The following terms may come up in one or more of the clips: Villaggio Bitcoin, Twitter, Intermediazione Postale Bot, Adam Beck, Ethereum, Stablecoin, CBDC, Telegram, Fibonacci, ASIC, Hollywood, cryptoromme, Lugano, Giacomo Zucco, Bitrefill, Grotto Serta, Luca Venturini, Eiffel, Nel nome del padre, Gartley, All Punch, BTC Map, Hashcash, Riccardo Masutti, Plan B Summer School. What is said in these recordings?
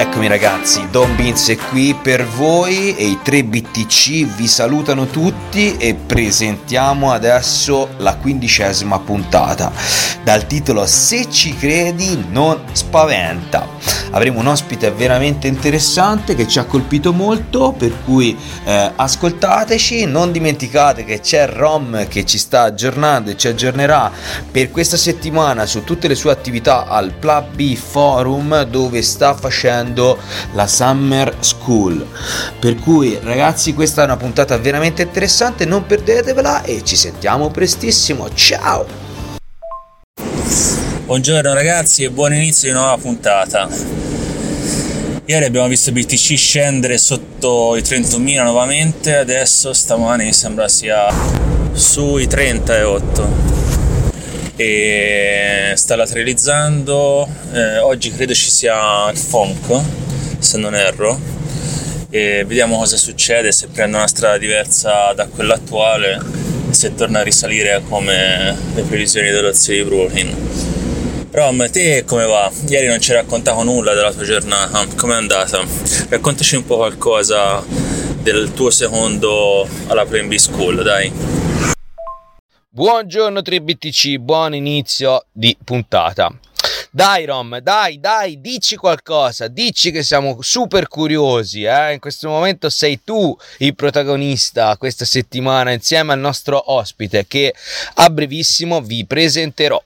Eccomi ragazzi, Don Beans è qui per voi e i 3 BTC vi salutano tutti e presentiamo adesso la 15ª puntata dal titolo "Se ci credi non spaventa". Avremo un ospite veramente interessante che ci ha colpito molto, per cui ascoltateci, non dimenticate che c'è Rom che ci sta aggiornando e ci aggiornerà per questa settimana su tutte le sue attività al Plan B Forum, dove sta facendo la Summer School. Per cui ragazzi, questa è una puntata veramente interessante, non perdetevela e ci sentiamo prestissimo. Ciao! Buongiorno ragazzi e buon inizio di nuova puntata. Ieri abbiamo visto BTC scendere sotto i 30.000 nuovamente, adesso stamani mi sembra sia sui 38 e sta lateralizzando. Oggi credo ci sia il FONC, se non erro, e vediamo cosa succede, se prende una strada diversa da quella attuale, se torna a risalire come le previsioni dello zio di Brooklyn. Rom, a te come va? Ieri non ci hai raccontato nulla della tua giornata, com'è andata? Raccontaci un po' qualcosa del tuo secondo alla Plan B School, dai. Buongiorno 3BTC, buon inizio di puntata. Dai Rom, dai, dici qualcosa, dici che siamo super curiosi, eh? In questo momento sei tu il protagonista questa settimana insieme al nostro ospite che a brevissimo vi presenterò.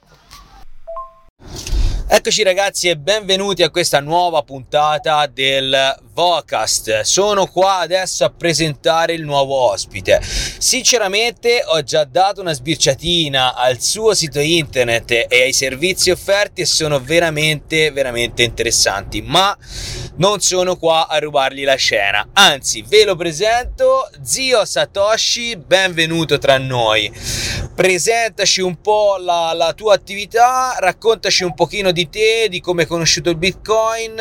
Eccoci ragazzi e benvenuti a questa nuova puntata del Vocast. Sono qua adesso a presentare il nuovo ospite. Sinceramente ho già dato una sbirciatina al suo sito internet e ai servizi offerti e sono veramente interessanti, ma non sono qua a rubargli la scena, anzi ve lo presento. Zio Satoshi, benvenuto tra noi, presentaci un po' la tua attività, raccontaci un pochino di te, di come hai conosciuto il Bitcoin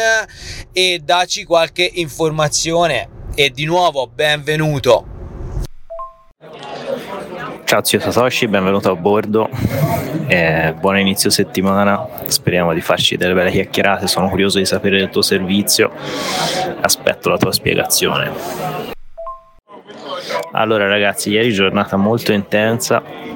e dacci qualche informazione. E di nuovo benvenuto. Ciao zio Satoshi, benvenuto a bordo, buon inizio settimana, speriamo di farci delle belle chiacchierate, sono curioso di sapere del tuo servizio, aspetto la tua spiegazione. Allora ragazzi, ieri giornata molto intensa,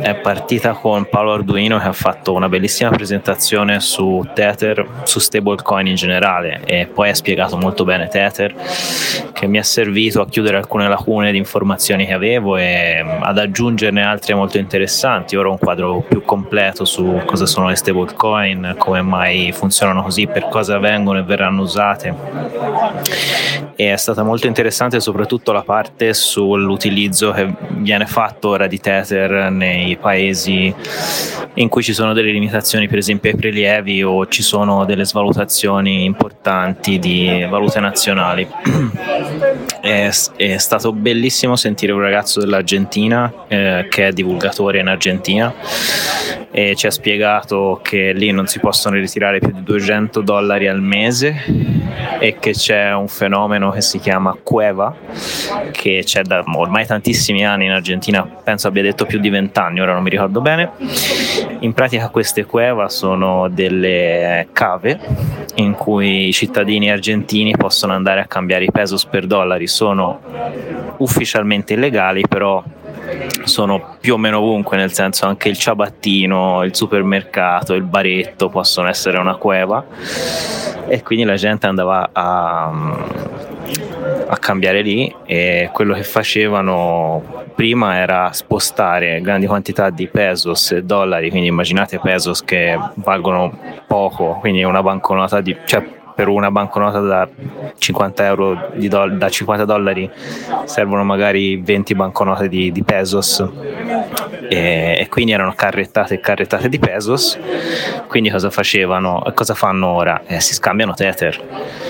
è partita con Paolo Arduino che ha fatto una bellissima presentazione su Tether, su stablecoin in generale, e poi ha spiegato molto bene Tether, che mi è servito a chiudere alcune lacune di informazioni che avevo e ad aggiungerne altre molto interessanti. Ora ho un quadro più completo su cosa sono le stablecoin, come mai funzionano così, per cosa vengono e verranno usate, e è stata molto interessante soprattutto la parte sull'utilizzo che viene fatto ora di Tether nei paesi in cui ci sono delle limitazioni, per esempio ai prelievi, o ci sono delle svalutazioni importanti di valute nazionali. È stato bellissimo sentire un ragazzo dell'Argentina che è divulgatore in Argentina e ci ha spiegato che lì non si possono ritirare più di $200 al mese e che c'è un fenomeno che si chiama cueva, che c'è da ormai tantissimi anni in Argentina, penso abbia detto più di 20 anni, ora non mi ricordo bene. In pratica queste cueva sono delle cave in cui i cittadini argentini possono andare a cambiare i pesos per dollari, sono ufficialmente illegali però sono più o meno ovunque, nel senso anche il ciabattino, il supermercato, il baretto possono essere una cueva, e quindi la gente andava a cambiare lì, e quello che facevano prima era spostare grandi quantità di pesos e dollari, quindi immaginate pesos che valgono poco, quindi una banconota di, cioè per una banconota da €50 da $50 servono magari 20 banconote di pesos, e quindi erano carrettate e carrettate di pesos. Quindi cosa facevano? Cosa fanno ora? Si scambiano tether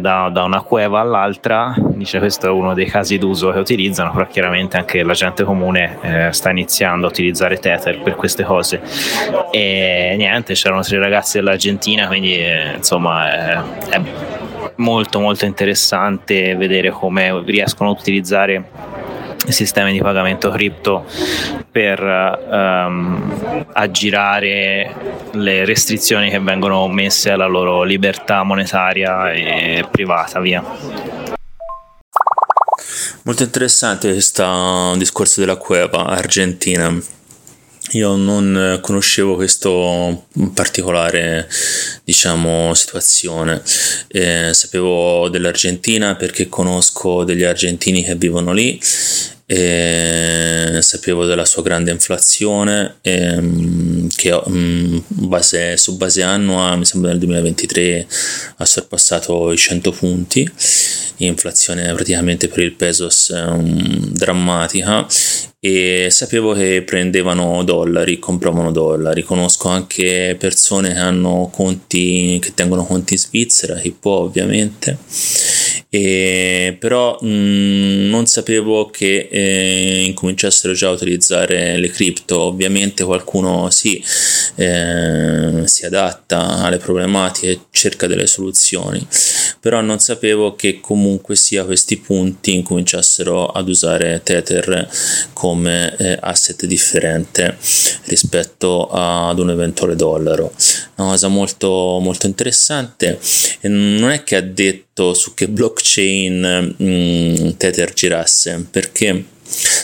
da una cueva all'altra. Dice, questo è uno dei casi d'uso che utilizzano, però chiaramente anche la gente comune sta iniziando a utilizzare tether per queste cose. E niente, c'erano 3 ragazzi dell'Argentina, quindi insomma è molto interessante vedere come riescono a utilizzare sistemi di pagamento cripto per aggirare le restrizioni che vengono messe alla loro libertà monetaria e privata, via. Molto interessante questo discorso della cueva argentina. Io non conoscevo questo particolare, diciamo, situazione. Sapevo dell'Argentina perché conosco degli argentini che vivono lì, sapevo della sua grande inflazione, che su base annua, mi sembra nel 2023 ha sorpassato i 100 punti. Inflazione praticamente per il pesos drammatica, e sapevo che prendevano dollari, compravano dollari. Conosco anche persone che hanno conti, che tengono conti in Svizzera, che può ovviamente, però non sapevo che incominciassero già a utilizzare le cripto. Ovviamente qualcuno si adatta alle problematiche, cerca delle soluzioni, però non sapevo che comunque sia questi punti incominciassero ad usare Tether come asset differente rispetto ad un eventuale dollaro. Una cosa molto molto interessante. E non è che ha detto su che blockchain Tether girasse, perché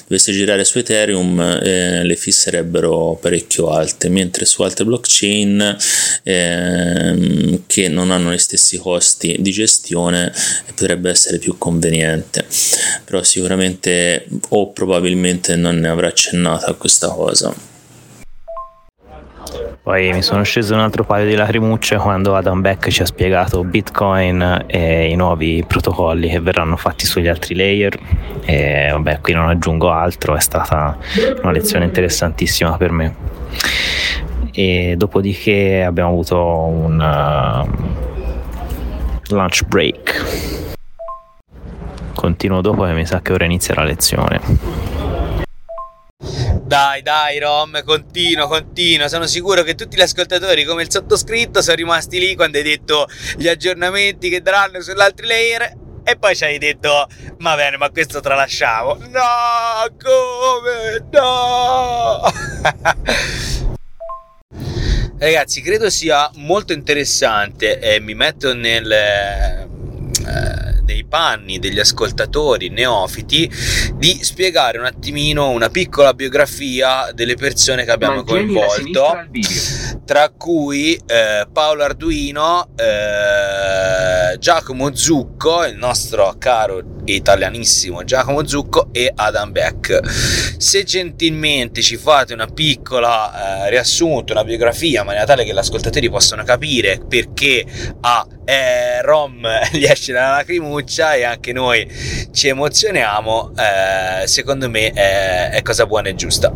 dovesse girare su Ethereum le fee sarebbero parecchio alte, mentre su altre blockchain che non hanno gli stessi costi di gestione potrebbe essere più conveniente. Però sicuramente o probabilmente non ne avrà accennato a questa cosa. Poi mi sono sceso un altro paio di lacrimucce quando Adam Beck ci ha spiegato Bitcoin e i nuovi protocolli che verranno fatti sugli altri layer, e vabbè, qui non aggiungo altro, è stata una lezione interessantissima per me. E dopodiché abbiamo avuto un lunch break. Continuo dopo che mi sa che ora inizia la lezione. Dai Rom, continua, sono sicuro che tutti gli ascoltatori come il sottoscritto sono rimasti lì quando hai detto gli aggiornamenti che daranno sull'altro layer e poi ci hai detto va bene, ma questo tralasciamo. No, come? No! Ragazzi, credo sia molto interessante e mi metto nei panni degli ascoltatori neofiti di spiegare un attimino una piccola biografia delle persone che abbiamo coinvolto, tra cui Paolo Arduino, Giacomo Zucco, il nostro caro e italianissimo Giacomo Zucco, e Adam Beck. Se gentilmente ci fate una piccola riassunto, una biografia, in maniera tale che gli ascoltatori possano capire perché a Rom gli esce la lacrimuccia e anche noi ci emozioniamo, secondo me è cosa buona e giusta.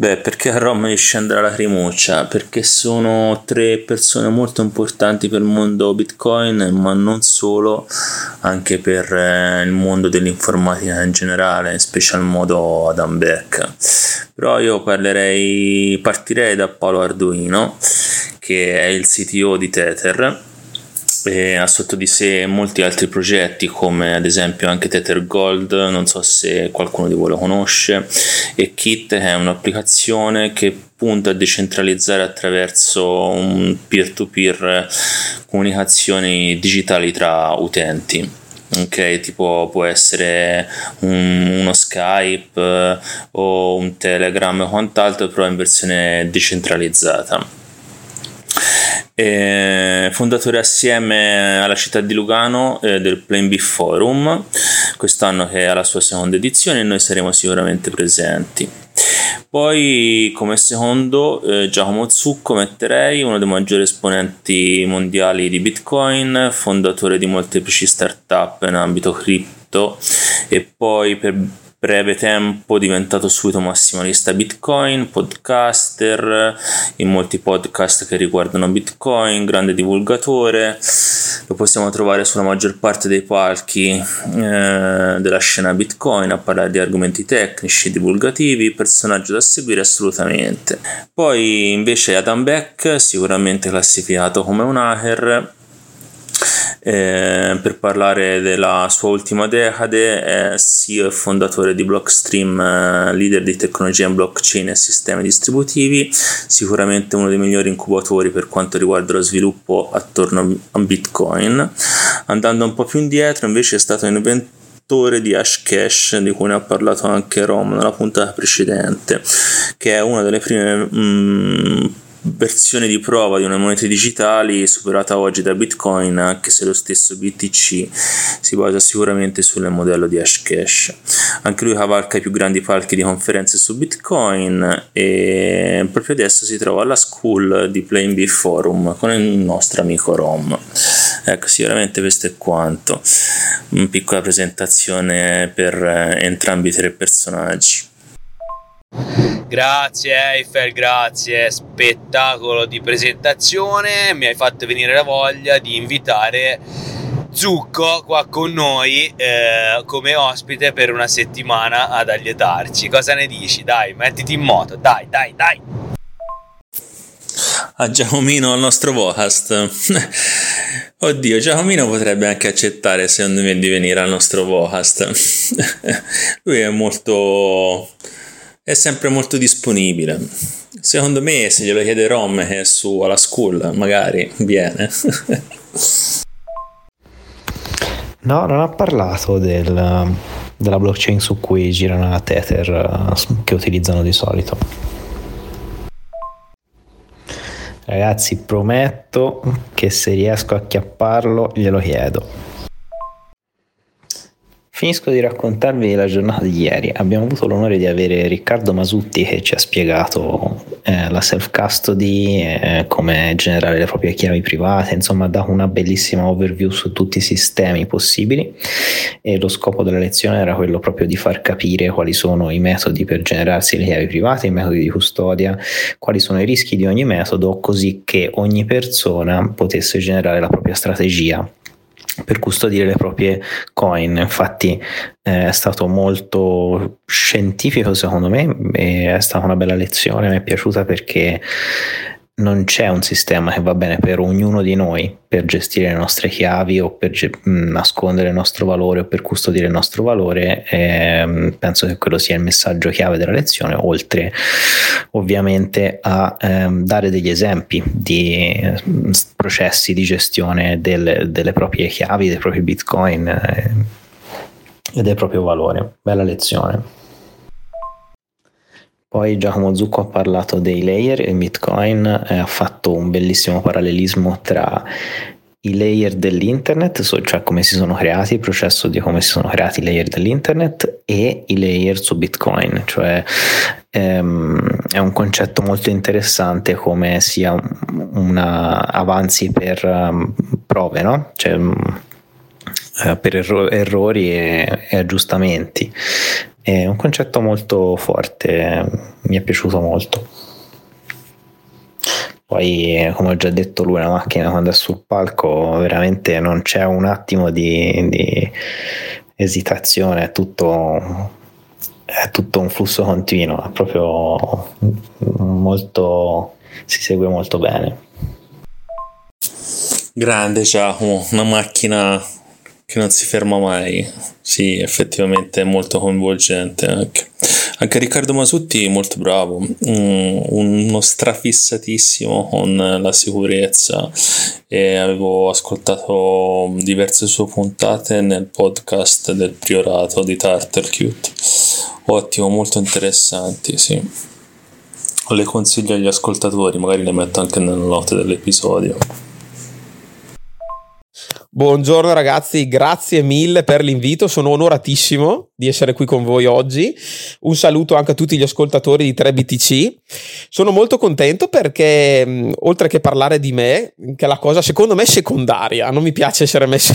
Beh, perché a Roma scende la lacrimuccia? Perché sono tre persone molto importanti per il mondo Bitcoin, ma non solo, anche per il mondo dell'informatica in generale, in special modo Adam Beck. Però io partirei da Paolo Arduino, che è il CTO di Tether. Ha sotto di sé molti altri progetti, come ad esempio anche Tether Gold, non so se qualcuno di voi lo conosce, e Kit, che è un'applicazione che punta a decentralizzare attraverso un peer-to-peer comunicazioni digitali tra utenti. Ok, tipo può essere uno Skype o un Telegram o quant'altro, però in versione decentralizzata. Fondatore assieme alla città di Lugano del Plan B Forum, quest'anno che è alla sua seconda edizione, e noi saremo sicuramente presenti. Poi come secondo Giacomo Zucco metterei uno dei maggiori esponenti mondiali di Bitcoin, fondatore di molteplici startup in ambito cripto e poi per breve tempo diventato subito massimalista Bitcoin, podcaster in molti podcast che riguardano Bitcoin, grande divulgatore. Lo possiamo trovare sulla maggior parte dei palchi della scena Bitcoin a parlare di argomenti tecnici, divulgativi, personaggio da seguire assolutamente. Poi invece Adam Beck, sicuramente classificato come un hacker, Per parlare della sua ultima decade, è CEO e fondatore di Blockstream, leader di tecnologia in blockchain e sistemi distributivi, sicuramente uno dei migliori incubatori per quanto riguarda lo sviluppo attorno a Bitcoin. Andando un po' più indietro, invece, è stato inventore di Hashcash, di cui ne ha parlato anche Rom nella puntata precedente, che è una delle prime versione di prova di una moneta digitale superata oggi da Bitcoin, anche se lo stesso BTC si basa sicuramente sul modello di Hashcash. Anche lui cavalca i più grandi palchi di conferenze su Bitcoin e proprio adesso si trova alla school di Plan B Forum con il nostro amico Rom. Ecco, sicuramente questo è quanto, una piccola presentazione per entrambi i tre personaggi. Grazie Eiffel, grazie, spettacolo di presentazione, mi hai fatto venire la voglia di invitare Zucco qua con noi come ospite per una settimana ad allietarci. Cosa ne dici? Dai, mettiti in moto, dai! A Giacomino al nostro podcast. Oddio, Giacomino potrebbe anche accettare, secondo me, di venire al nostro podcast. Lui è sempre molto disponibile. Secondo me, se glielo chiede Rom, che è su alla school, magari viene. No, non ha parlato della blockchain su cui girano la Tether, che utilizzano di solito. Ragazzi, prometto che se riesco a acchiapparlo glielo chiedo. Finisco di raccontarvi la giornata di ieri. Abbiamo avuto l'onore di avere Riccardo Masutti, che ci ha spiegato la self-custody, come generare le proprie chiavi private, insomma ha dato una bellissima overview su tutti i sistemi possibili, e lo scopo della lezione era quello proprio di far capire quali sono i metodi per generarsi le chiavi private, i metodi di custodia, quali sono i rischi di ogni metodo, così che ogni persona potesse generare la propria strategia per custodire le proprie coin. Infatti è stato molto scientifico, secondo me, e è stata una bella lezione, mi è piaciuta perché non c'è un sistema che va bene per ognuno di noi per gestire le nostre chiavi o per nascondere il nostro valore o per custodire il nostro valore. Penso che quello sia il messaggio chiave della lezione, oltre ovviamente a dare degli esempi di processi di gestione delle proprie chiavi, dei propri bitcoin e del proprio valore. Bella lezione. Poi Giacomo Zucco ha parlato dei layer e Bitcoin, ha fatto un bellissimo parallelismo tra i layer dell'internet, cioè come si sono creati, il processo di come si sono creati i layer dell'internet, e i layer su Bitcoin, cioè è un concetto molto interessante, come sia avanzi per prove, no? Cioè, per errori e aggiustamenti. È un concetto molto forte, mi è piaciuto molto. Poi, come ho già detto, lui è una macchina, quando è sul palco veramente non c'è un attimo di esitazione, è tutto un flusso continuo, è proprio molto, si segue molto bene. Grande Giacomo, una macchina che non si ferma mai. Sì, effettivamente è molto coinvolgente anche Riccardo Masutti è molto bravo, uno strafissatissimo con la sicurezza, e avevo ascoltato diverse sue puntate nel podcast del Priorato di Tartar Cute. Ottimo, molto interessanti, sì, le consiglio agli ascoltatori, magari le metto anche nelle note dell'episodio. Buongiorno ragazzi, grazie mille per l'invito, sono onoratissimo di essere qui con voi oggi. Un saluto anche a tutti gli ascoltatori di 3BTC. Sono molto contento perché, oltre che parlare di me, che è la cosa secondo me secondaria, non mi piace essere messo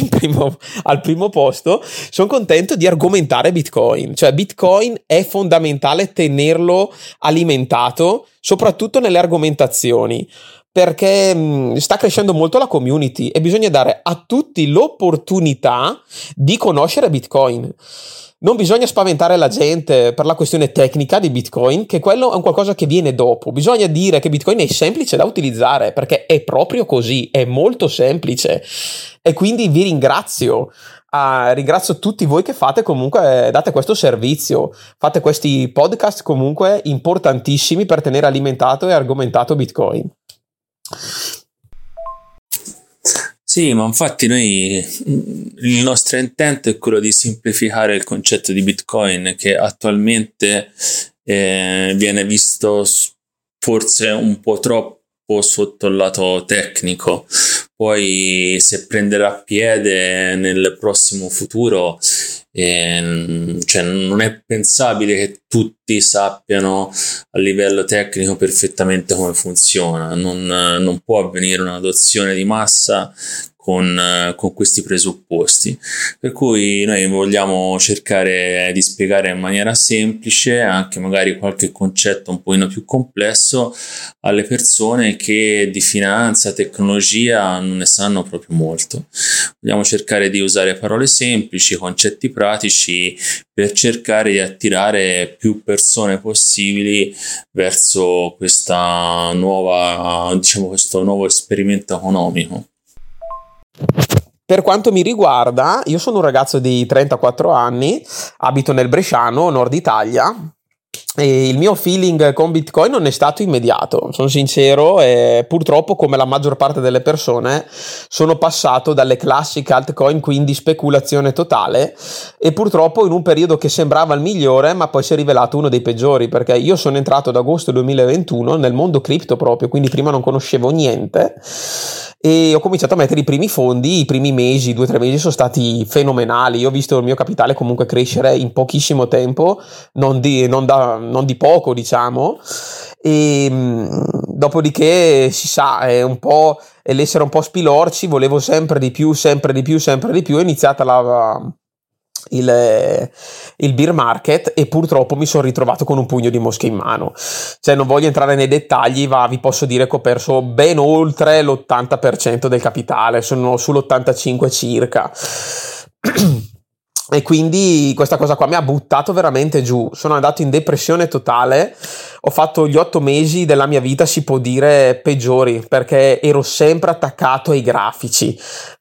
al primo posto, sono contento di argomentare Bitcoin. Cioè, Bitcoin è fondamentale tenerlo alimentato, soprattutto nelle argomentazioni, perché sta crescendo molto la community e bisogna dare a tutti l'opportunità di conoscere Bitcoin. Non bisogna spaventare la gente per la questione tecnica di Bitcoin, che quello è un qualcosa che viene dopo. Bisogna dire che Bitcoin è semplice da utilizzare, perché è proprio così, è molto semplice. E quindi vi ringrazio. Ringrazio tutti voi che fate comunque, date questo servizio, fate questi podcast comunque importantissimi per tenere alimentato e argomentato Bitcoin. Sì, ma infatti noi, il nostro intento è quello di semplificare il concetto di Bitcoin, che attualmente viene visto forse un po' troppo sotto il lato tecnico. Poi se prenderà piede nel prossimo futuro, cioè non è pensabile che tutti sappiano a livello tecnico perfettamente come funziona. Non può avvenire un'adozione di massa con questi presupposti, per cui noi vogliamo cercare di spiegare in maniera semplice anche magari qualche concetto un pochino più complesso alle persone che di finanza, tecnologia non ne sanno proprio molto. Vogliamo cercare di usare parole semplici, concetti pratici, per cercare di attirare più persone possibili verso questa nuova, diciamo, questo nuovo esperimento economico. Per quanto mi riguarda, io sono un ragazzo di 34 anni, abito nel Bresciano, nord Italia, e il mio feeling con Bitcoin non è stato immediato, sono sincero, e purtroppo come la maggior parte delle persone sono passato dalle classiche altcoin, quindi speculazione totale, e purtroppo in un periodo che sembrava il migliore ma poi si è rivelato uno dei peggiori, perché io sono entrato ad agosto 2021 nel mondo cripto proprio, quindi prima non conoscevo niente. E ho cominciato a mettere i primi fondi, i primi mesi, 2 o 3 mesi sono stati fenomenali. Io ho visto il mio capitale comunque crescere in pochissimo tempo, non di poco, diciamo. E dopodiché si sa, è un po' l'essere un po' spilorci, volevo sempre di più, è iniziata il bear market, e purtroppo mi sono ritrovato con un pugno di mosche in mano. Cioè, non voglio entrare nei dettagli, ma vi posso dire che ho perso ben oltre l'80% del capitale, sono sull'85% circa. E quindi questa cosa qua mi ha buttato veramente giù, sono andato in depressione totale, ho fatto gli 8 mesi della mia vita, si può dire, peggiori, perché ero sempre attaccato ai grafici,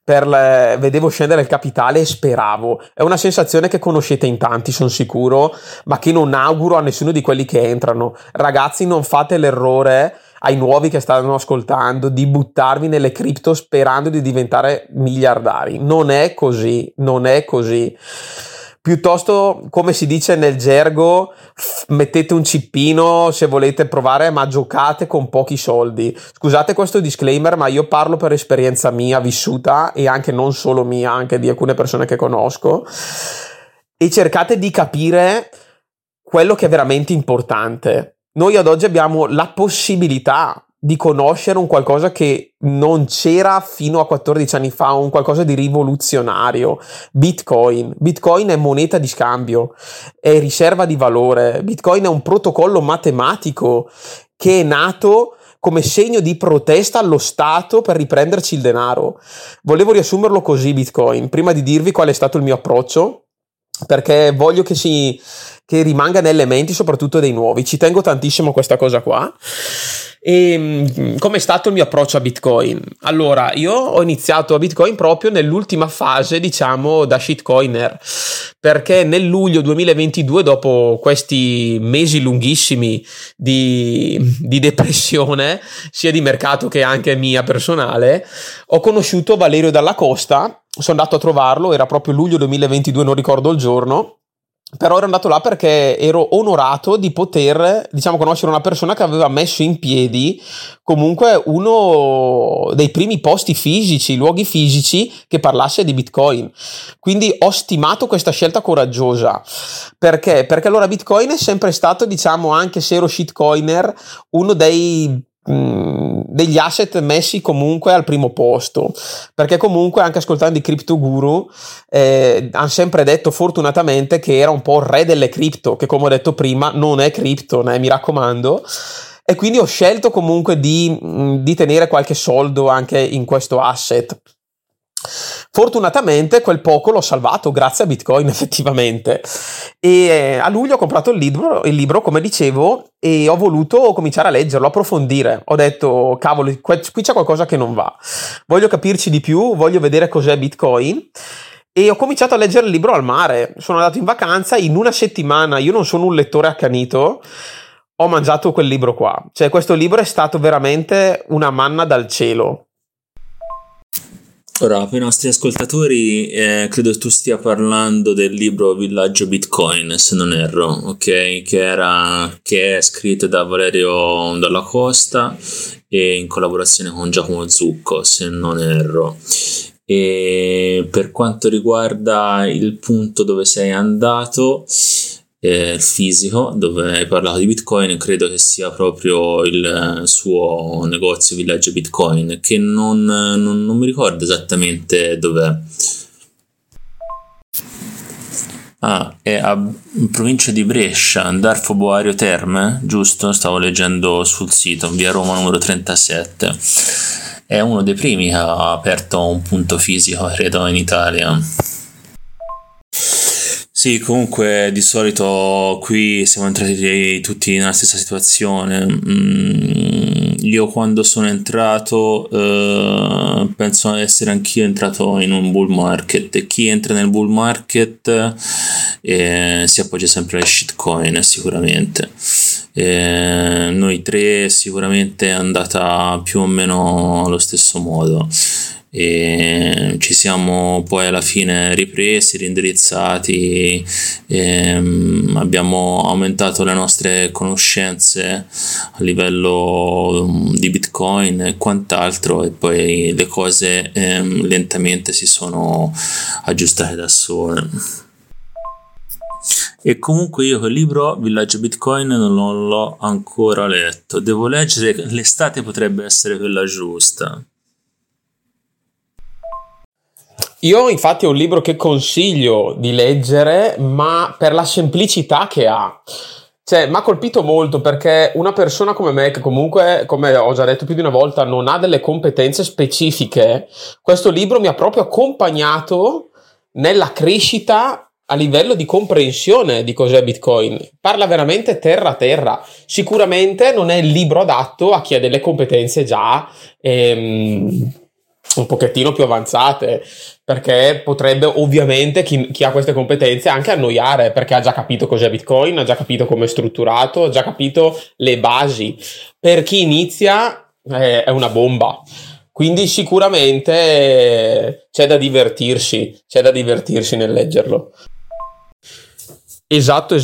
vedevo scendere il capitale e speravo. È una sensazione che conoscete in tanti, sono sicuro, ma che non auguro a nessuno di quelli che entrano. Ragazzi, non fate l'errore, ai nuovi che stanno ascoltando, di buttarvi nelle cripto sperando di diventare miliardari. Non è così. Piuttosto, come si dice nel gergo, mettete un cippino se volete provare, ma giocate con pochi soldi. Scusate questo disclaimer, ma io parlo per esperienza mia vissuta, e anche non solo mia, anche di alcune persone che conosco, e cercate di capire quello che è veramente importante. Noi ad oggi abbiamo la possibilità di conoscere un qualcosa che non c'era fino a 14 anni fa, un qualcosa di rivoluzionario. Bitcoin è moneta di scambio, è riserva di valore. Bitcoin è un protocollo matematico che è nato come segno di protesta allo Stato per riprenderci il denaro. Volevo riassumerlo così, Bitcoin, prima di dirvi qual è stato il mio approccio, perché voglio che rimanga nelle menti soprattutto dei nuovi, ci tengo tantissimo questa cosa qua. E com'è stato il mio approccio a Bitcoin? Allora, io ho iniziato a Bitcoin proprio nell'ultima fase, diciamo, da shitcoiner, perché nel luglio 2022, dopo questi mesi lunghissimi di depressione, sia di mercato che anche mia personale, ho conosciuto Valerio Dalla Costa. Sono andato a trovarlo, era proprio luglio 2022, non ricordo il giorno, però ero andato là perché ero onorato di poter, diciamo, conoscere una persona che aveva messo in piedi comunque uno dei primi posti fisici, luoghi fisici che parlasse di Bitcoin. Quindi ho stimato questa scelta coraggiosa. Perché? Perché allora Bitcoin è sempre stato, diciamo, anche se ero shitcoiner, uno degli asset messi comunque al primo posto, perché comunque anche ascoltando i crypto guru hanno sempre detto fortunatamente che era un po' il re delle cripto, che come ho detto prima non è cripto, mi raccomando. E quindi ho scelto comunque di tenere qualche soldo anche in questo asset. Fortunatamente quel poco l'ho salvato grazie a Bitcoin effettivamente, e a luglio ho comprato il libro come dicevo, e ho voluto cominciare a leggerlo, approfondire. Ho detto cavolo, qui c'è qualcosa che non va, voglio capirci di più, voglio vedere cos'è Bitcoin. E ho cominciato a leggere il libro al mare, sono andato in vacanza, in una settimana, io non sono un lettore accanito, ho mangiato quel libro qua, cioè questo libro è stato veramente una manna dal cielo. Ora, per i nostri ascoltatori, credo tu stia parlando del libro Villaggio Bitcoin, se non erro, ok? Che è scritto da Valerio Dalla Costa e in collaborazione con Giacomo Zucco, se non erro. E per quanto riguarda il punto dove sei andato, fisico, dove hai parlato di Bitcoin, credo che sia proprio il suo negozio Villaggio Bitcoin, che non mi ricordo esattamente dov'è. Ah, è in provincia di Brescia, Darfo Boario Terme, giusto? Stavo leggendo sul sito, via Roma numero 37. È uno dei primi che ha aperto un punto fisico, credo, in Italia. Sì, comunque di solito qui siamo entrati tutti nella stessa situazione. Io quando sono entrato penso di essere anch'io entrato in un bull market, e chi entra nel bull market si appoggia sempre alle shitcoin sicuramente. Noi tre sicuramente è andata più o meno allo stesso modo. E ci siamo poi alla fine ripresi, rindirizzati, abbiamo aumentato le nostre conoscenze a livello di Bitcoin e quant'altro, e poi le cose lentamente si sono aggiustate da sole. E comunque io quel libro Villaggio Bitcoin non l'ho ancora letto, devo leggere, l'estate potrebbe essere quella giusta. Io infatti è un libro che consiglio di leggere, ma per la semplicità che ha. Cioè, mi ha colpito molto perché una persona come me, che comunque, come ho già detto più di una volta, non ha delle competenze specifiche, questo libro mi ha proprio accompagnato nella crescita a livello di comprensione di cos'è Bitcoin. Parla veramente terra a terra. Sicuramente non è il libro adatto a chi ha delle competenze già un pochettino più avanzate, perché potrebbe ovviamente chi ha queste competenze anche annoiare, perché ha già capito cos'è Bitcoin, ha già capito come è strutturato, ha già capito le basi. Per chi inizia è una bomba, quindi sicuramente c'è da divertirsi nel leggerlo. Esatto.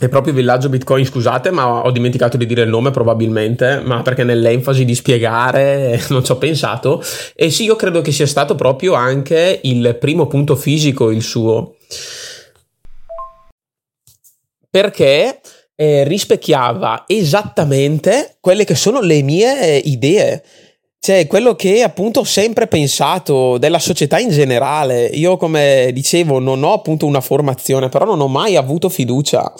È proprio Villaggio Bitcoin, scusate, ma ho dimenticato di dire il nome probabilmente, ma perché nell'enfasi di spiegare non ci ho pensato. E sì, io credo che sia stato proprio anche il primo punto fisico il suo, perché rispecchiava esattamente quelle che sono le mie idee. Cioè, quello che appunto ho sempre pensato della società in generale. Io, come dicevo, non ho appunto una formazione, però non ho mai avuto fiducia.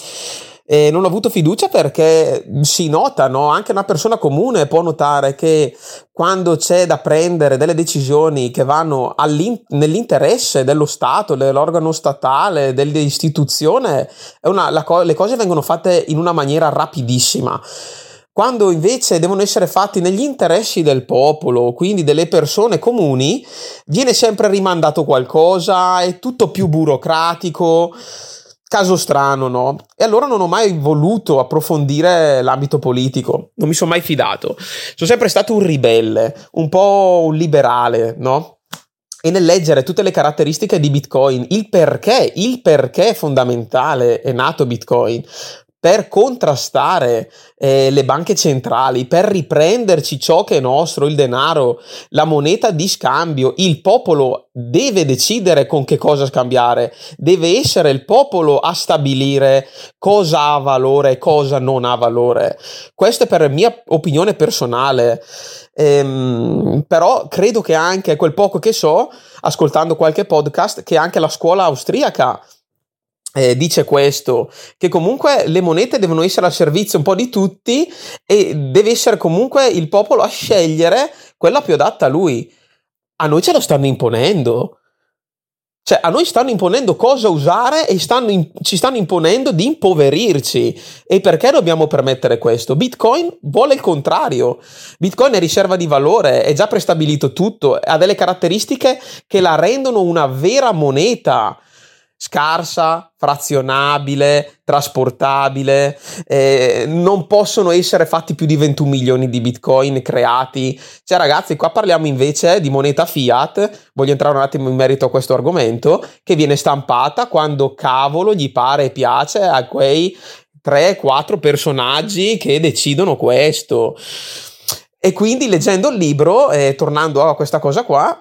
E non ho avuto fiducia perché si nota, no? Anche una persona comune può notare che quando c'è da prendere delle decisioni che vanno nell'interesse dello Stato, dell'organo statale, dell'istituzione, le cose vengono fatte in una maniera rapidissima. Quando invece devono essere fatti negli interessi del popolo, quindi delle persone comuni, viene sempre rimandato qualcosa, è tutto più burocratico, caso strano, no? E allora non ho mai voluto approfondire l'ambito politico, non mi sono mai fidato, sono sempre stato un ribelle, un po' un liberale, no? E nel leggere tutte le caratteristiche di Bitcoin, il perché fondamentale è nato Bitcoin, per contrastare le banche centrali, per riprenderci ciò che è nostro, il denaro, la moneta di scambio. Il popolo deve decidere con che cosa scambiare, deve essere il popolo a stabilire cosa ha valore e cosa non ha valore. Questo è per mia opinione personale, però credo che anche quel poco che so, ascoltando qualche podcast, che anche la scuola austriaca dice questo, che comunque le monete devono essere al servizio un po' di tutti e deve essere comunque il popolo a scegliere quella più adatta a lui. a noi ce lo stanno imponendo. Cioè, a noi stanno imponendo cosa usare e ci stanno imponendo di impoverirci. E perché dobbiamo permettere questo? Bitcoin vuole il contrario. Bitcoin è riserva di valore, è già prestabilito tutto, ha delle caratteristiche che la rendono una vera moneta. Scarsa, frazionabile, trasportabile, non possono essere fatti più di 21 milioni di bitcoin creati. Cioè ragazzi, qua parliamo invece di moneta fiat, voglio entrare un attimo in merito a questo argomento, che viene stampata quando cavolo gli pare e piace a quei 3-4 personaggi che decidono questo. E quindi leggendo il libro, tornando a questa cosa qua,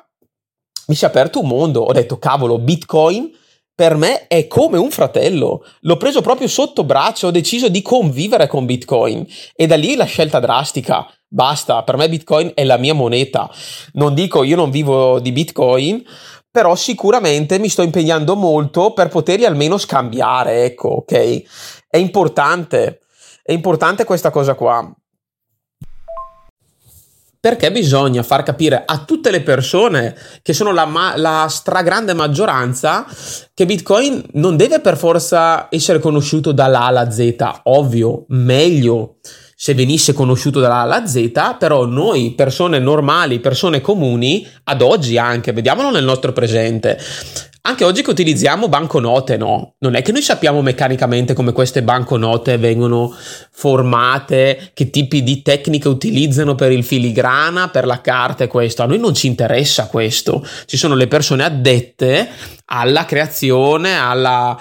mi si è aperto un mondo, ho detto cavolo, Bitcoin per me è come un fratello, l'ho preso proprio sotto braccio, ho deciso di convivere con Bitcoin e da lì la scelta drastica, basta, per me Bitcoin è la mia moneta, non dico io non vivo di Bitcoin, però sicuramente mi sto impegnando molto per poterli almeno scambiare, ecco, ok? È importante questa cosa qua. Perché bisogna far capire a tutte le persone, che sono la stragrande maggioranza, che Bitcoin non deve per forza essere conosciuto dalla A alla Z. Ovvio, meglio se venisse conosciuto dalla A alla Z, però noi, persone normali, persone comuni, ad oggi anche, vediamolo nel nostro presente, anche oggi che utilizziamo banconote, no? Non è che noi sappiamo meccanicamente come queste banconote vengono formate, che tipi di tecniche utilizzano per il filigrana, per la carta e questo. A noi non ci interessa questo. Ci sono le persone addette alla creazione, alla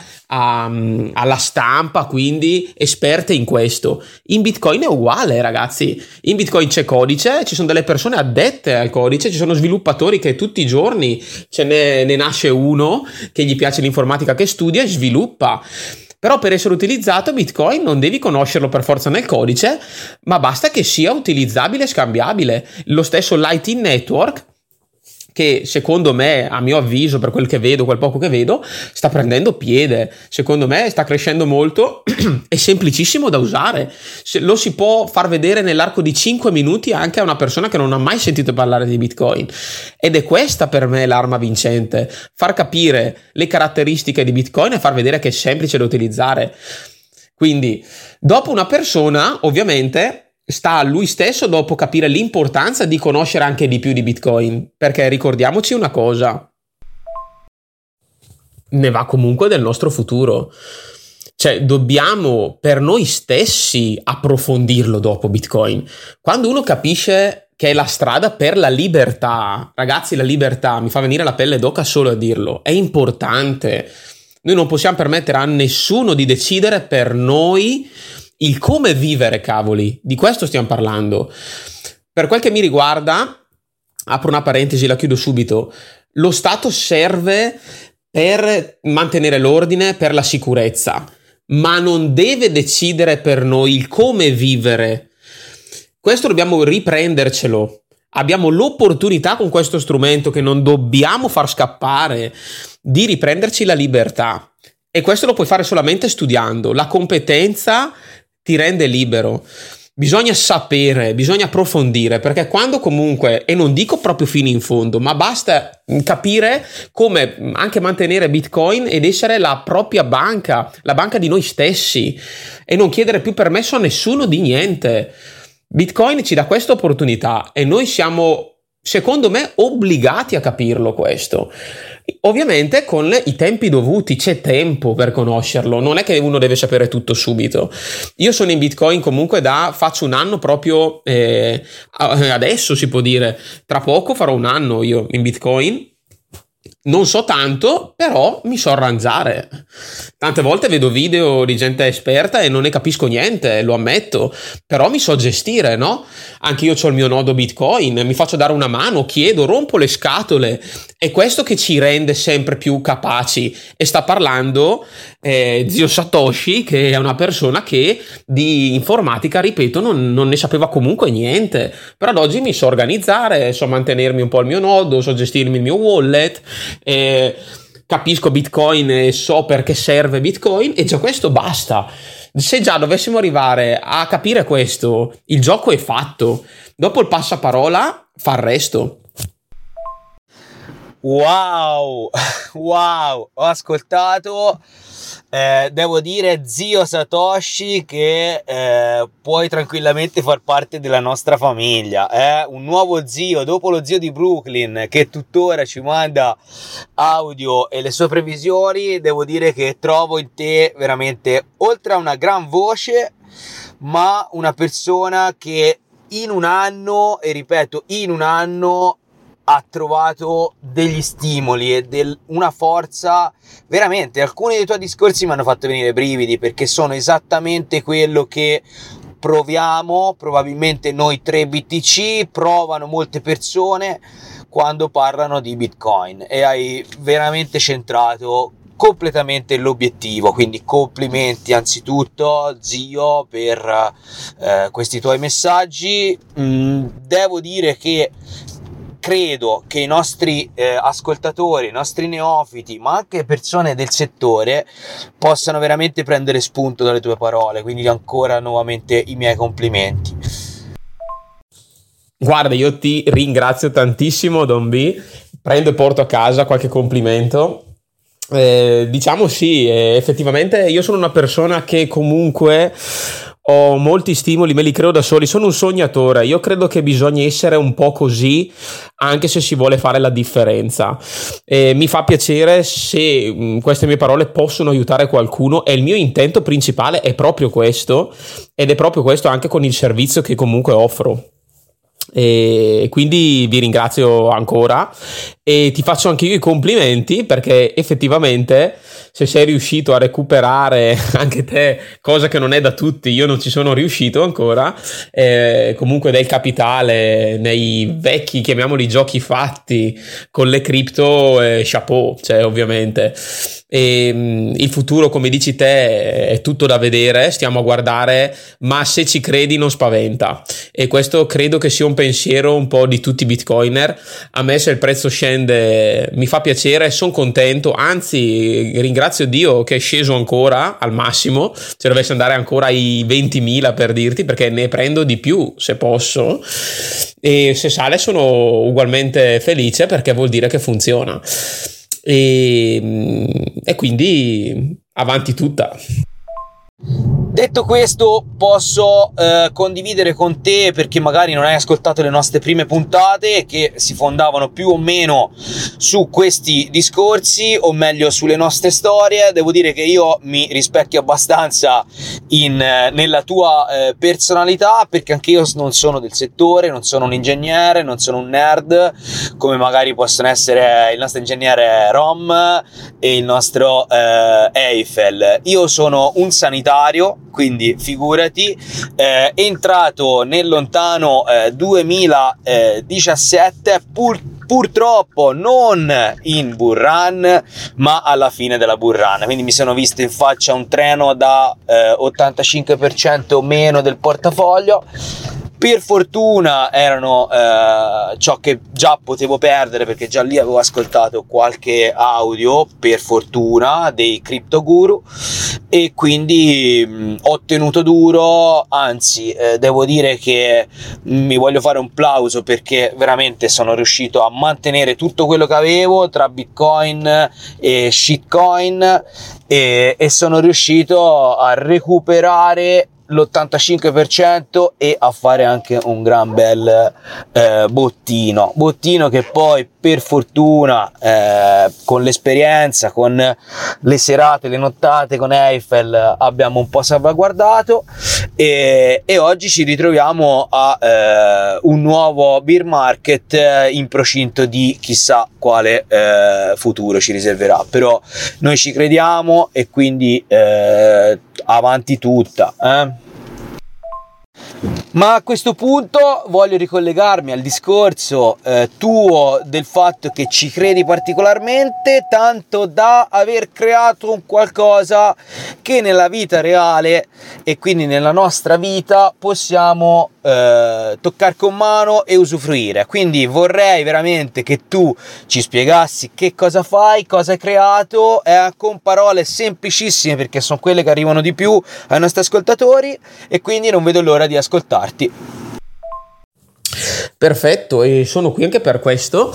stampa, quindi esperte in questo. In Bitcoin è uguale, ragazzi. In Bitcoin c'è codice, ci sono delle persone addette al codice, ci sono sviluppatori che tutti i giorni ne nasce uno che gli piace l'informatica, che studia e sviluppa. Però per essere utilizzato Bitcoin non devi conoscerlo per forza nel codice, ma basta che sia utilizzabile e scambiabile. Lo stesso Lightning Network, che secondo me, a mio avviso, per quel che vedo, quel poco che vedo, sta prendendo piede, secondo me sta crescendo molto, è semplicissimo da usare, lo si può far vedere nell'arco di 5 minuti anche a una persona che non ha mai sentito parlare di Bitcoin, ed è questa per me l'arma vincente, far capire le caratteristiche di Bitcoin e far vedere che è semplice da utilizzare. Quindi dopo una persona, ovviamente, sta a lui stesso dopo capire l'importanza di conoscere anche di più di Bitcoin, perché ricordiamoci una cosa, ne va comunque del nostro futuro. Cioè dobbiamo per noi stessi approfondirlo dopo Bitcoin. Quando uno capisce che è la strada per la libertà, ragazzi, la libertà, mi fa venire la pelle d'oca solo a dirlo, è importante. Noi non possiamo permettere a nessuno di decidere per noi il come vivere, cavoli, di questo stiamo parlando. Per quel che mi riguarda, apro una parentesi, la chiudo subito, lo Stato serve per mantenere l'ordine, per la sicurezza, ma non deve decidere per noi il come vivere. Questo dobbiamo riprendercelo. Abbiamo l'opportunità con questo strumento, che non dobbiamo far scappare, di riprenderci la libertà. E questo lo puoi fare solamente studiando. La competenza ti rende libero, bisogna sapere, bisogna approfondire, perché quando comunque, e non dico proprio fino in fondo, ma basta capire come anche mantenere Bitcoin ed essere la propria banca, la banca di noi stessi, e non chiedere più permesso a nessuno di niente. Bitcoin ci dà questa opportunità e noi siamo, secondo me, obbligati a capirlo questo, ovviamente con i tempi dovuti. C'è tempo per conoscerlo, non è che uno deve sapere tutto subito. Io sono in Bitcoin comunque faccio un anno proprio adesso, si può dire, tra poco farò un anno io in Bitcoin. Non so tanto, però mi so arrangiare. Tante volte vedo video di gente esperta e non ne capisco niente, lo ammetto, però mi so gestire, no? Anche io ho il mio nodo Bitcoin, mi faccio dare una mano, chiedo, rompo le scatole. È questo che ci rende sempre più capaci. E sta parlando zio Satoshi, che è una persona che di informatica, ripeto, non ne sapeva comunque niente, però ad oggi mi so organizzare, so mantenermi un po' il mio nodo, so gestirmi il mio wallet, capisco Bitcoin e so perché serve Bitcoin, e già questo basta. Se già dovessimo arrivare a capire questo, il gioco è fatto. Dopo il passaparola fa il resto. Wow, ho ascoltato, devo dire, zio Satoshi, che puoi tranquillamente far parte della nostra famiglia, un nuovo zio dopo lo zio di Brooklyn che tuttora ci manda audio e le sue previsioni. Devo dire che trovo in te veramente, oltre a una gran voce, ma una persona che in un anno, e ripeto in un anno, ha trovato degli stimoli e una forza. Veramente alcuni dei tuoi discorsi mi hanno fatto venire brividi, perché sono esattamente quello che proviamo, probabilmente noi tre BTC, provano molte persone quando parlano di Bitcoin, e hai veramente centrato completamente l'obiettivo. Quindi complimenti anzitutto, zio, per questi tuoi messaggi. Devo dire che credo che i nostri ascoltatori, i nostri neofiti, ma anche persone del settore, possano veramente prendere spunto dalle tue parole, quindi ancora nuovamente i miei complimenti. Guarda, io ti ringrazio tantissimo, Don B, prendo e porto a casa qualche complimento. Diciamo sì, effettivamente io sono una persona che comunque ho molti stimoli, me li creo da soli, sono un sognatore. Io credo che bisogna essere un po' così anche se si vuole fare la differenza. Mi fa piacere se queste mie parole possono aiutare qualcuno, e il mio intento principale è proprio questo, ed è proprio questo anche con il servizio che comunque offro. E quindi vi ringrazio ancora e ti faccio anche io i complimenti, perché effettivamente se sei riuscito a recuperare anche te, cosa che non è da tutti, io non ci sono riuscito ancora, comunque del capitale nei vecchi, chiamiamoli, giochi fatti con le cripto, chapeau, cioè ovviamente. E il futuro, come dici te, è tutto da vedere, stiamo a guardare, ma se ci credi non spaventa, e questo credo che sia un pensiero un po' di tutti i bitcoiner. A me se il prezzo scende mi fa piacere, sono contento, anzi ringrazio Dio che è sceso ancora al massimo, se dovesse andare ancora ai 20.000 per dirti, perché ne prendo di più se posso, e se sale sono ugualmente felice, perché vuol dire che funziona. E quindi avanti tutta. Detto questo, posso condividere con te, perché magari non hai ascoltato le nostre prime puntate, che si fondavano più o meno su questi discorsi, o meglio sulle nostre storie. Devo dire che io mi rispecchio abbastanza nella tua personalità, perché anche io non sono del settore, non sono un ingegnere, non sono un nerd come magari possono essere il nostro ingegnere Rom e il nostro Eiffel. Io sono un sanitario, quindi figurati, entrato nel lontano 2017, purtroppo non in bull run, ma alla fine della bull run, quindi mi sono visto in faccia un treno da 85% meno del portafoglio. Per fortuna erano ciò che già potevo perdere, perché già lì avevo ascoltato qualche audio, per fortuna, dei crypto guru, e quindi ho tenuto duro. Anzi, devo dire che mi voglio fare un plauso, perché veramente sono riuscito a mantenere tutto quello che avevo tra Bitcoin e shitcoin, e sono riuscito a recuperare l'85% e a fare anche un gran bel bottino che poi, per fortuna, con l'esperienza, con le serate, le nottate con Eiffel, abbiamo un po' salvaguardato, e oggi ci ritroviamo a un nuovo bear market in procinto di chissà quale futuro ci riserverà, però noi ci crediamo, e quindi avanti tutta, Ma a questo punto voglio ricollegarmi al discorso tuo del fatto che ci credi particolarmente, tanto da aver creato un qualcosa che nella vita reale, e quindi nella nostra vita, possiamo toccare con mano e usufruire. Quindi vorrei veramente che tu ci spiegassi che cosa fai, cosa hai creato, con parole semplicissime, perché sono quelle che arrivano di più ai nostri ascoltatori, e quindi non vedo l'ora di ascoltarti. Perfetto, e sono qui anche per questo.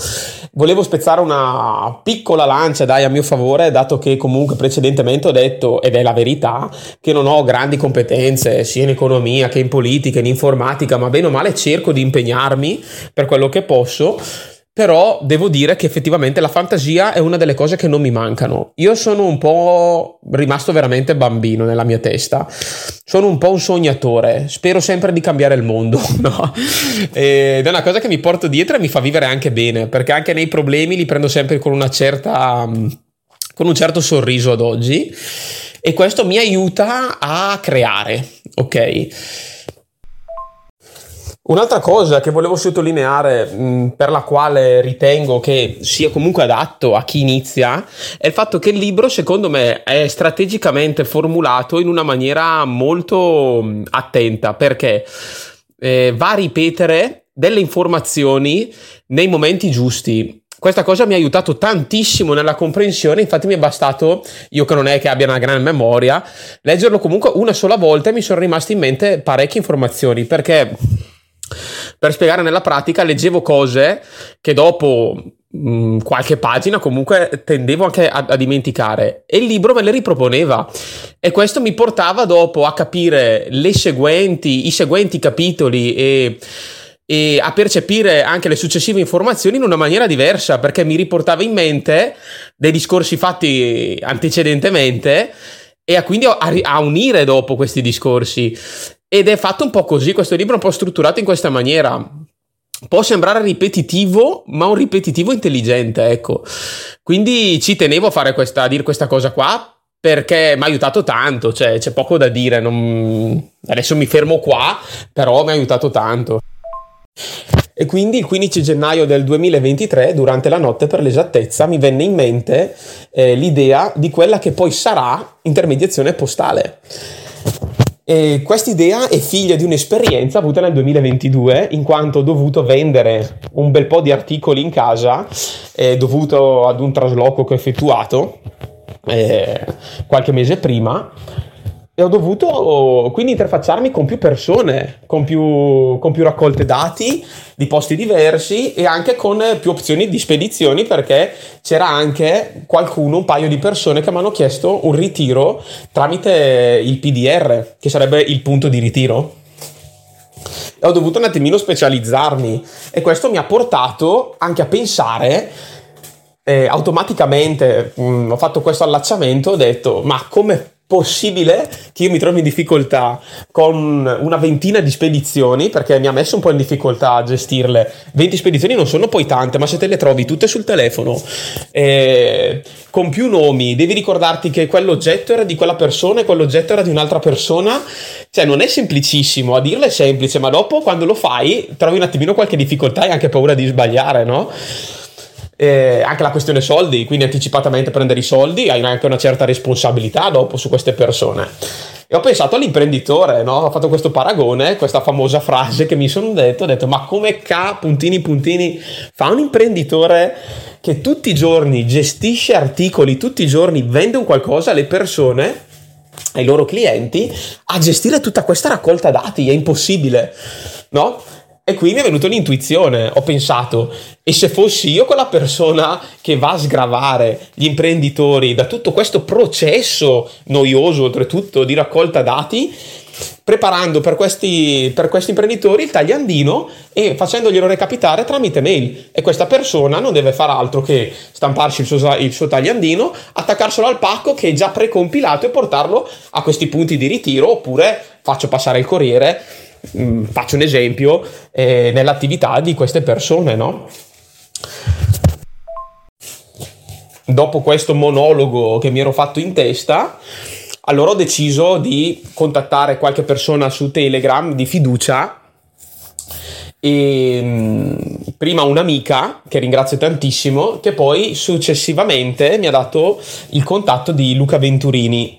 Volevo spezzare una piccola lancia, dai, a mio favore, dato che comunque precedentemente ho detto, ed è la verità, che non ho grandi competenze sia in economia che in politica, in informatica, ma bene o male cerco di impegnarmi per quello che posso. Però devo dire che effettivamente la fantasia è una delle cose che non mi mancano. Io sono un po' rimasto veramente bambino nella mia testa. Sono un po' un sognatore. Spero sempre di cambiare il mondo, no? Ed è una cosa che mi porto dietro e mi fa vivere anche bene, perché anche nei problemi li prendo sempre con un certo sorriso ad oggi. E questo mi aiuta a creare, ok? Un'altra cosa che volevo sottolineare, per la quale ritengo che sia comunque adatto a chi inizia, è il fatto che il libro, secondo me, è strategicamente formulato in una maniera molto attenta, perché va a ripetere delle informazioni nei momenti giusti. Questa cosa mi ha aiutato tantissimo nella comprensione, infatti mi è bastato, io che non è che abbia una gran memoria, leggerlo comunque una sola volta e mi sono rimaste in mente parecchie informazioni, perché per spiegare nella pratica leggevo cose che dopo qualche pagina comunque tendevo anche a dimenticare, e il libro me le riproponeva, e questo mi portava dopo a capire i seguenti capitoli e a percepire anche le successive informazioni in una maniera diversa, perché mi riportava in mente dei discorsi fatti antecedentemente e quindi a unire dopo questi discorsi. Ed è fatto un po' così, questo libro è un po' strutturato in questa maniera. Può sembrare ripetitivo, ma un ripetitivo intelligente, ecco. Quindi ci tenevo a dire questa cosa qua, perché mi ha aiutato tanto, cioè c'è poco da dire, adesso mi fermo qua, però mi ha aiutato tanto. E quindi il 15 gennaio del 2023, durante la notte per l'esattezza, mi venne in mente l'idea di quella che poi sarà Intermediazione Postale. E quest'idea è figlia di un'esperienza avuta nel 2022, in quanto ho dovuto vendere un bel po' di articoli in casa, dovuto ad un trasloco che ho effettuato qualche mese prima, e ho dovuto quindi interfacciarmi con più persone, con più raccolte dati di posti diversi e anche con più opzioni di spedizioni, perché c'era anche un paio di persone che mi hanno chiesto un ritiro tramite il PDR, che sarebbe il punto di ritiro. E ho dovuto un attimino specializzarmi, e questo mi ha portato anche a pensare. Automaticamente ho fatto questo allacciamento, ho detto: ma come possibile che io mi trovi in difficoltà con una ventina di spedizioni, perché mi ha messo un po' in difficoltà a gestirle. 20 spedizioni non sono poi tante, ma se te le trovi tutte sul telefono, con più nomi, devi ricordarti che quell'oggetto era di quella persona e quell'oggetto era di un'altra persona, cioè non è semplicissimo. A dirle è semplice, ma dopo quando lo fai trovi un attimino qualche difficoltà e anche paura di sbagliare, no? Anche la questione soldi, quindi anticipatamente prendere i soldi, hai anche una certa responsabilità dopo su queste persone. E ho pensato all'imprenditore, no? Ho fatto questo paragone, questa famosa frase che mi sono detto, ma come fa un imprenditore che tutti i giorni gestisce articoli, tutti i giorni vende un qualcosa alle persone, ai loro clienti, a gestire tutta questa raccolta dati? È impossibile, no? E qui mi è venuta un'intuizione, ho pensato: e se fossi io quella persona che va a sgravare gli imprenditori da tutto questo processo noioso, oltretutto, di raccolta dati, preparando per questi imprenditori il tagliandino e facendoglielo recapitare tramite mail, e questa persona non deve far altro che stamparsi il suo tagliandino, attaccarselo al pacco che è già precompilato e portarlo a questi punti di ritiro, oppure faccio passare il corriere. Faccio un esempio nell'attività di queste persone, no? Dopo questo monologo che mi ero fatto in testa, allora ho deciso di contattare qualche persona su Telegram di fiducia, e prima un'amica che ringrazio tantissimo, che poi successivamente mi ha dato il contatto di Luca Venturini.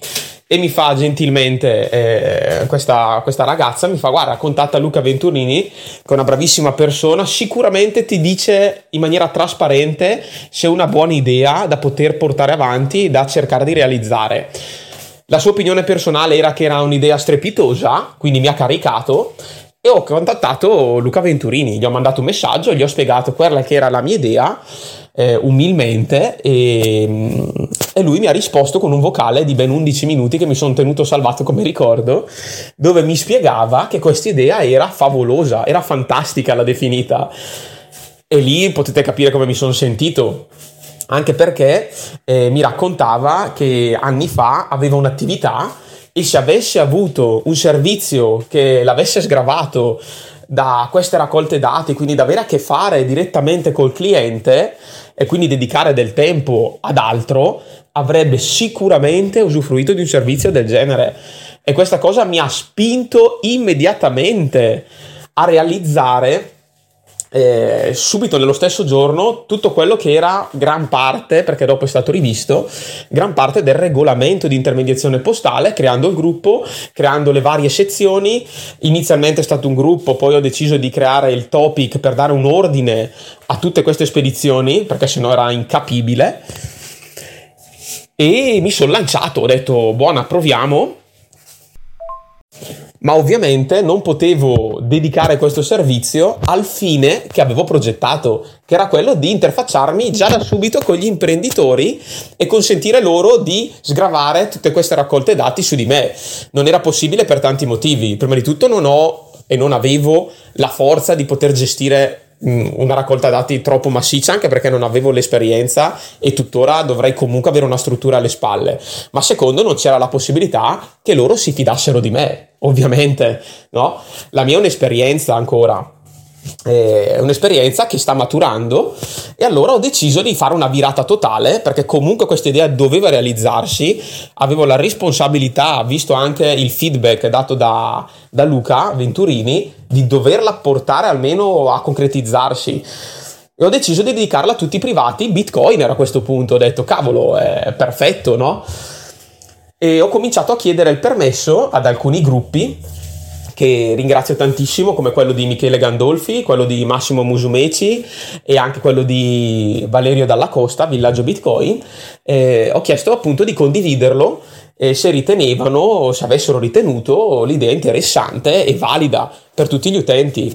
E mi fa gentilmente questa ragazza, mi fa: guarda, contatta Luca Venturini, che è una bravissima persona, sicuramente ti dice in maniera trasparente se è una buona idea da poter portare avanti, da cercare di realizzare. La sua opinione personale era che era un'idea strepitosa, quindi mi ha caricato, e ho contattato Luca Venturini, gli ho mandato un messaggio, gli ho spiegato quella che era la mia idea, umilmente, e lui mi ha risposto con un vocale di ben 11 minuti che mi sono tenuto salvato come ricordo, dove mi spiegava che questa idea era favolosa, era fantastica, l'ha definita, e lì potete capire come mi sono sentito, anche perché mi raccontava che anni fa aveva un'attività e se avesse avuto un servizio che l'avesse sgravato da queste raccolte dati, quindi da avere a che fare direttamente col cliente e quindi dedicare del tempo ad altro, avrebbe sicuramente usufruito di un servizio del genere. E questa cosa mi ha spinto immediatamente a realizzare subito nello stesso giorno tutto quello che era gran parte, perché dopo è stato rivisto, gran parte del regolamento di intermediazione postale, creando il gruppo, creando le varie sezioni. Inizialmente è stato un gruppo, poi ho deciso di creare il topic per dare un ordine a tutte queste spedizioni, perché sennò era incapibile, e mi sono lanciato, ho detto buona, proviamo. Ma ovviamente non potevo dedicare questo servizio al fine che avevo progettato, che era quello di interfacciarmi già da subito con gli imprenditori e consentire loro di sgravare tutte queste raccolte dati su di me. Non era possibile per tanti motivi. Prima di tutto non ho e non avevo la forza di poter gestire una raccolta dati troppo massiccia, anche perché non avevo l'esperienza e tuttora dovrei comunque avere una struttura alle spalle, ma secondo non c'era la possibilità che loro si fidassero di me, ovviamente, no? La mia è un'esperienza ancora, è un'esperienza che sta maturando, e allora ho deciso di fare una virata totale, perché comunque questa idea doveva realizzarsi, avevo la responsabilità, visto anche il feedback dato da Luca Venturini, di doverla portare almeno a concretizzarsi, e ho deciso di dedicarla a tutti i privati bitcoiner. A questo punto ho detto cavolo, è perfetto, no? E ho cominciato a chiedere il permesso ad alcuni gruppi che ringrazio tantissimo, come quello di Michele Gandolfi, quello di Massimo Musumeci e anche quello di Valerio Dalla Costa, Villaggio Bitcoin. Ho chiesto appunto di condividerlo, se ritenevano, se avessero ritenuto l'idea interessante e valida per tutti gli utenti,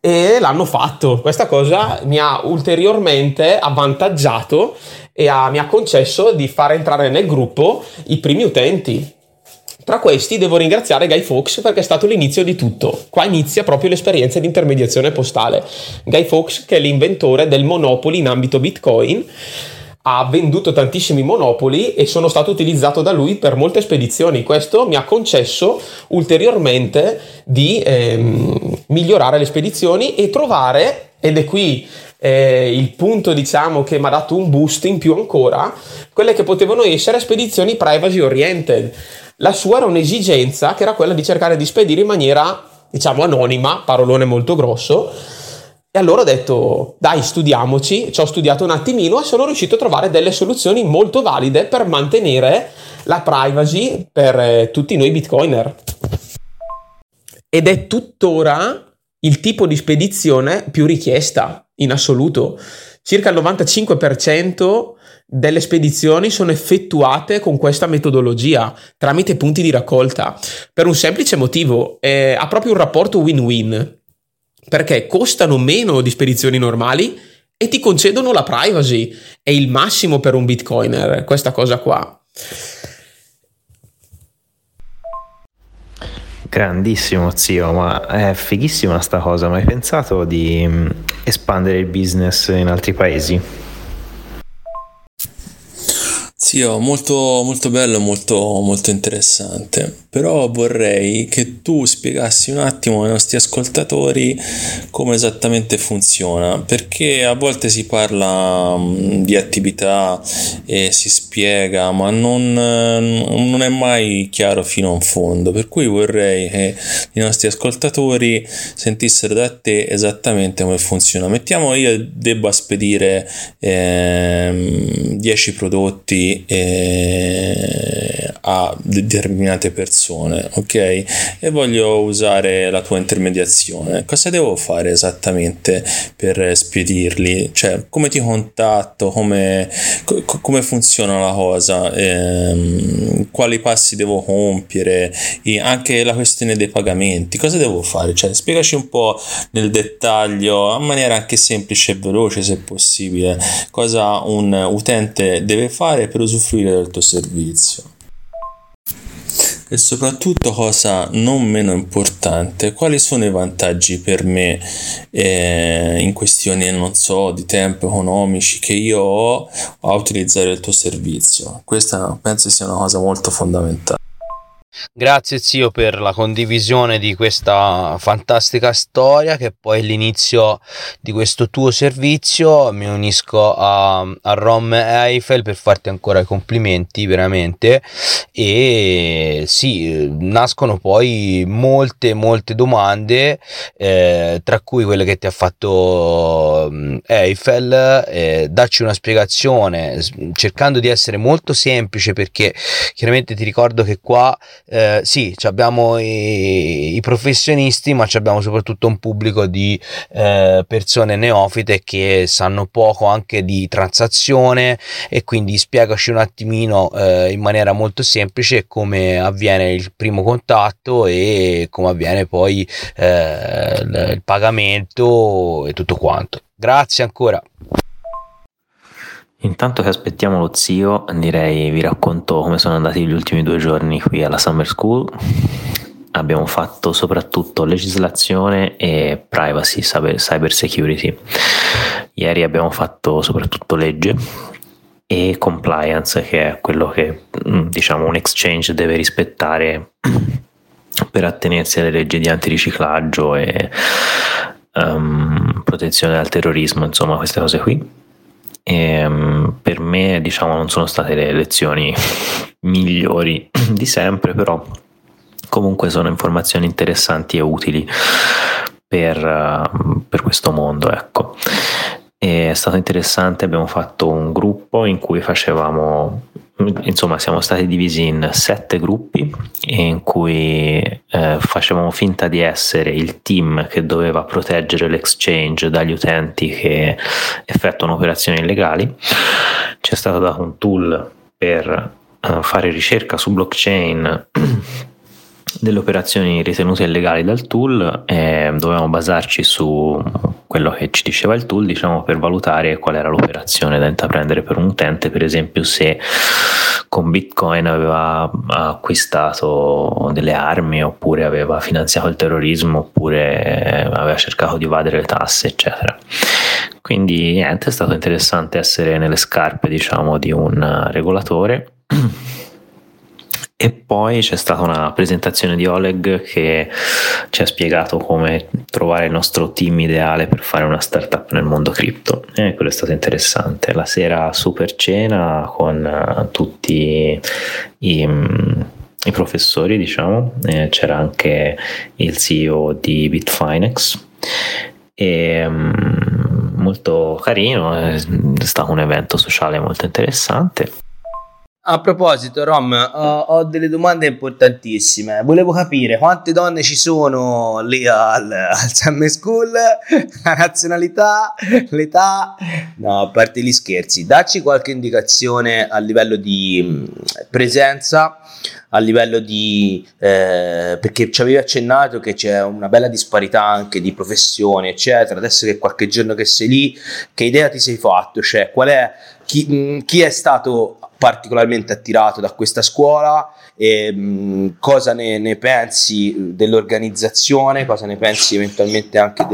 e l'hanno fatto. Questa cosa mi ha ulteriormente avvantaggiato e mi ha concesso di far entrare nel gruppo i primi utenti. Tra questi devo ringraziare Guy Fawkes, perché è stato l'inizio di tutto. Qua inizia proprio l'esperienza di intermediazione postale. Guy Fawkes, che è l'inventore del Monopoly in ambito Bitcoin, ha venduto tantissimi Monopoli e sono stato utilizzato da lui per molte spedizioni. Questo mi ha concesso ulteriormente di migliorare le spedizioni e trovare, ed è qui il punto, diciamo, che mi ha dato un boost in più ancora, quelle che potevano essere spedizioni privacy oriented. La sua era un'esigenza che era quella di cercare di spedire in maniera, diciamo, anonima, parolone molto grosso, e allora ho detto dai, studiamoci. Ci ho studiato un attimino e sono riuscito a trovare delle soluzioni molto valide per mantenere la privacy per tutti noi bitcoiner, ed è tuttora il tipo di spedizione più richiesta in assoluto. Circa il 95% delle spedizioni sono effettuate con questa metodologia tramite punti di raccolta, per un semplice motivo: ha proprio un rapporto win-win, perché costano meno di spedizioni normali e ti concedono la privacy. È il massimo per un bitcoiner, questa cosa qua. Grandissimo zio, ma è fighissima sta cosa. Ma hai pensato di espandere il business in altri paesi? Zio, molto, molto bello, molto, molto interessante. Però vorrei che tu spiegassi un attimo ai nostri ascoltatori come esattamente funziona, perché a volte si parla di attività e si spiega, ma non è mai chiaro fino in fondo, per cui vorrei che i nostri ascoltatori sentissero da te esattamente come funziona. Mettiamo io debba spedire 10 prodotti a determinate persone persone, ok? E voglio usare la tua intermediazione. Cosa devo fare esattamente per spedirli? Cioè, come ti contatto? Come funziona la cosa? Quali passi devo compiere? E anche la questione dei pagamenti. Cosa devo fare? Cioè, spiegaci un po' nel dettaglio, in maniera anche semplice e veloce, se possibile, cosa un utente deve fare per usufruire del tuo servizio. E soprattutto, cosa non meno importante, quali sono i vantaggi per me in questione, non so, di tempo, economici, che io ho a utilizzare il tuo servizio. Questa penso sia una cosa molto fondamentale. Grazie zio per la condivisione di questa fantastica storia, che poi è l'inizio di questo tuo servizio. Mi unisco a Rom Eiffel per farti ancora i complimenti veramente, e sì, nascono poi molte domande, tra cui quelle che ti ha fatto Eiffel. Dacci una spiegazione, cercando di essere molto semplice, perché chiaramente ti ricordo che qua sì, abbiamo i professionisti, ma abbiamo soprattutto un pubblico di persone neofite che sanno poco anche di transazione, e quindi spiegaci un attimino in maniera molto semplice come avviene il primo contatto e come avviene poi il pagamento e tutto quanto. Grazie ancora. Intanto che aspettiamo lo zio, direi vi racconto come sono andati gli ultimi 2 giorni qui alla Summer School. Abbiamo fatto soprattutto legislazione e privacy, cyber security. Ieri abbiamo fatto soprattutto legge e compliance, che è quello che, diciamo, un exchange deve rispettare per attenersi alle leggi di antiriciclaggio e protezione dal terrorismo, insomma queste cose qui. E per me, diciamo, non sono state le lezioni migliori di sempre, però comunque sono informazioni interessanti e utili per questo mondo, ecco. E è stato interessante, abbiamo fatto un gruppo in cui facevamo, insomma siamo stati divisi in 7 gruppi, in cui facevamo finta di essere il team che doveva proteggere l'exchange dagli utenti che effettuano operazioni illegali. C'è stato dato un tool per fare ricerca su blockchain delle operazioni ritenute illegali dal tool, e dovevamo basarci su quello che ci diceva il tool, diciamo, per valutare qual era l'operazione da intraprendere per un utente. Per esempio, se con Bitcoin aveva acquistato delle armi, oppure aveva finanziato il terrorismo, oppure aveva cercato di evadere le tasse, eccetera. Quindi niente, è stato interessante essere nelle scarpe, diciamo, di un regolatore. E poi c'è stata una presentazione di Oleg che ci ha spiegato come trovare il nostro team ideale per fare una startup nel mondo cripto, e quello è stato interessante. La sera super cena con tutti i professori, diciamo, c'era anche il CEO di Bitfinex, e molto carino, è stato un evento sociale molto interessante. A proposito, Rom, ho delle domande importantissime. Volevo capire quante donne ci sono lì al Summer School, la nazionalità, l'età. No, a parte gli scherzi, dacci qualche indicazione a livello di presenza, a livello di perché ci avevi accennato che c'è una bella disparità anche di professioni, eccetera. Adesso che qualche giorno che sei lì, che idea ti sei fatto? Cioè, qual è chi è stato particolarmente attirato da questa scuola, e cosa ne pensi dell'organizzazione, cosa ne pensi eventualmente anche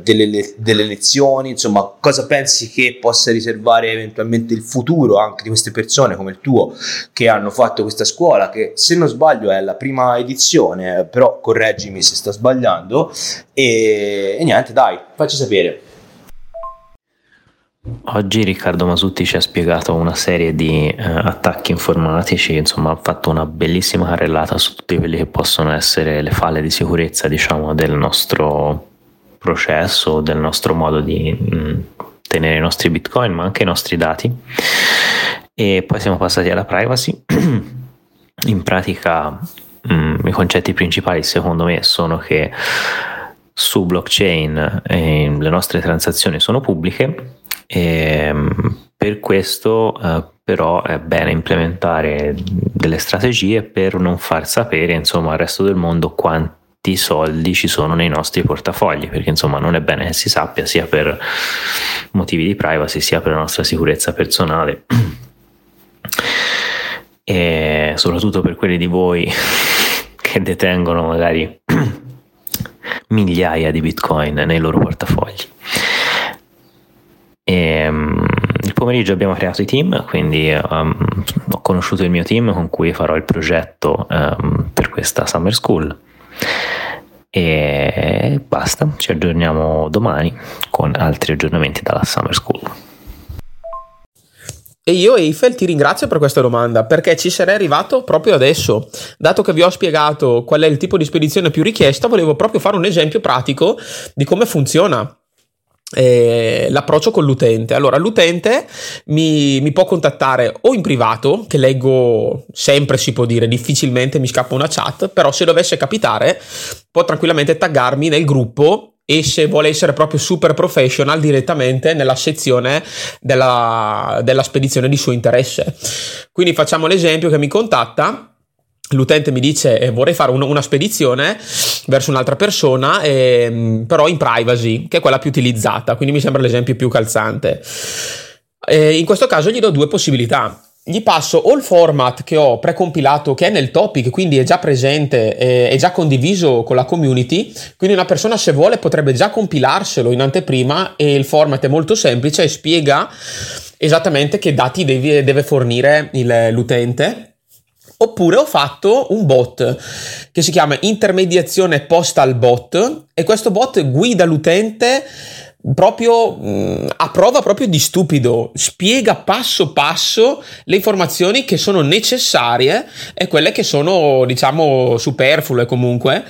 delle lezioni, insomma cosa pensi che possa riservare eventualmente il futuro anche di queste persone come il tuo che hanno fatto questa scuola, che se non sbaglio è la prima edizione, però correggimi se sto sbagliando, e niente, dai, facci sapere. Oggi Riccardo Masutti ci ha spiegato una serie di attacchi informatici, insomma ha fatto una bellissima carrellata su tutti quelli che possono essere le falle di sicurezza, diciamo, del nostro processo, del nostro modo di tenere i nostri bitcoin, ma anche i nostri dati. E poi siamo passati alla privacy in pratica i concetti principali secondo me sono che su blockchain le nostre transazioni sono pubbliche e per questo però è bene implementare delle strategie per non far sapere insomma al resto del mondo quanti soldi ci sono nei nostri portafogli, perché insomma non è bene che si sappia, sia per motivi di privacy sia per la nostra sicurezza personale. E soprattutto per quelli di voi che detengono magari migliaia di bitcoin nei loro portafogli. E, il pomeriggio abbiamo creato i team, quindi ho conosciuto il mio team con cui farò il progetto per questa Summer School. E basta, ci aggiorniamo domani con altri aggiornamenti dalla Summer School. E io, Eiffel, ti ringrazio per questa domanda, perché ci sarei arrivato proprio adesso. Dato che vi ho spiegato qual è il tipo di spedizione più richiesta, volevo proprio fare un esempio pratico di come funziona l'approccio con l'utente. Allora, l'utente mi può contattare o in privato, che leggo sempre, si può dire, difficilmente mi scappa una chat, però se dovesse capitare può tranquillamente taggarmi nel gruppo, e se vuole essere proprio super professional direttamente nella sezione della spedizione di suo interesse. Quindi facciamo l'esempio che mi contatta, l'utente mi dice vorrei fare una spedizione verso un'altra persona, però in privacy, che è quella più utilizzata, quindi mi sembra l'esempio più calzante. In questo caso gli do due possibilità. Gli passo o il format che ho precompilato, che è nel topic, quindi è già presente, è già condiviso con la community, quindi una persona se vuole potrebbe già compilarselo in anteprima, e il format è molto semplice e spiega esattamente che dati deve fornire l'utente. Oppure ho fatto un bot che si chiama Intermediazione Postale Bot, e questo bot guida l'utente proprio a prova proprio di stupido, spiega passo passo le informazioni che sono necessarie e quelle che sono, diciamo, superflue, comunque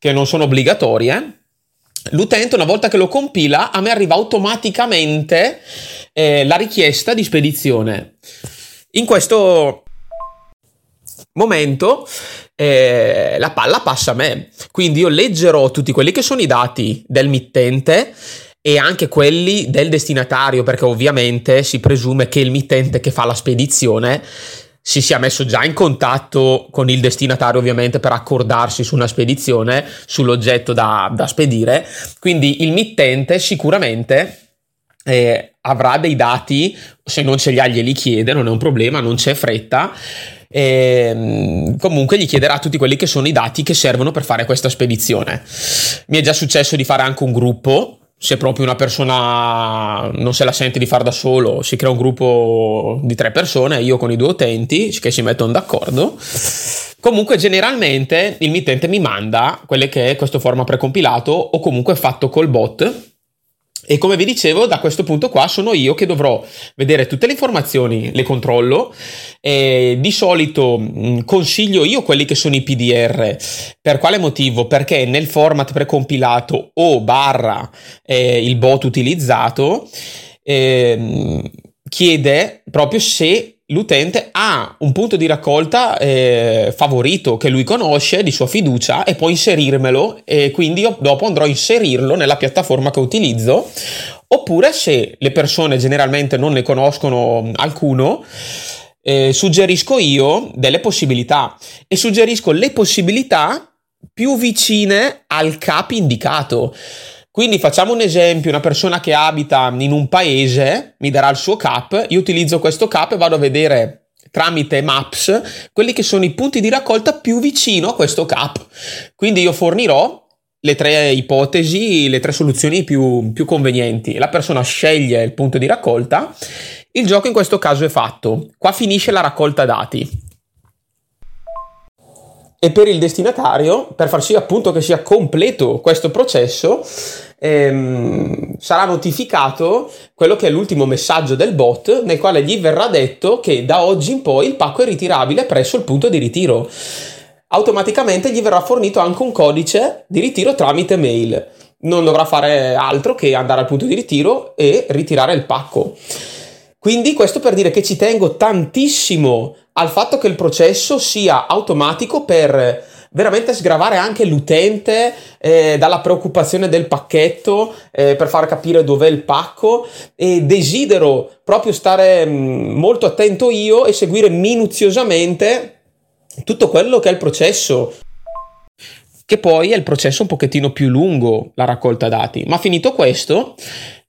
che non sono obbligatorie. L'utente, una volta che lo compila, a me arriva automaticamente la richiesta di spedizione. In questo momento la palla passa a me, quindi io leggerò tutti quelli che sono i dati del mittente e anche quelli del destinatario, perché ovviamente si presume che il mittente che fa la spedizione si sia messo già in contatto con il destinatario, ovviamente, per accordarsi su una spedizione, sull'oggetto da spedire. Quindi il mittente sicuramente avrà dei dati, se non ce li ha glieli chiede, non è un problema, non c'è fretta. E comunque gli chiederà tutti quelli che sono i dati che servono per fare questa spedizione. Mi è già successo di fare anche un gruppo, se proprio una persona non se la sente di far da solo, si crea un gruppo di 3 persone, io con i 2 utenti che si mettono d'accordo. Comunque generalmente il mittente mi manda quelle che è questo format precompilato o comunque fatto col bot, e come vi dicevo, da questo punto qua sono io che dovrò vedere tutte le informazioni, le controllo, e di solito consiglio io quelli che sono i PDR. Per quale motivo? Perché nel format precompilato o barra il bot utilizzato chiede proprio se l'utente ha un punto di raccolta favorito che lui conosce, di sua fiducia, e può inserirmelo, e quindi io dopo andrò a inserirlo nella piattaforma che utilizzo. Oppure se le persone generalmente non ne conoscono alcuno, suggerisco io delle possibilità, e suggerisco le possibilità più vicine al CAP indicato. Quindi facciamo un esempio, una persona che abita in un paese mi darà il suo CAP, io utilizzo questo CAP e vado a vedere tramite Maps quelli che sono i punti di raccolta più vicino a questo CAP. Quindi io fornirò le 3 ipotesi, le 3 soluzioni più convenienti. La persona sceglie il punto di raccolta, il gioco in questo caso è fatto. Qua finisce la raccolta dati. E per il destinatario, per far sì appunto che sia completo questo processo, sarà notificato quello che è l'ultimo messaggio del bot, nel quale gli verrà detto che da oggi in poi il pacco è ritirabile presso il punto di ritiro. Automaticamente gli verrà fornito anche un codice di ritiro tramite mail. Non dovrà fare altro che andare al punto di ritiro e ritirare il pacco. Quindi questo per dire che ci tengo tantissimo al fatto che il processo sia automatico per veramente sgravare anche l'utente dalla preoccupazione del pacchetto, per far capire dov'è il pacco, e desidero proprio stare molto attento io e seguire minuziosamente tutto quello che è il processo, che poi è il processo un pochettino più lungo, la raccolta dati. Ma finito questo,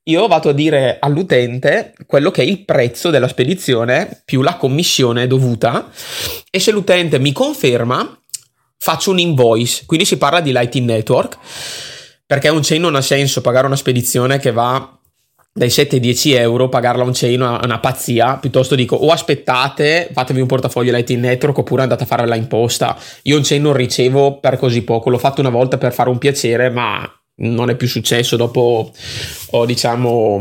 io vado a dire all'utente quello che è il prezzo della spedizione più la commissione dovuta, e se l'utente mi conferma faccio un invoice. Quindi si parla di Lightning Network, perché un chain non ha senso pagare una spedizione che va dai 7 ai 10 euro, pagarla un chain è una pazzia. Piuttosto dico: o aspettate, fatevi un portafoglio Lightning Network, oppure andate a fare la imposta. Io un chain non ricevo per così poco, l'ho fatto una volta per fare un piacere, ma non è più successo, dopo ho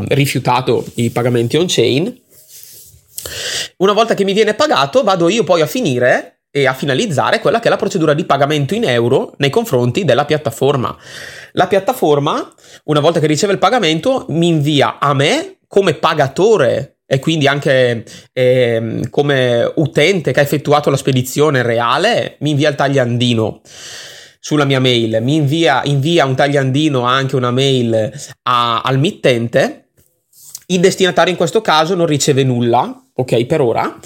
rifiutato i pagamenti on chain. Una volta che mi viene pagato, vado io poi a finire e a finalizzare quella che è la procedura di pagamento in euro nei confronti della piattaforma. La piattaforma, una volta che riceve il pagamento, mi invia a me come pagatore e quindi anche come utente che ha effettuato la spedizione reale, mi invia il tagliandino sulla mia mail, mi invia un tagliandino, anche una mail al mittente. Il destinatario in questo caso non riceve nulla, ok, per ora.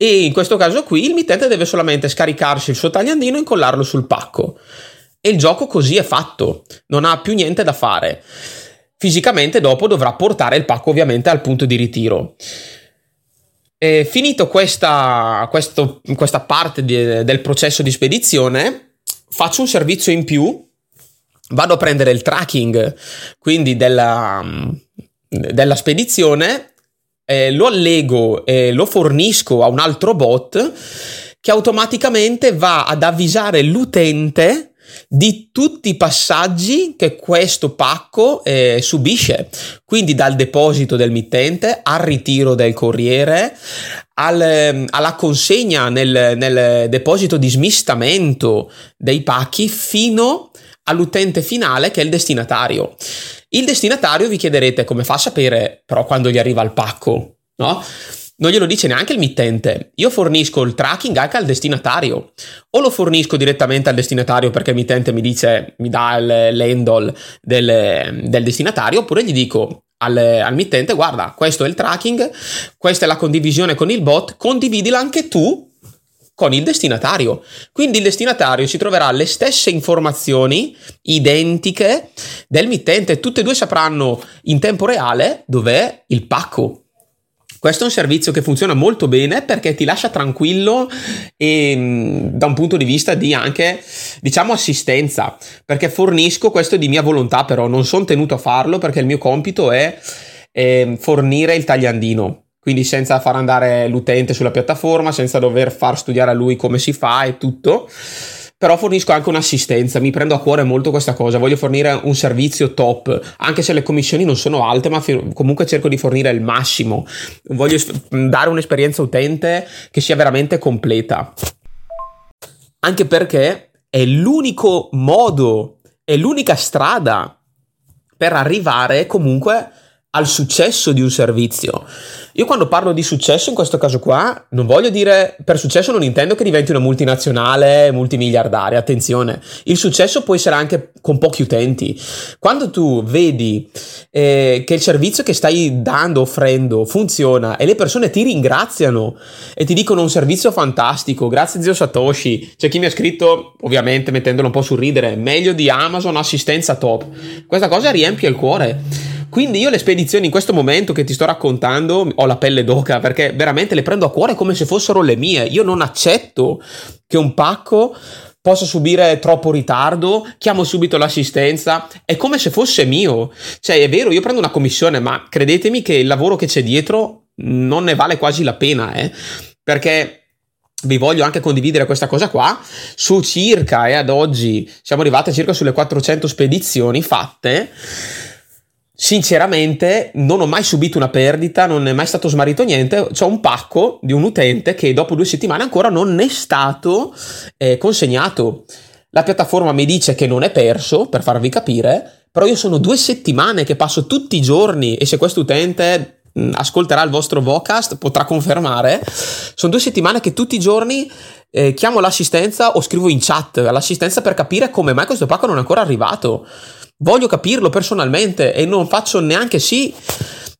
E in questo caso qui il mittente deve solamente scaricarsi il suo tagliandino e incollarlo sul pacco. E il gioco così è fatto, non ha più niente da fare. Fisicamente dopo dovrà portare il pacco ovviamente al punto di ritiro. E finito questa parte del processo di spedizione, faccio un servizio in più, vado a prendere il tracking quindi della spedizione, lo allego e lo fornisco a un altro bot che automaticamente va ad avvisare l'utente di tutti i passaggi che questo pacco subisce, quindi dal deposito del mittente al ritiro del corriere, alla consegna nel deposito di smistamento dei pacchi fino all'utente finale, che è il destinatario. Il destinatario, vi chiederete, come fa a sapere però quando gli arriva il pacco? No? Non glielo dice neanche il mittente. Io fornisco il tracking anche al destinatario, o lo fornisco direttamente al destinatario perché il mittente mi dà l'handle del destinatario, oppure gli dico al mittente: guarda, questo è il tracking, questa è la condivisione con il bot, condividila anche tu con il destinatario. Quindi il destinatario si troverà le stesse informazioni identiche del mittente, tutte e due sapranno in tempo reale dov'è il pacco. Questo è un servizio che funziona molto bene perché ti lascia tranquillo e da un punto di vista di anche, assistenza, perché fornisco questo di mia volontà, però non sono tenuto a farlo perché il mio compito è fornire il tagliandino. Quindi senza far andare l'utente sulla piattaforma, senza dover far studiare a lui come si fa e tutto, però fornisco anche un'assistenza, mi prendo a cuore molto questa cosa, voglio fornire un servizio top, anche se le commissioni non sono alte, ma comunque cerco di fornire il massimo, voglio dare un'esperienza utente che sia veramente completa, anche perché è l'unico modo, è l'unica strada per arrivare comunque al successo di un servizio. Io quando parlo di successo in questo caso qua non voglio dire, per successo non intendo che diventi una multinazionale multimiliardaria, attenzione, il successo può essere anche con pochi utenti. Quando tu vedi che il servizio che stai offrendo funziona e le persone ti ringraziano e ti dicono un servizio fantastico, grazie zio Satoshi, c'è chi mi ha scritto, ovviamente mettendolo un po' sul ridere, meglio di Amazon, assistenza top, questa cosa riempie il cuore. Quindi io le spedizioni in questo momento che ti sto raccontando ho la pelle d'oca perché veramente le prendo a cuore come se fossero le mie. Io non accetto che un pacco possa subire troppo ritardo, chiamo subito l'assistenza, è come se fosse mio. Cioè è vero, io prendo una commissione, ma credetemi che il lavoro che c'è dietro non ne vale quasi la pena, perché vi voglio anche condividere questa cosa qua. Su circa, ad oggi siamo arrivati circa sulle 400 spedizioni fatte. Sinceramente non ho mai subito una perdita, non è mai stato smarrito niente. C'ho un pacco di un utente che dopo 2 settimane ancora non è stato consegnato. La piattaforma mi dice che non è perso, per farvi capire, però io sono 2 settimane che passo tutti i giorni, e se questo utente ascolterà il vostro vocast potrà confermare, sono 2 settimane che tutti i giorni chiamo l'assistenza o scrivo in chat all'assistenza per capire come mai questo pacco non è ancora arrivato. Voglio capirlo personalmente e non faccio neanche sì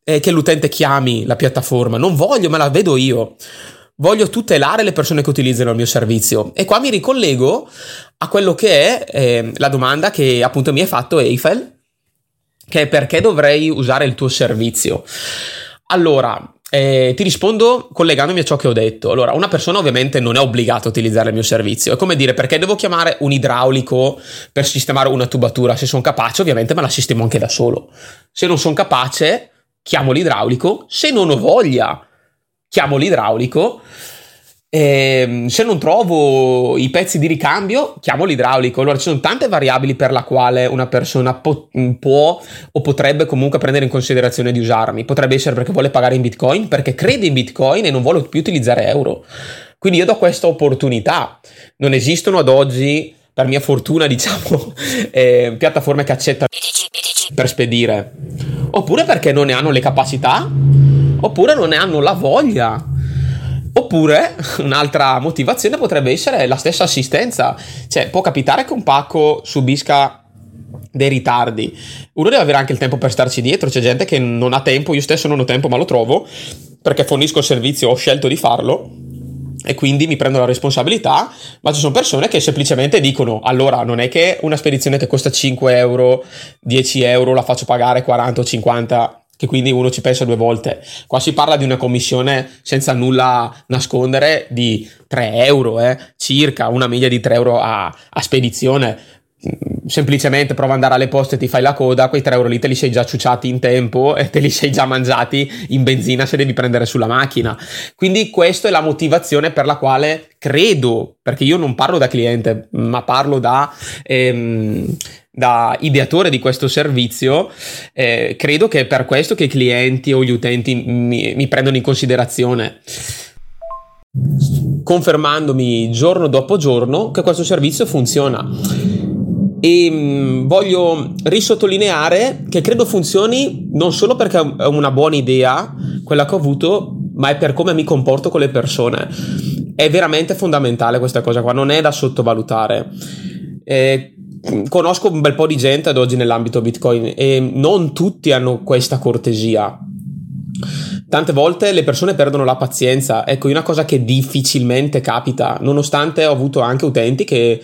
che l'utente chiami la piattaforma, non voglio, me la vedo io. Voglio tutelare le persone che utilizzano il mio servizio. E qua mi ricollego a quello che è la domanda che appunto mi hai fatto, Eiffel, che è: perché dovrei usare il tuo servizio? Allora, ti rispondo collegandomi a ciò che ho detto. Allora, una persona ovviamente non è obbligata a utilizzare il mio servizio. È come dire: perché devo chiamare un idraulico per sistemare una tubatura? Se sono capace, ovviamente me la sistemo anche da solo. Se non sono capace, chiamo l'idraulico. Se non ho voglia, chiamo l'idraulico. Se non trovo i pezzi di ricambio, chiamo l'idraulico. Allora, ci sono tante variabili per la quale una persona può o potrebbe comunque prendere in considerazione di usarmi. Potrebbe essere perché vuole pagare in Bitcoin, perché crede in Bitcoin e non vuole più utilizzare euro. Quindi io do questa opportunità. Non esistono ad oggi, per mia fortuna, diciamo, piattaforme che accettano per spedire, oppure perché non ne hanno le capacità, oppure non ne hanno la voglia, oppure un'altra motivazione potrebbe essere la stessa assistenza. Cioè, può capitare che un pacco subisca dei ritardi, uno deve avere anche il tempo per starci dietro. C'è gente che non ha tempo, io stesso non ho tempo ma lo trovo perché fornisco il servizio, ho scelto di farlo e quindi mi prendo la responsabilità. Ma ci sono persone che semplicemente dicono: allora non è che una spedizione che costa 5€, 10€ la faccio pagare 40 o 50, che quindi uno ci pensa 2 volte. Qua si parla di una commissione, senza nulla nascondere, di 3€, circa una media di 3€ a spedizione. Semplicemente prova ad andare alle poste, ti fai la coda, quei 3€ lì te li sei già ciucciati in tempo e te li sei già mangiati in benzina se devi prendere sulla macchina. Quindi questa è la motivazione per la quale credo, perché io non parlo da cliente ma parlo da ideatore di questo servizio, credo che è per questo che i clienti o gli utenti mi prendono in considerazione, confermandomi giorno dopo giorno che questo servizio funziona. E voglio risottolineare che credo funzioni non solo perché è una buona idea quella che ho avuto, ma è per come mi comporto con le persone. È veramente fondamentale questa cosa qua, non è da sottovalutare. Conosco un bel po' di gente ad oggi nell'ambito Bitcoin e non tutti hanno questa cortesia. Tante volte le persone perdono la pazienza. Ecco, è una cosa che difficilmente capita, nonostante ho avuto anche utenti che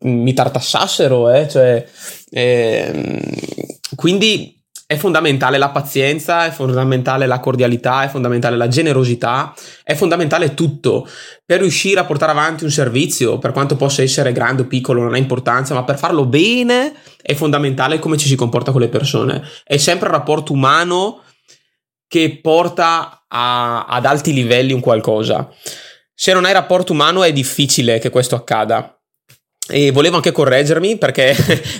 mi tartassassero, quindi è fondamentale la pazienza, è fondamentale la cordialità, è fondamentale la generosità, è fondamentale tutto per riuscire a portare avanti un servizio, per quanto possa essere grande o piccolo, non ha importanza, ma per farlo bene è fondamentale come ci si comporta con le persone. È sempre il rapporto umano che porta ad alti livelli un qualcosa. Se non hai rapporto umano è difficile che questo accada. E volevo anche correggermi perché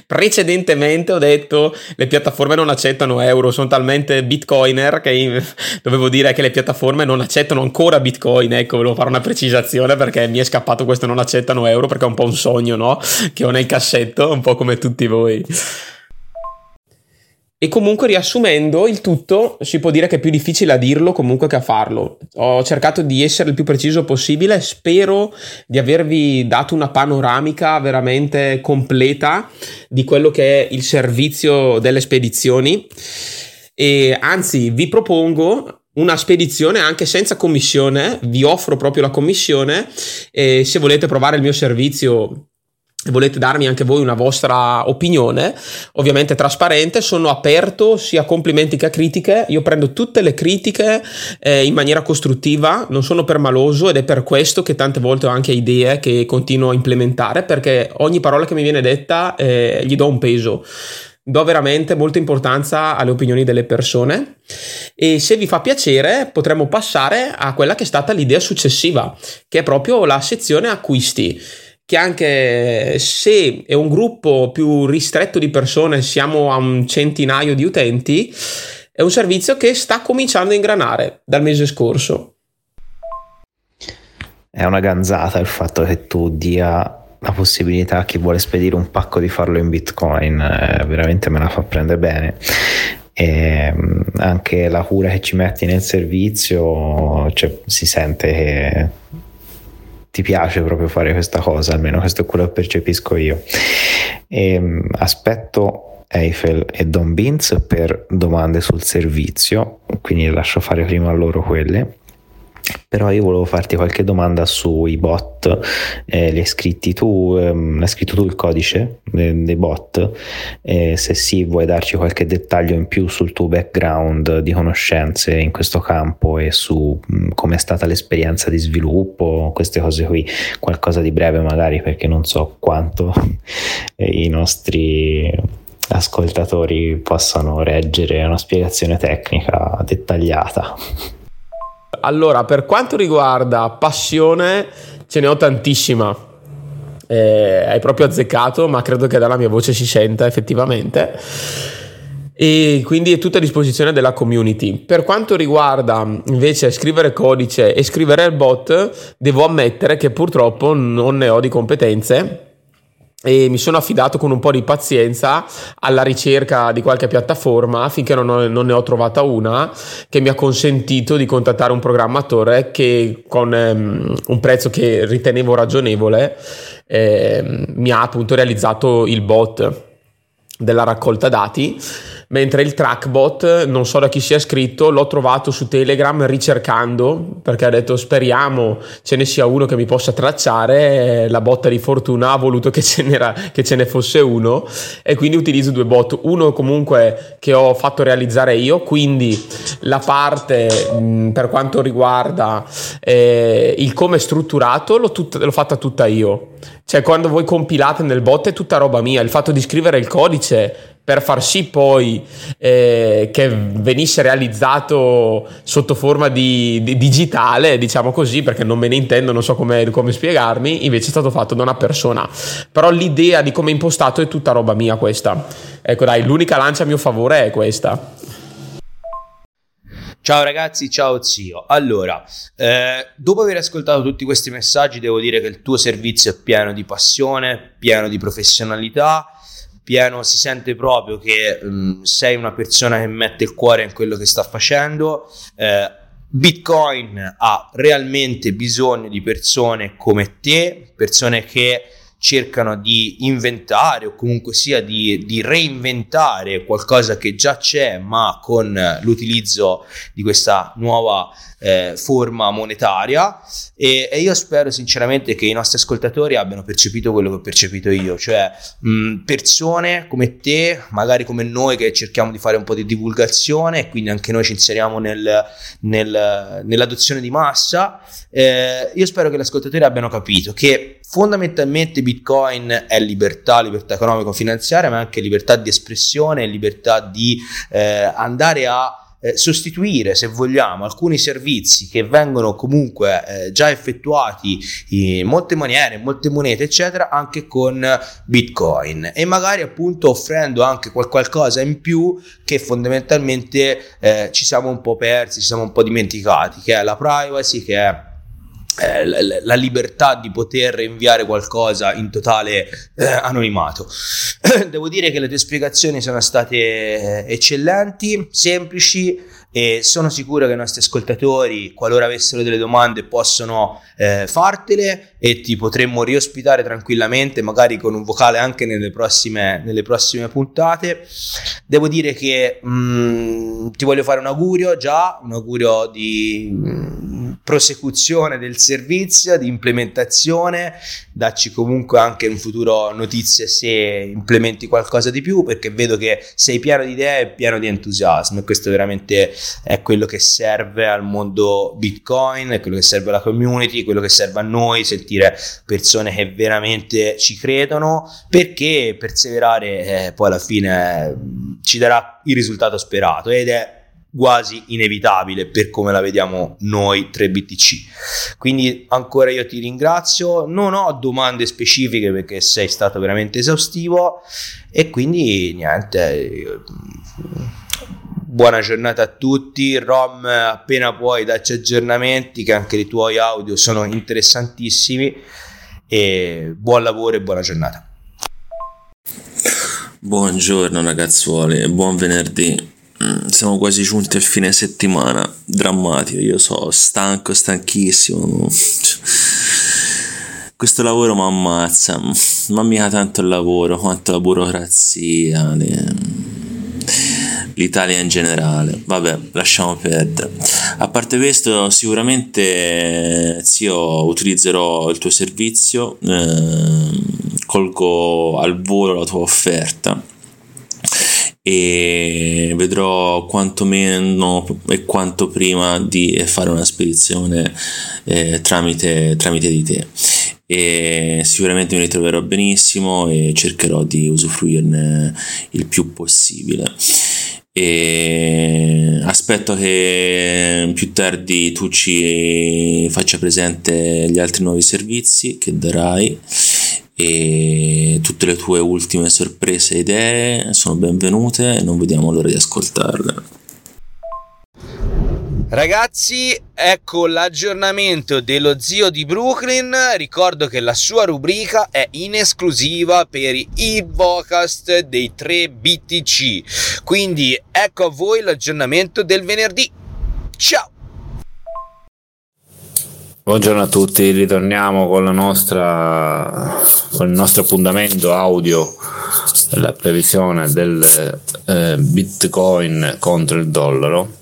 precedentemente ho detto le piattaforme non accettano euro, sono talmente bitcoiner che dovevo dire che le piattaforme non accettano ancora bitcoin. Ecco, volevo fare una precisazione perché mi è scappato questo non accettano euro, perché è un po' un sogno, no? Che ho nel cassetto, un po' come tutti voi. E comunque, riassumendo il tutto, si può dire che è più difficile a dirlo comunque che a farlo. Ho cercato di essere il più preciso possibile, spero di avervi dato una panoramica veramente completa di quello che è il servizio delle spedizioni. E anzi, vi propongo una spedizione anche senza commissione, vi offro proprio la commissione, e se volete provare il mio servizio, volete darmi anche voi una vostra opinione, ovviamente trasparente, sono aperto sia a complimenti che a critiche. Io prendo tutte le critiche in maniera costruttiva, non sono permaloso, ed è per questo che tante volte ho anche idee che continuo a implementare, perché ogni parola che mi viene detta gli do un peso. Do veramente molta importanza alle opinioni delle persone. E se vi fa piacere potremmo passare a quella che è stata l'idea successiva, che è proprio la sezione acquisti, che anche se è un gruppo più ristretto di persone, siamo a un centinaio di utenti, è un servizio che sta cominciando a ingranare dal mese scorso. È una ganzata il fatto che tu dia la possibilità a chi vuole spedire un pacco di farlo in Bitcoin, veramente me la fa prendere bene. E anche la cura che ci metti nel servizio, cioè, si sente che ti piace proprio fare questa cosa, almeno questo è quello che percepisco io. E aspetto Eiffel e Don Beans per domande sul servizio, quindi lascio fare prima a loro quelle. Però io volevo farti qualche domanda sui bot. Li hai scritti tu? Hai scritto tu il codice dei bot? Se sì, vuoi darci qualche dettaglio in più sul tuo background di conoscenze in questo campo e su come è stata l'esperienza di sviluppo, queste cose qui, qualcosa di breve magari, perché non so quanto i nostri ascoltatori possano reggere una spiegazione tecnica dettagliata. Allora, per quanto riguarda passione, ce ne ho tantissima, hai proprio azzeccato, ma credo che dalla mia voce si senta effettivamente, e quindi è tutta a disposizione della community. Per quanto riguarda invece scrivere codice e scrivere il bot, devo ammettere che purtroppo non ne ho di competenze e mi sono affidato con un po' di pazienza alla ricerca di qualche piattaforma, finché non ne ho trovata una che mi ha consentito di contattare un programmatore che con un prezzo che ritenevo ragionevole mi ha appunto realizzato il bot della raccolta dati. Mentre il trackbot non so da chi sia scritto, l'ho trovato su Telegram ricercando, perché ha detto speriamo ce ne sia uno che mi possa tracciare, la botta di fortuna ha voluto che ce ne fosse uno, e quindi utilizzo due bot, uno comunque che ho fatto realizzare io, quindi la parte per quanto riguarda il come è strutturato l'ho fatta tutta io, cioè quando voi compilate nel bot è tutta roba mia, il fatto di scrivere il codice per far sì poi che venisse realizzato sotto forma di digitale, diciamo così, perché non me ne intendo, non so come spiegarmi, invece è stato fatto da una persona. Però l'idea di come è impostato è tutta roba mia questa. Ecco dai, l'unica lancia a mio favore è questa. Ciao ragazzi, ciao zio. Allora, dopo aver ascoltato tutti questi messaggi devo dire che il tuo servizio è pieno di passione, pieno di professionalità, pieno, si sente proprio che sei una persona che mette il cuore in quello che sta facendo. Bitcoin ha realmente bisogno di persone come te, persone che cercano di inventare o comunque sia di reinventare qualcosa che già c'è, ma con l'utilizzo di questa nuova forma monetaria, e io spero sinceramente che i nostri ascoltatori abbiano percepito quello che ho percepito io, cioè persone come te, magari come noi che cerchiamo di fare un po' di divulgazione e quindi anche noi ci inseriamo nell'adozione di massa. Io spero che gli ascoltatori abbiano capito che fondamentalmente Bitcoin è libertà economico-finanziaria, ma anche libertà di espressione, libertà di andare a sostituire, se vogliamo, alcuni servizi che vengono comunque già effettuati in molte maniere, in molte monete eccetera, anche con Bitcoin, e magari appunto offrendo anche qualcosa in più che fondamentalmente ci siamo un po' persi, ci siamo un po' dimenticati, che è la privacy, che è la libertà di poter inviare qualcosa in totale anonimato. Devo dire che le tue spiegazioni sono state eccellenti, semplici, e sono sicuro che i nostri ascoltatori, qualora avessero delle domande, possono fartele e ti potremmo riospitare tranquillamente, magari con un vocale anche nelle prossime puntate. Devo dire che ti voglio fare un augurio di prosecuzione del servizio, di implementazione. Dacci comunque anche in futuro notizie se implementi qualcosa di più, perché vedo che sei pieno di idee e pieno di entusiasmo, e questo veramente è quello che serve al mondo Bitcoin, è quello che serve alla community, quello che serve a noi, sentire persone che veramente ci credono, perché perseverare poi alla fine ci darà il risultato sperato, ed è quasi inevitabile per come la vediamo noi 3BTC. Quindi ancora io ti ringrazio, non ho domande specifiche perché sei stato veramente esaustivo, e quindi niente, buona giornata a tutti. Rom, appena puoi dacci aggiornamenti, che anche i tuoi audio sono interessantissimi, e buon lavoro e buona giornata. Buongiorno ragazzuoli e buon venerdì. siamo quasi giunti al fine settimana, drammatico, io so, stanco, stanchissimo. Questo lavoro mi ammazza, ma mica tanto il lavoro quanto la burocrazia, l'Italia in generale. Vabbè, lasciamo perdere. A parte questo, sicuramente zio, utilizzerò il tuo servizio, colgo al volo la tua offerta e vedrò quantomeno e quanto prima di fare una spedizione tramite di te, e sicuramente mi ritroverò benissimo e cercherò di usufruirne il più possibile. E aspetto che più tardi tu ci faccia presente gli altri nuovi servizi che darai e tutte le tue ultime sorprese e idee sono benvenute e non vediamo l'ora di ascoltarle. Ragazzi, ecco l'aggiornamento dello zio di Brooklyn. Ricordo che la sua rubrica è in esclusiva per i podcast dei 3 BTC. Quindi ecco a voi l'aggiornamento del venerdì. Ciao! Buongiorno a tutti, ritorniamo con la nostra, con il nostro appuntamento audio, la previsione del Bitcoin contro il dollaro.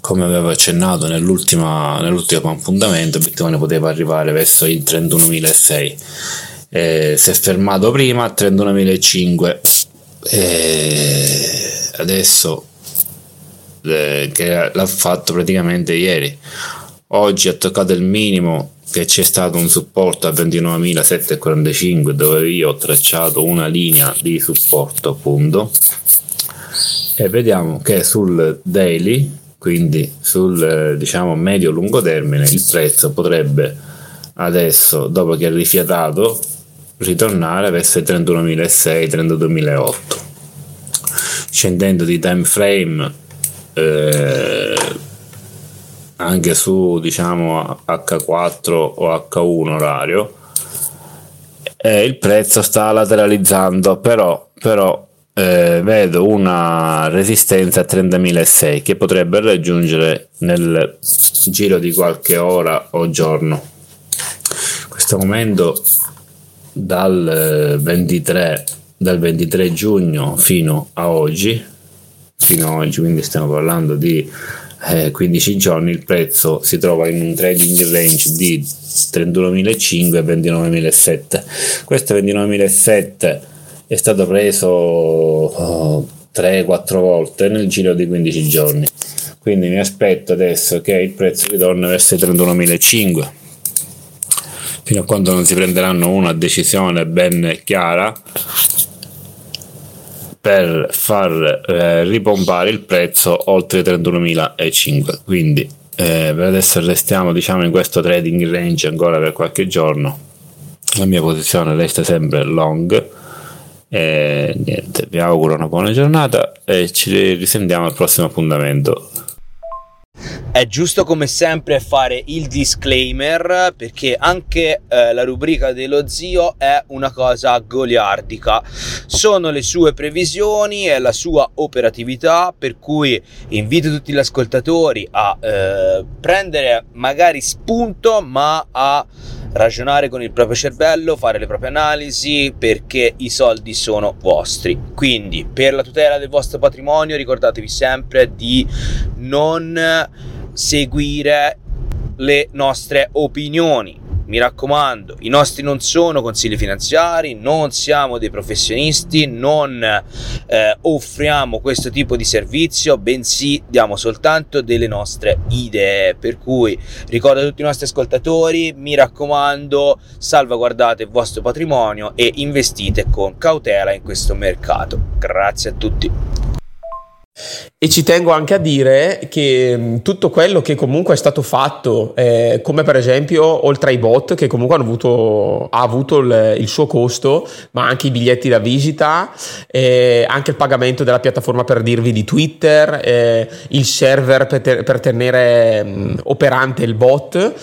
Come avevo accennato nell'ultimo appuntamento, Bitcoin poteva arrivare verso i 31.006, si è fermato prima a 31.005, adesso che l'ha fatto praticamente ieri, oggi ha toccato il minimo, che c'è stato un supporto a 29.745 dove io ho tracciato una linea di supporto, appunto, e vediamo che sul daily, quindi sul medio lungo termine, il prezzo potrebbe adesso, dopo che è rifiatato, ritornare verso i 31.600-32.008, scendendo di time frame, anche su H4 o H1 orario, il prezzo sta lateralizzando, però vedo una resistenza a 30.006 che potrebbe raggiungere nel giro di qualche ora o giorno. In questo momento dal 23 giugno fino a oggi, quindi stiamo parlando di 15 giorni, il prezzo si trova in un trading range di 31.500 e 29.700. Questo 29.700 è stato preso 3-4 volte nel giro di 15 giorni, quindi mi aspetto adesso che il prezzo ritorna verso i 31.500, fino a quando non si prenderanno una decisione ben chiara per far ripompare il prezzo oltre i 31.500. quindi per adesso restiamo in questo trading range ancora per qualche giorno. La mia posizione resta sempre long. Niente, vi auguro una buona giornata e ci risentiamo al prossimo appuntamento. È giusto come sempre fare il disclaimer, perché anche la rubrica dello zio è una cosa goliardica, sono le sue previsioni e la sua operatività, per cui invito tutti gli ascoltatori a prendere magari spunto, ma a ragionare con il proprio cervello, fare le proprie analisi, perché i soldi sono vostri. Quindi, per la tutela del vostro patrimonio, ricordatevi sempre di non seguire le nostre opinioni. Mi raccomando, i nostri non sono consigli finanziari, non siamo dei professionisti, non offriamo questo tipo di servizio, bensì diamo soltanto delle nostre idee. Per cui ricordo a tutti i nostri ascoltatori, mi raccomando, salvaguardate il vostro patrimonio e investite con cautela in questo mercato. Grazie a tutti. E ci tengo anche a dire che tutto quello che comunque è stato fatto, come per esempio oltre ai bot, che comunque ha avuto il suo costo, ma anche i biglietti da visita, anche il pagamento della piattaforma per dirvi di Twitter, il server per tenere operante il bot,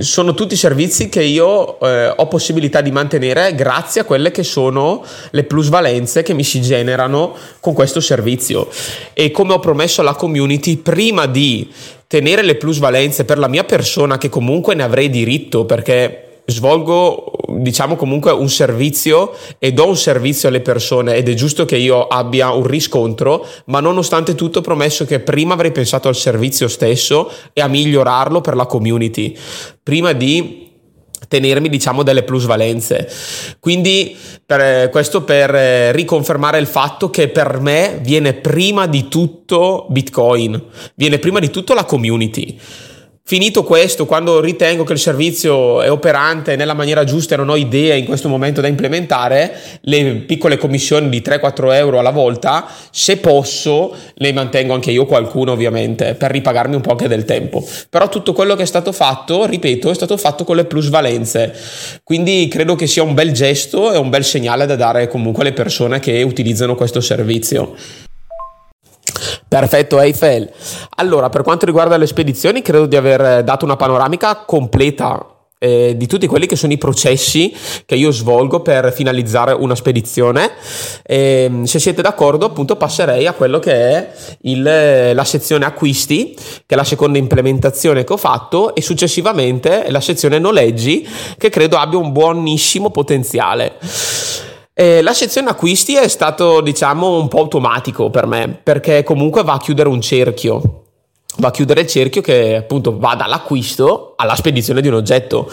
sono tutti servizi che io ho possibilità di mantenere grazie a quelle che sono le plusvalenze che mi si generano con questo servizio. servizio, e come ho promesso alla community, prima di tenere le plusvalenze per la mia persona, che comunque ne avrei diritto perché svolgo, diciamo, comunque un servizio e do un servizio alle persone ed è giusto che io abbia un riscontro, ma nonostante tutto ho promesso che prima avrei pensato al servizio stesso e a migliorarlo per la community, prima di tenermi, diciamo, delle plusvalenze. Quindi questo per riconfermare il fatto che per me viene prima di tutto Bitcoin, viene prima di tutto la community. Finito questo, quando ritengo che il servizio è operante nella maniera giusta e non ho idee in questo momento da implementare, le piccole commissioni di 3-4 euro alla volta, se posso, le mantengo anche io, qualcuno ovviamente, per ripagarmi un po' anche del tempo. Però tutto quello che è stato fatto, ripeto, è stato fatto con le plusvalenze. Quindi credo che sia un bel gesto e un bel segnale da dare comunque alle persone che utilizzano questo servizio. Perfetto Eiffel. Allora, per quanto riguarda le spedizioni, credo di aver dato una panoramica completa di tutti quelli che sono i processi che io svolgo per finalizzare una spedizione. Se siete d'accordo, appunto, passerei a quello che è la sezione acquisti, che è la seconda implementazione che ho fatto, e successivamente la sezione noleggi, che credo abbia un buonissimo potenziale. La sezione acquisti è stato, diciamo, un po' automatico per me, perché comunque va a chiudere un cerchio. Va a chiudere il cerchio che appunto va dall'acquisto alla spedizione di un oggetto.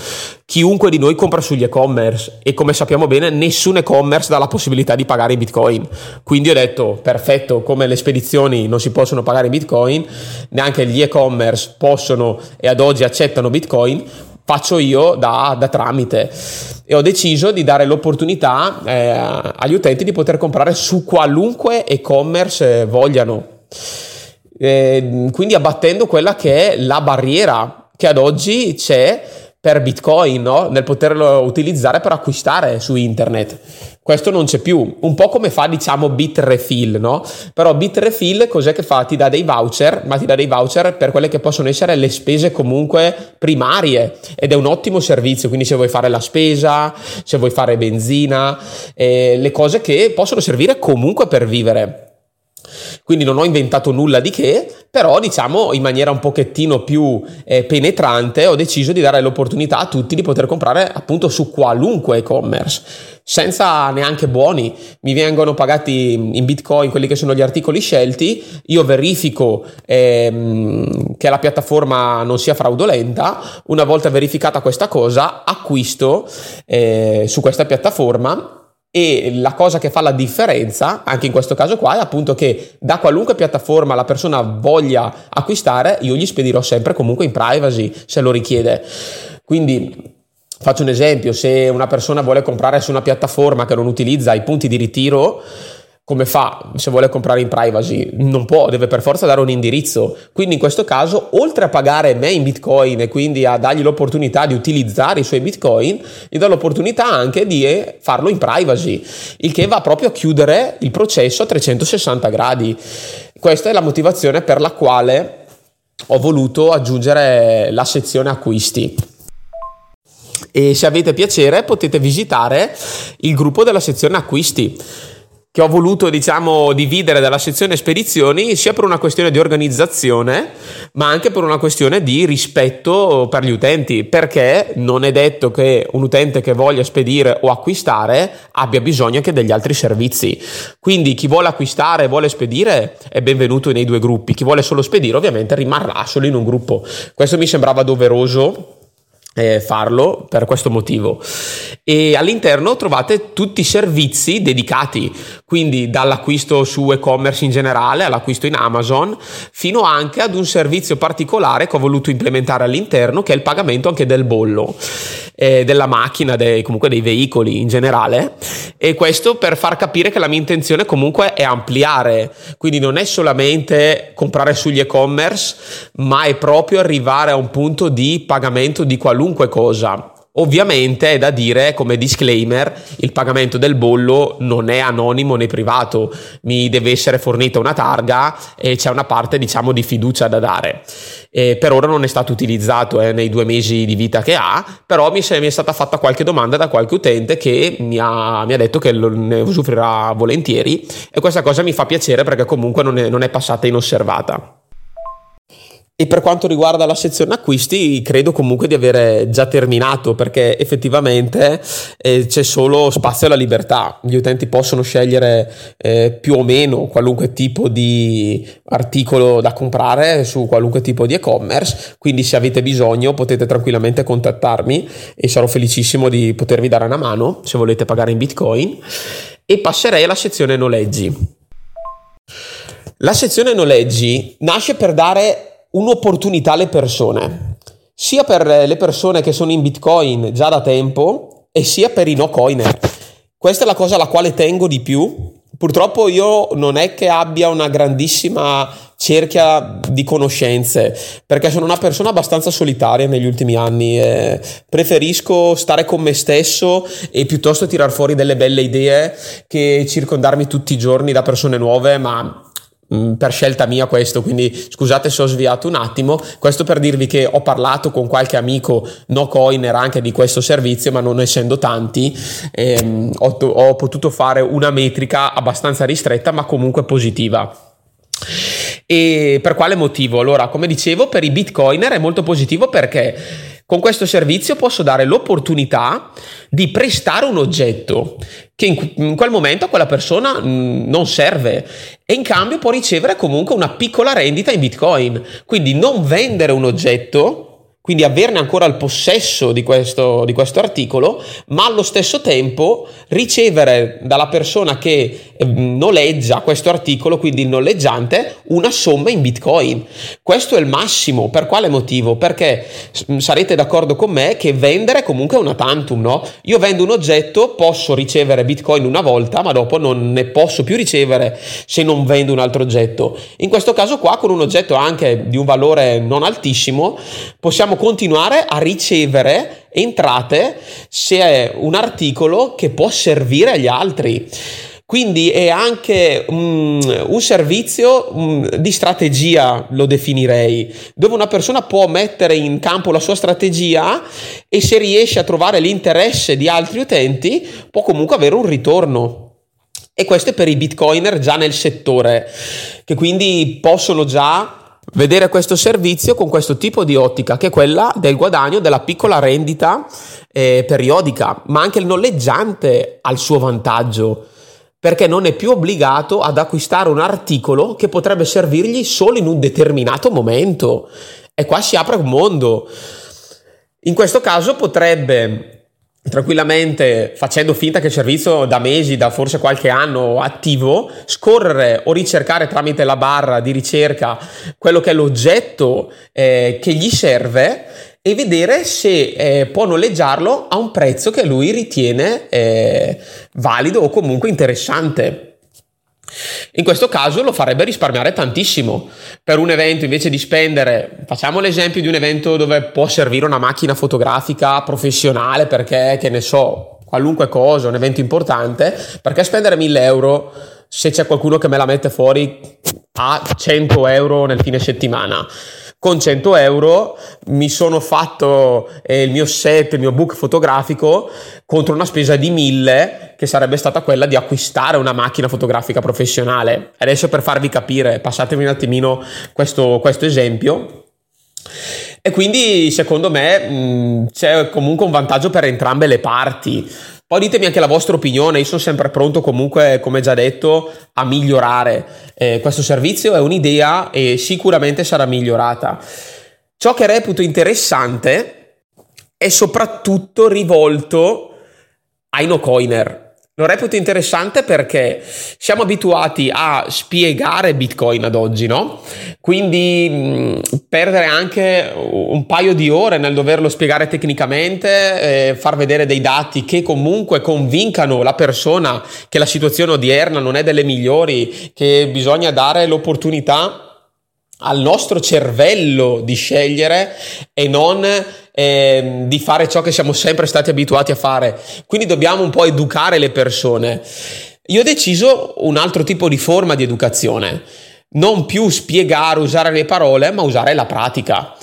Chiunque di noi compra sugli e-commerce e, come sappiamo bene, nessun e-commerce dà la possibilità di pagare i bitcoin. Quindi ho detto, perfetto, come le spedizioni non si possono pagare i bitcoin, neanche gli e-commerce possono e ad oggi accettano bitcoin, faccio io da tramite, e ho deciso di dare l'opportunità agli utenti di poter comprare su qualunque e-commerce vogliano, quindi abbattendo quella che è la barriera che ad oggi c'è per Bitcoin, no? Nel poterlo utilizzare per acquistare su internet. Questo non c'è più, un po' come fa, diciamo, Bitrefill, no? Però Bitrefill cos'è che fa? Ti dà dei voucher, ma ti dà dei voucher per quelle che possono essere le spese comunque primarie, ed è un ottimo servizio. Quindi se vuoi fare la spesa, se vuoi fare benzina, le cose che possono servire comunque per vivere. Quindi non ho inventato nulla di che, però, diciamo, in maniera un pochettino più penetrante ho deciso di dare l'opportunità a tutti di poter comprare appunto su qualunque e-commerce, senza neanche buoni. Mi vengono pagati in bitcoin quelli che sono gli articoli scelti, io verifico che la piattaforma non sia fraudolenta, una volta verificata questa cosa acquisto su questa piattaforma. E la cosa che fa la differenza anche in questo caso qua è appunto che da qualunque piattaforma la persona voglia acquistare, io gli spedirò sempre comunque in privacy se lo richiede. Quindi faccio un esempio: se una persona vuole comprare su una piattaforma che non utilizza i punti di ritiro, come fa se vuole comprare in privacy? Non può, deve per forza dare un indirizzo. Quindi in questo caso, oltre a pagare me in bitcoin e quindi a dargli l'opportunità di utilizzare i suoi bitcoin, gli do l'opportunità anche di farlo in privacy, il che va proprio a chiudere il processo a 360 gradi. Questa è la motivazione per la quale ho voluto aggiungere la sezione acquisti. E se avete piacere potete visitare il gruppo della sezione acquisti, che ho voluto, diciamo, dividere dalla sezione spedizioni, sia per una questione di organizzazione ma anche per una questione di rispetto per gli utenti, perché non è detto che un utente che voglia spedire o acquistare abbia bisogno anche degli altri servizi. Quindi chi vuole acquistare e vuole spedire è benvenuto nei due gruppi, chi vuole solo spedire ovviamente rimarrà solo in un gruppo. Questo mi sembrava doveroso farlo per questo motivo. E all'interno trovate tutti i servizi dedicati, quindi dall'acquisto su e-commerce in generale all'acquisto in Amazon, fino anche ad un servizio particolare che ho voluto implementare all'interno, che è il pagamento anche del bollo, della macchina, comunque dei veicoli in generale. E questo per far capire che la mia intenzione comunque è ampliare, quindi non è solamente comprare sugli e-commerce, ma è proprio arrivare a un punto di pagamento di qualunque cosa, Ovviamente è da dire come disclaimer, il pagamento del bollo non è anonimo né privato, mi deve essere fornita una targa e c'è una parte, diciamo, di fiducia da dare. Per ora non è stato utilizzato nei 2 mesi di vita che ha, però mi è stata fatta qualche domanda da qualche utente che mi ha detto che ne usufruirà volentieri, e questa cosa mi fa piacere perché comunque non è passata inosservata. E per quanto riguarda la sezione acquisti, credo comunque di avere già terminato, perché effettivamente c'è solo spazio alla libertà. Gli utenti possono scegliere più o meno qualunque tipo di articolo da comprare su qualunque tipo di e-commerce, quindi se avete bisogno potete tranquillamente contattarmi e sarò felicissimo di potervi dare una mano se volete pagare in Bitcoin. E passerei alla sezione noleggi. La sezione noleggi nasce per dare un'opportunità alle persone, sia per le persone che sono in Bitcoin già da tempo e sia per i no coiner. Questa è la cosa alla quale tengo di più. Purtroppo io non è che abbia una grandissima cerchia di conoscenze, perché sono una persona abbastanza solitaria negli ultimi anni, preferisco stare con me stesso e piuttosto tirar fuori delle belle idee che circondarmi tutti i giorni da persone nuove, ma per scelta mia questo, quindi scusate se ho sviato un attimo. Questo per dirvi che ho parlato con qualche amico no coiner anche di questo servizio, ma non essendo tanti ho potuto fare una metrica abbastanza ristretta ma comunque positiva. E per quale motivo? Allora, come dicevo, per i bitcoiner è molto positivo perché con questo servizio posso dare l'opportunità di prestare un oggetto che in quel momento a quella persona non serve, e in cambio può ricevere comunque una piccola rendita in Bitcoin. Quindi non vendere un oggetto, quindi averne ancora il possesso di questo articolo, ma allo stesso tempo ricevere dalla persona che noleggia questo articolo, quindi il noleggiante, una somma in Bitcoin. Questo è il massimo. Per quale motivo? Perché sarete d'accordo con me che vendere comunque è una tantum, no? Io vendo un oggetto, posso ricevere Bitcoin una volta, ma dopo non ne posso più ricevere se non vendo un altro oggetto. In questo caso qua, con un oggetto anche di un valore non altissimo, possiamo continuare a ricevere entrate se è un articolo che può servire agli altri. Quindi è anche un servizio di strategia, lo definirei, dove una persona può mettere in campo la sua strategia e se riesce a trovare l'interesse di altri utenti può comunque avere un ritorno. E questo è per i bitcoiner già nel settore, che quindi possono già vedere questo servizio con questo tipo di ottica, che è quella del guadagno della piccola rendita periodica, ma anche il noleggiante ha il suo vantaggio, perché non è più obbligato ad acquistare un articolo che potrebbe servirgli solo in un determinato momento. E qua si apre un mondo. In questo caso potrebbe tranquillamente, facendo finta che il servizio da mesi, da forse qualche anno attivo, scorrere o ricercare tramite la barra di ricerca quello che è l'oggetto che gli serve e vedere se può noleggiarlo a un prezzo che lui ritiene valido o comunque interessante. In questo caso lo farebbe risparmiare tantissimo. Per un evento, invece di spendere, facciamo l'esempio di un evento dove può servire una macchina fotografica professionale perché, che ne so, qualunque cosa, un evento importante, perché spendere 1.000 euro se c'è qualcuno che me la mette fuori a 100 euro nel fine settimana? Con 100 euro mi sono fatto il mio set, il mio book fotografico, contro una spesa di 1.000 che sarebbe stata quella di acquistare una macchina fotografica professionale. Adesso, per farvi capire, passatemi un attimino questo esempio. E quindi secondo me c'è comunque un vantaggio per entrambe le parti. Poi ditemi anche la vostra opinione, io sono sempre pronto comunque, come già detto, a migliorare. Questo servizio è un'idea e sicuramente sarà migliorata. Ciò che reputo interessante è soprattutto rivolto ai no-coiner. Lo reputo interessante perché siamo abituati a spiegare Bitcoin ad oggi, no? Quindi perdere anche un paio di ore nel doverlo spiegare tecnicamente, far vedere dei dati che comunque convincano la persona che la situazione odierna non è delle migliori, che bisogna dare l'opportunità al nostro cervello di scegliere e non di fare ciò che siamo sempre stati abituati a fare. Quindi dobbiamo un po' educare le persone. Io ho deciso un altro tipo di forma di educazione, non più spiegare, usare le parole, ma usare la pratica.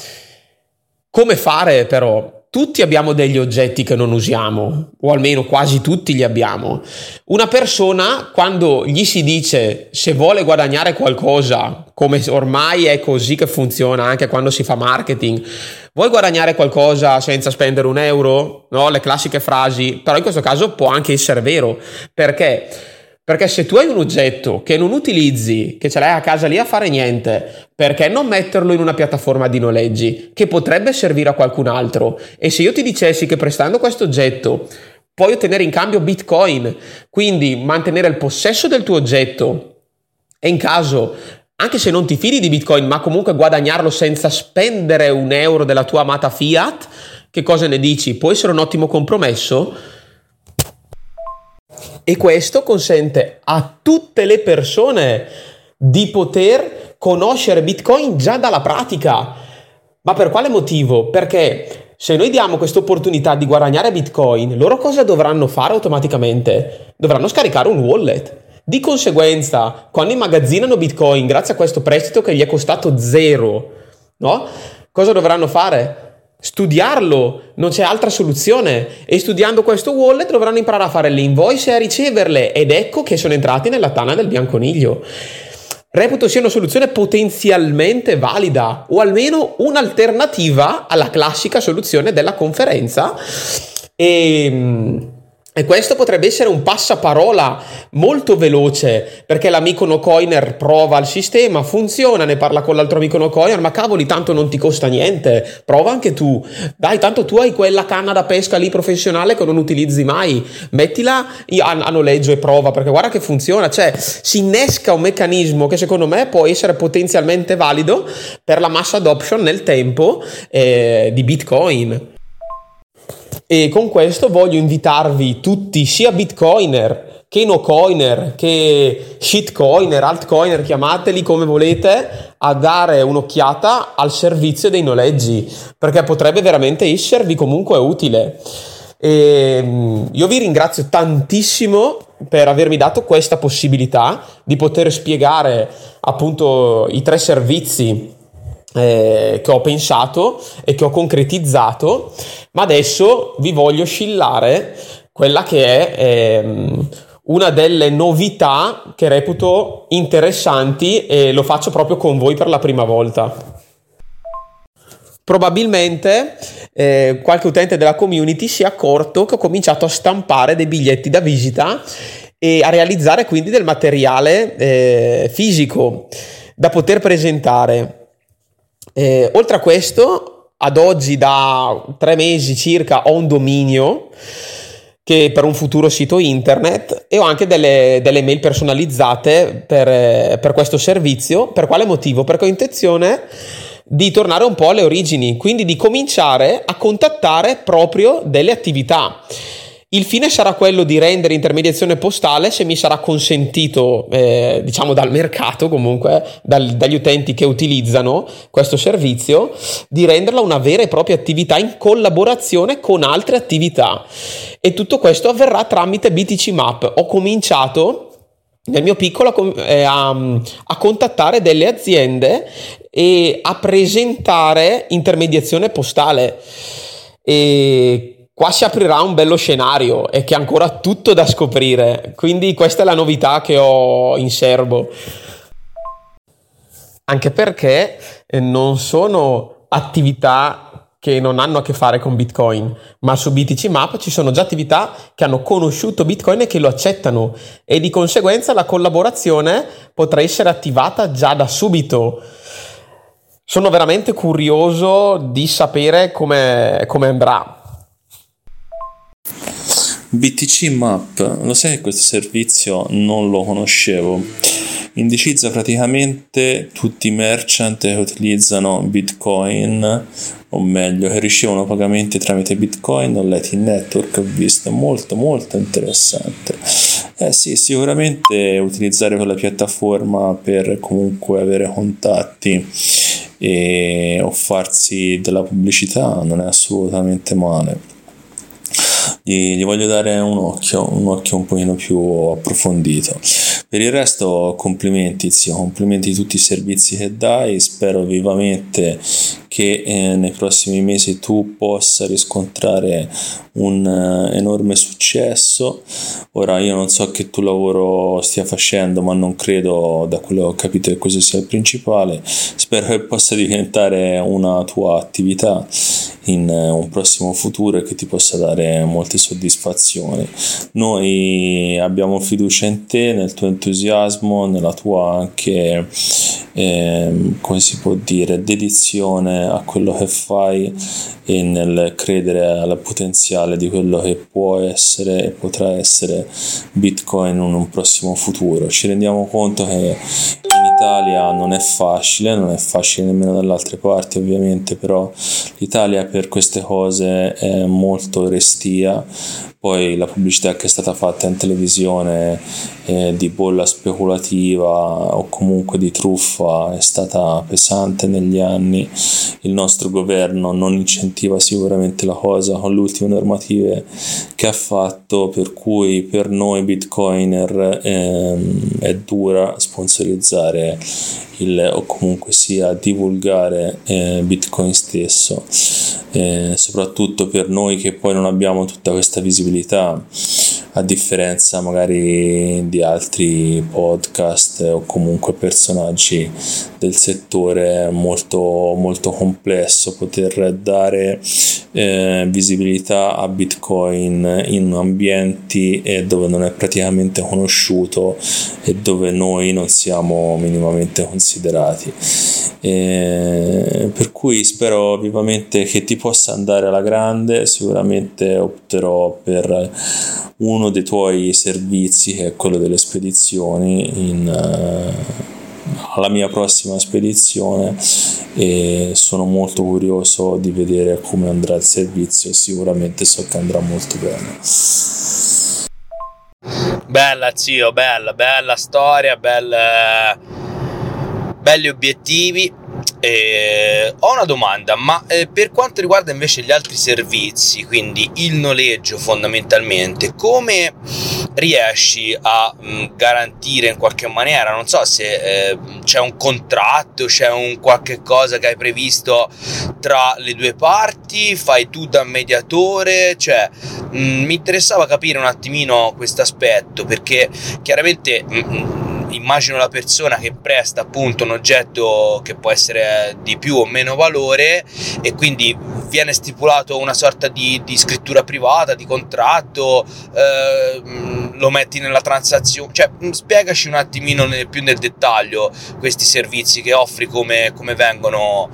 Come fare però? Tutti abbiamo degli oggetti che non usiamo, o almeno quasi tutti li abbiamo. Una persona, quando gli si dice se vuole guadagnare qualcosa, come ormai è così che funziona anche quando si fa marketing, vuoi guadagnare qualcosa senza spendere un euro? No, le classiche frasi, però in questo caso può anche essere vero. Perché? Perché se tu hai un oggetto che non utilizzi, che ce l'hai a casa lì a fare niente, perché non metterlo in una piattaforma di noleggi che potrebbe servire a qualcun altro? E se io ti dicessi che prestando questo oggetto puoi ottenere in cambio Bitcoin, quindi mantenere il possesso del tuo oggetto e in caso, anche se non ti fidi di Bitcoin, ma comunque guadagnarlo senza spendere un euro della tua amata fiat, che cosa ne dici? Può essere un ottimo compromesso? E questo consente a tutte le persone di poter conoscere Bitcoin già dalla pratica. Ma per quale motivo? Perché se noi diamo questa opportunità di guadagnare Bitcoin, loro cosa dovranno fare automaticamente? Dovranno scaricare un wallet. Di conseguenza, quando immagazzinano Bitcoin, grazie a questo prestito che gli è costato zero, no? Cosa dovranno fare? Studiarlo, non c'è altra soluzione, e studiando questo wallet dovranno imparare a fare le invoice e a riceverle, ed ecco che sono entrati nella tana del bianconiglio. Reputo sia una soluzione potenzialmente valida, o almeno un'alternativa alla classica soluzione della conferenza, e questo potrebbe essere un passaparola molto veloce, perché l'amico no coiner prova il sistema, funziona, ne parla con l'altro amico no coiner, ma cavoli, tanto non ti costa niente, prova anche tu, dai, tanto tu hai quella canna da pesca lì professionale che non utilizzi mai, mettila a noleggio e prova, perché guarda che funziona. Cioè, si innesca un meccanismo che secondo me può essere potenzialmente valido per la mass adoption nel tempo di Bitcoin. E con questo voglio invitarvi tutti, sia bitcoiner che no coiner, che shitcoiner, altcoiner, chiamateli come volete, a dare un'occhiata al servizio dei noleggi, perché potrebbe veramente esservi comunque utile. E io vi ringrazio tantissimo per avermi dato questa possibilità di poter spiegare appunto i tre servizi che ho pensato e che ho concretizzato, ma adesso vi voglio scillare quella che è una delle novità che reputo interessanti, e lo faccio proprio con voi per la prima volta. Probabilmente qualche utente della community si è accorto che ho cominciato a stampare dei biglietti da visita e a realizzare quindi del materiale fisico da poter presentare. Oltre a questo, ad oggi da 3 mesi circa ho un dominio che per un futuro sito internet, e ho anche delle mail personalizzate per questo servizio. Per quale motivo? Perché ho intenzione di tornare un po' alle origini, quindi di cominciare a contattare proprio delle attività. Il fine sarà quello di rendere intermediazione postale, se mi sarà consentito, diciamo dal mercato, comunque dagli utenti che utilizzano questo servizio, di renderla una vera e propria attività in collaborazione con altre attività. E tutto questo avverrà tramite BTC Map. Ho cominciato nel mio piccolo a contattare delle aziende e a presentare intermediazione postale. E qua si aprirà un bello scenario, e che è ancora tutto da scoprire, quindi questa è la novità che ho in serbo. Anche perché non sono attività che non hanno a che fare con Bitcoin, ma su BTC Map ci sono già attività che hanno conosciuto Bitcoin e che lo accettano, e di conseguenza la collaborazione potrà essere attivata già da subito. Sono veramente curioso di sapere come andrà. BTC Map, lo sai che questo servizio non lo conoscevo? indicizza praticamente tutti i merchant che utilizzano Bitcoin, o meglio che ricevono pagamenti tramite Bitcoin o Lightning Network. Ho visto, molto interessante. Sì, sicuramente utilizzare quella piattaforma per comunque avere contatti o farsi della pubblicità non è assolutamente male. Gli voglio dare un occhio un pochino più approfondito. Per il resto complimenti, zio, complimenti di tutti i servizi che dai. Spero vivamente che nei prossimi mesi tu possa riscontrare un enorme successo. Ora io non so che tu lavoro stia facendo, ma non credo, da quello che ho capito, che questo sia il principale. Spero che possa diventare una tua attività in un prossimo futuro e che ti possa dare molte soddisfazioni. Noi abbiamo fiducia in te, nel tuo entusiasmo, nella tua anche come si può dire, dedizione a quello che fai e nel credere al potenziale di quello che può essere e potrà essere Bitcoin in un prossimo futuro. Ci rendiamo conto che Italia non è facile nemmeno dalle altre parti, ovviamente, però l'Italia per queste cose è molto restia. Poi la pubblicità che è stata fatta in televisione di bolla speculativa o comunque di truffa è stata pesante negli anni. Il nostro governo non incentiva sicuramente la cosa con le ultime normative che ha fatto, per cui per noi Bitcoiner è dura sponsorizzare o comunque sia divulgare Bitcoin stesso, soprattutto per noi che poi non abbiamo tutta questa visibilità, a differenza magari di altri podcast o comunque personaggi del settore molto complesso poter dare visibilità a Bitcoin in ambienti dove non è praticamente conosciuto e dove noi non siamo minimamente considerati, per cui spero vivamente che ti possa andare alla grande. Sicuramente opterò per uno dei tuoi servizi, che è quello delle spedizioni, alla mia prossima spedizione, e sono molto curioso di vedere come andrà il servizio. Sicuramente so che andrà molto bene. Bella, zio, bella storia, belli obiettivi. Ho una domanda, ma per quanto riguarda invece gli altri servizi, quindi il noleggio fondamentalmente, come riesci a garantire in qualche maniera? Non so se c'è un contratto, c'è un qualche cosa che hai previsto tra le due parti, fai tu da mediatore, cioè mi interessava capire un attimino questo aspetto, perché chiaramente immagino la persona che presta appunto un oggetto che può essere di più o meno valore, e quindi viene stipulato una sorta di scrittura privata, di contratto, lo metti nella transazione, cioè spiegaci un attimino più nel dettaglio questi servizi che offri, come vengono,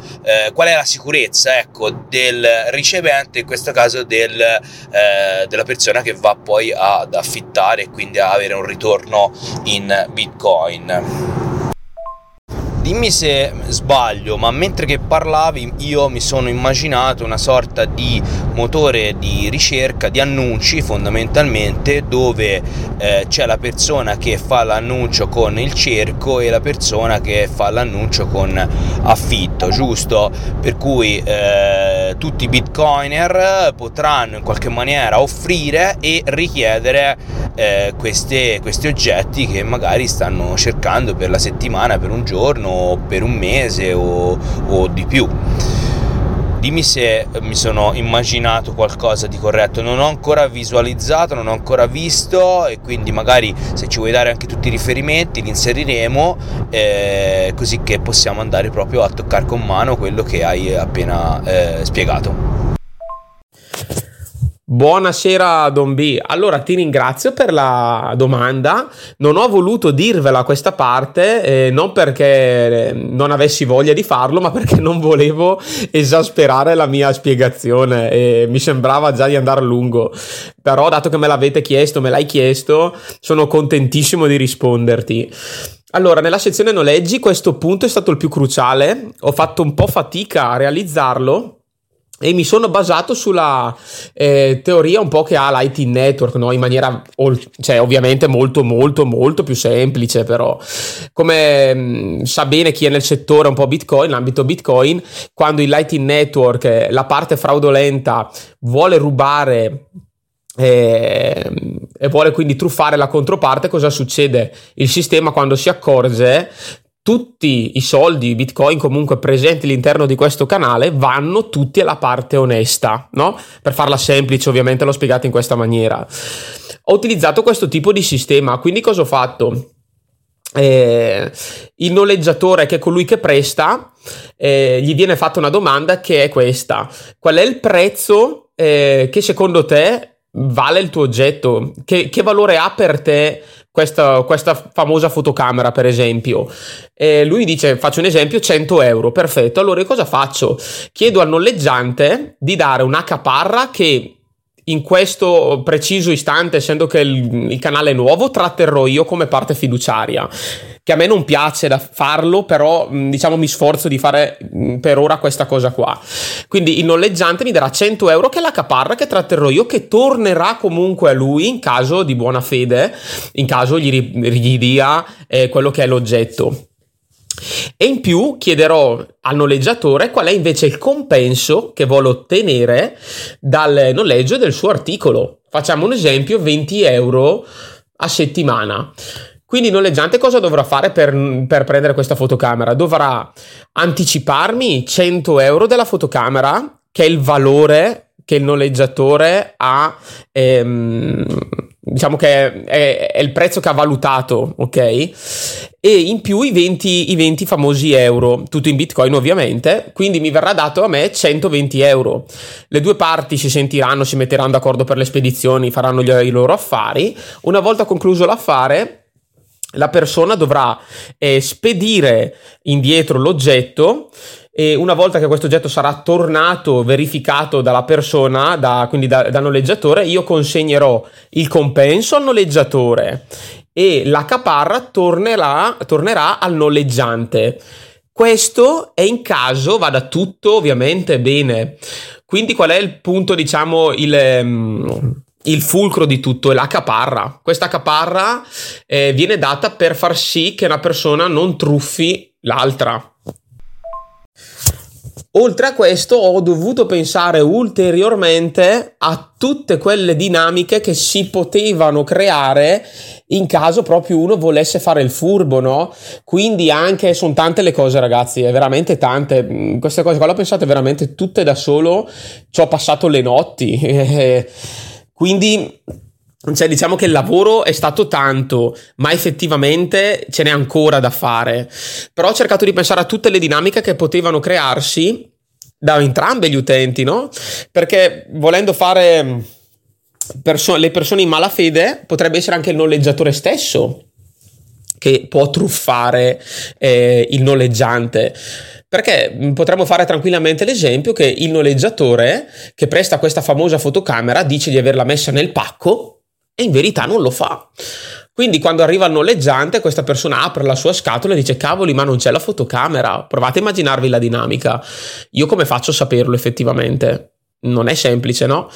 qual è la sicurezza, ecco, del ricevente, in questo caso della persona che va poi ad affittare e quindi a avere un ritorno in Bitcoin. Dimmi se sbaglio, ma mentre che parlavi io mi sono immaginato una sorta di motore di ricerca di annunci fondamentalmente, dove c'è la persona che fa l'annuncio con il cerco e la persona che fa l'annuncio con affitto, giusto? Per cui tutti i bitcoiner potranno in qualche maniera offrire e richiedere questi oggetti che magari stanno cercando per la settimana, per un giorno, per un mese o di più. Dimmi se mi sono immaginato qualcosa di corretto. Non ho ancora visualizzato, non ho ancora visto, e quindi magari se ci vuoi dare anche tutti i riferimenti li inseriremo, così che possiamo andare proprio a toccare con mano quello che hai appena spiegato. Buonasera Don B. Allora, ti ringrazio per la domanda. Non ho voluto dirvela questa parte, non perché non avessi voglia di farlo, ma perché non volevo esasperare la mia spiegazione, mi sembrava già di andare a lungo. Però dato che me l'hai chiesto, sono contentissimo di risponderti. Allora, nella sezione noleggi questo punto è stato il più cruciale, ho fatto un po' fatica a realizzarlo e mi sono basato sulla teoria un po' che ha Lightning Network, no? In maniera, cioè ovviamente molto più semplice, però come sa bene chi è nel settore un po' Bitcoin, l'ambito Bitcoin, quando il Lightning Network, la parte fraudolenta, vuole rubare e vuole quindi truffare la controparte, cosa succede? Il sistema, quando si accorge, tutti i soldi, i bitcoin comunque presenti all'interno di questo canale, vanno tutti alla parte onesta, no? Per farla semplice, ovviamente l'ho spiegato in questa maniera. Ho utilizzato questo tipo di sistema, quindi cosa ho fatto? Il noleggiatore, che è colui che presta, gli viene fatta una domanda che è questa: qual è il prezzo che secondo te vale il tuo oggetto? Che valore ha per te questa famosa fotocamera, per esempio? Lui dice, faccio un esempio, 100 euro. Perfetto, allora cosa faccio? Chiedo al noleggiante di dare una caparra che in questo preciso istante, essendo che il canale è nuovo, tratterrò io come parte fiduciaria, che a me non piace da farlo, però diciamo mi sforzo di fare per ora questa cosa qua. Quindi il noleggiante mi darà 100 euro che è la caparra che tratterò io, che tornerà comunque a lui in caso di buona fede, in caso gli dia quello che è l'oggetto. E in più chiederò al noleggiatore qual è invece il compenso che vuole ottenere dal noleggio del suo articolo. Facciamo un esempio, 20 euro a settimana. Quindi il noleggiante cosa dovrà fare per prendere questa fotocamera? Dovrà anticiparmi 100 euro della fotocamera, che è il valore che il noleggiatore ha, diciamo che è il prezzo che ha valutato, ok? E in più i 20 famosi euro, tutto in bitcoin ovviamente, quindi mi verrà dato a me 120 euro. Le due parti si sentiranno, si metteranno d'accordo per le spedizioni, faranno i loro affari. Una volta concluso l'affare, la persona dovrà spedire indietro l'oggetto, e una volta che questo oggetto sarà tornato verificato dalla persona, quindi dal noleggiatore, io consegnerò il compenso al noleggiatore e la caparra tornerà al noleggiante. Questo è in caso vada tutto ovviamente bene. Quindi qual è il punto, diciamo, il fulcro di tutto è la caparra. Questa caparra viene data per far sì che una persona non truffi l'altra. Oltre a questo, ho dovuto pensare ulteriormente a tutte quelle dinamiche che si potevano creare in caso proprio uno volesse fare il furbo, no? Quindi anche, sono tante le cose, ragazzi, è veramente tante. Queste cose qua le ho pensate veramente tutte da solo, ci ho passato le notti. Quindi, cioè, diciamo che il lavoro è stato tanto, ma effettivamente ce n'è ancora da fare. Però ho cercato di pensare a tutte le dinamiche che potevano crearsi da entrambi gli utenti, no? Perché volendo fare le persone in malafede, potrebbe essere anche il noleggiatore stesso che può truffare il noleggiante. Perché potremmo fare tranquillamente l'esempio che il noleggiatore che presta questa famosa fotocamera dice di averla messa nel pacco e in verità non lo fa. Quindi quando arriva il noleggiante, questa persona apre la sua scatola e dice: cavoli, ma non c'è la fotocamera. Provate a immaginarvi la dinamica. Io come faccio a saperlo effettivamente? Non è semplice, no?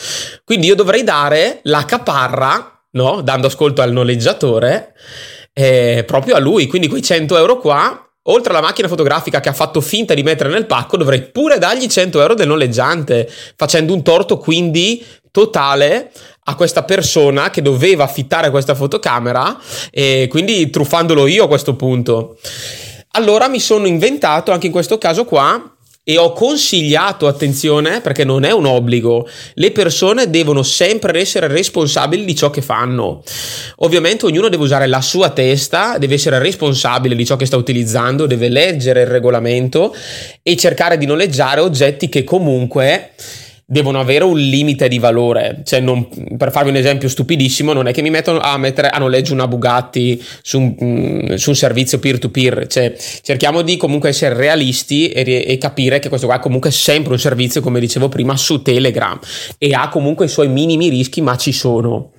Quindi io dovrei dare la caparra, no? Dando ascolto al noleggiatore, proprio a lui. Quindi quei 100 euro qua, oltre alla macchina fotografica che ha fatto finta di mettere nel pacco, dovrei pure dargli 100 euro del noleggiante, facendo un torto quindi totale a questa persona che doveva affittare questa fotocamera, e quindi truffandolo io a questo punto. Allora mi sono inventato anche in questo caso qua, e ho consigliato, attenzione, perché non è un obbligo, le persone devono sempre essere responsabili di ciò che fanno. Ovviamente ognuno deve usare la sua testa, deve essere responsabile di ciò che sta utilizzando, deve leggere il regolamento e cercare di noleggiare oggetti che comunque devono avere un limite di valore. Cioè, non, per farvi un esempio stupidissimo, non è che mi metto a mettere a noleggio una Bugatti su un servizio peer-to-peer. Cioè, cerchiamo di comunque essere realisti e capire che questo qua è comunque sempre un servizio, come dicevo prima, su Telegram, e ha comunque i suoi minimi rischi, ma ci sono.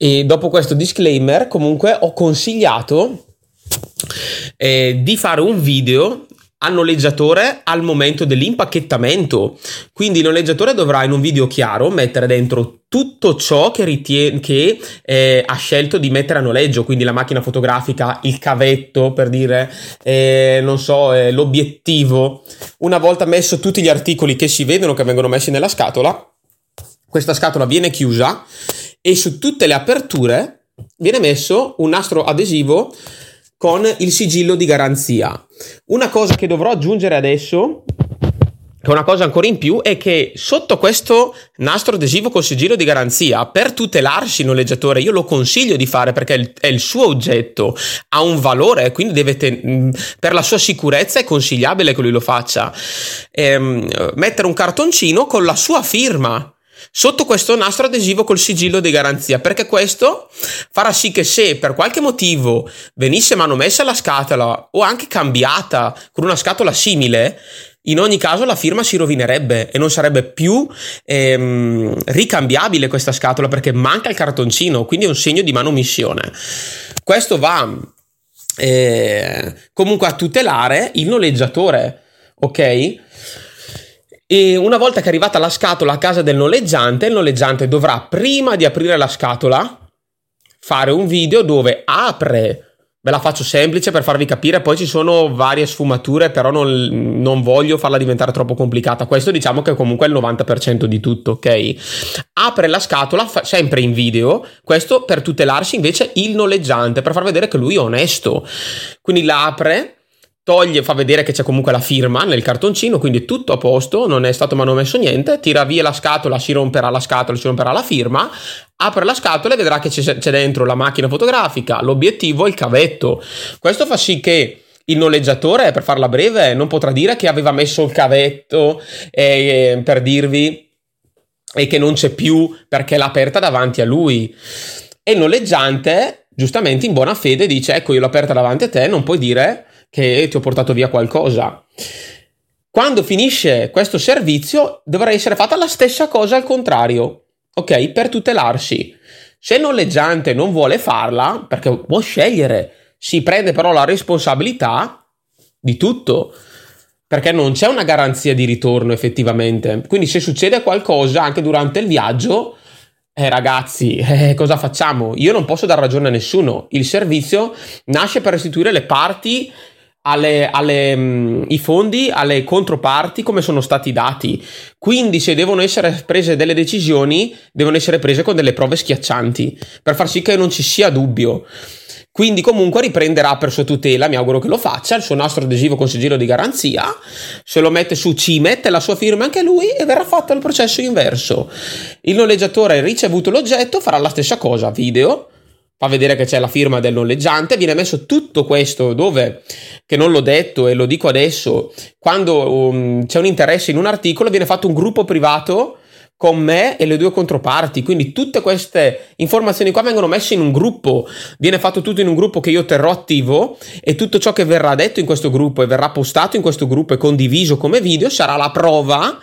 E dopo questo disclaimer, comunque ho consigliato di fare un video al noleggiatore al momento dell'impacchettamento. Quindi il noleggiatore dovrà in un video chiaro mettere dentro tutto ciò che ha scelto di mettere a noleggio, quindi la macchina fotografica, il cavetto per dire, l'obiettivo. Una volta messo tutti gli articoli che si vedono che vengono messi nella scatola, questa scatola viene chiusa e su tutte le aperture viene messo un nastro adesivo con il sigillo di garanzia. Una cosa che dovrò aggiungere adesso, che è una cosa ancora in più, è che sotto questo nastro adesivo col sigillo di garanzia, per tutelarsi il noleggiatore, io lo consiglio di fare perché è il suo oggetto, ha un valore, quindi deve per la sua sicurezza è consigliabile che lui lo faccia, mettere un cartoncino con la sua firma sotto questo nastro adesivo col sigillo di garanzia, perché questo farà sì che se per qualche motivo venisse manomessa la scatola o anche cambiata con una scatola simile, in ogni caso la firma si rovinerebbe e non sarebbe più ricambiabile questa scatola, perché manca il cartoncino, quindi è un segno di manomissione. Questo va comunque a tutelare il noleggiatore, ok? E una volta che è arrivata la scatola a casa del noleggiante, il noleggiante dovrà, prima di aprire la scatola, fare un video dove apre. Ve la faccio semplice per farvi capire, poi ci sono varie sfumature, però non voglio farla diventare troppo complicata. Questo diciamo che comunque è il 90% di tutto, ok? Apre la scatola, sempre in video, questo per tutelarsi invece il noleggiante, per far vedere che lui è onesto. Quindi la apre, toglie, fa vedere che c'è comunque la firma nel cartoncino, quindi tutto a posto, non è stato manomesso niente, tira via la scatola, si romperà la scatola, si romperà la firma, apre la scatola e vedrà che c'è dentro la macchina fotografica, l'obiettivo e il cavetto. Questo fa sì che il noleggiatore, per farla breve, non potrà dire che aveva messo il cavetto per dirvi, e che non c'è più perché l'ha aperta davanti a lui. E il noleggiante, giustamente in buona fede, dice: ecco, io l'ho aperta davanti a te, non puoi dire che ti ho portato via qualcosa. Quando finisce questo servizio dovrà essere fatta la stessa cosa al contrario, ok? Per tutelarsi. Se il noleggiante non vuole farla, perché può scegliere, si prende però la responsabilità di tutto, perché non c'è una garanzia di ritorno effettivamente. Quindi se succede qualcosa anche durante il viaggio, ragazzi, cosa facciamo? Io non posso dar ragione a nessuno. Il servizio nasce per restituire le parti i fondi alle controparti come sono stati dati, quindi se devono essere prese delle decisioni devono essere prese con delle prove schiaccianti per far sì che non ci sia dubbio. Quindi comunque riprenderà per sua tutela, mi auguro che lo faccia, il suo nastro adesivo con sigillo di garanzia, se lo mette su ci mette la sua firma anche lui e verrà fatto il processo inverso. Il noleggiatore, ricevuto l'oggetto, farà la stessa cosa, video, fa vedere che c'è la firma del noleggiante, viene messo tutto questo dove, che non l'ho detto e lo dico adesso, quando c'è un interesse in un articolo viene fatto un gruppo privato con me e le due controparti, quindi tutte queste informazioni qua vengono messe in un gruppo, viene fatto tutto in un gruppo che io terrò attivo e tutto ciò che verrà detto in questo gruppo e verrà postato in questo gruppo e condiviso come video sarà la prova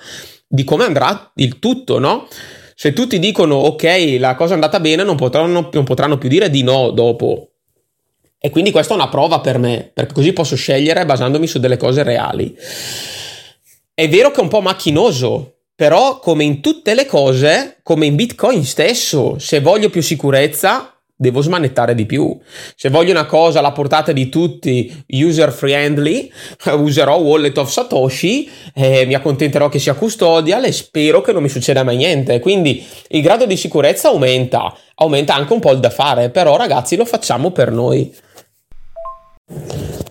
di come andrà il tutto, no? Se tutti dicono ok, la cosa è andata bene, non potranno più dire di no dopo. E quindi questa è una prova per me, perché così posso scegliere basandomi su delle cose reali. È vero che è un po' macchinoso, però come in tutte le cose, come in Bitcoin stesso, se voglio più sicurezza devo smanettare di più. Se voglio una cosa alla portata di tutti, user friendly, userò Wallet of Satoshi, mi accontenterò che sia custodial e spero che non mi succeda mai niente. Quindi il grado di sicurezza aumenta anche un po' il da fare, però ragazzi lo facciamo per noi.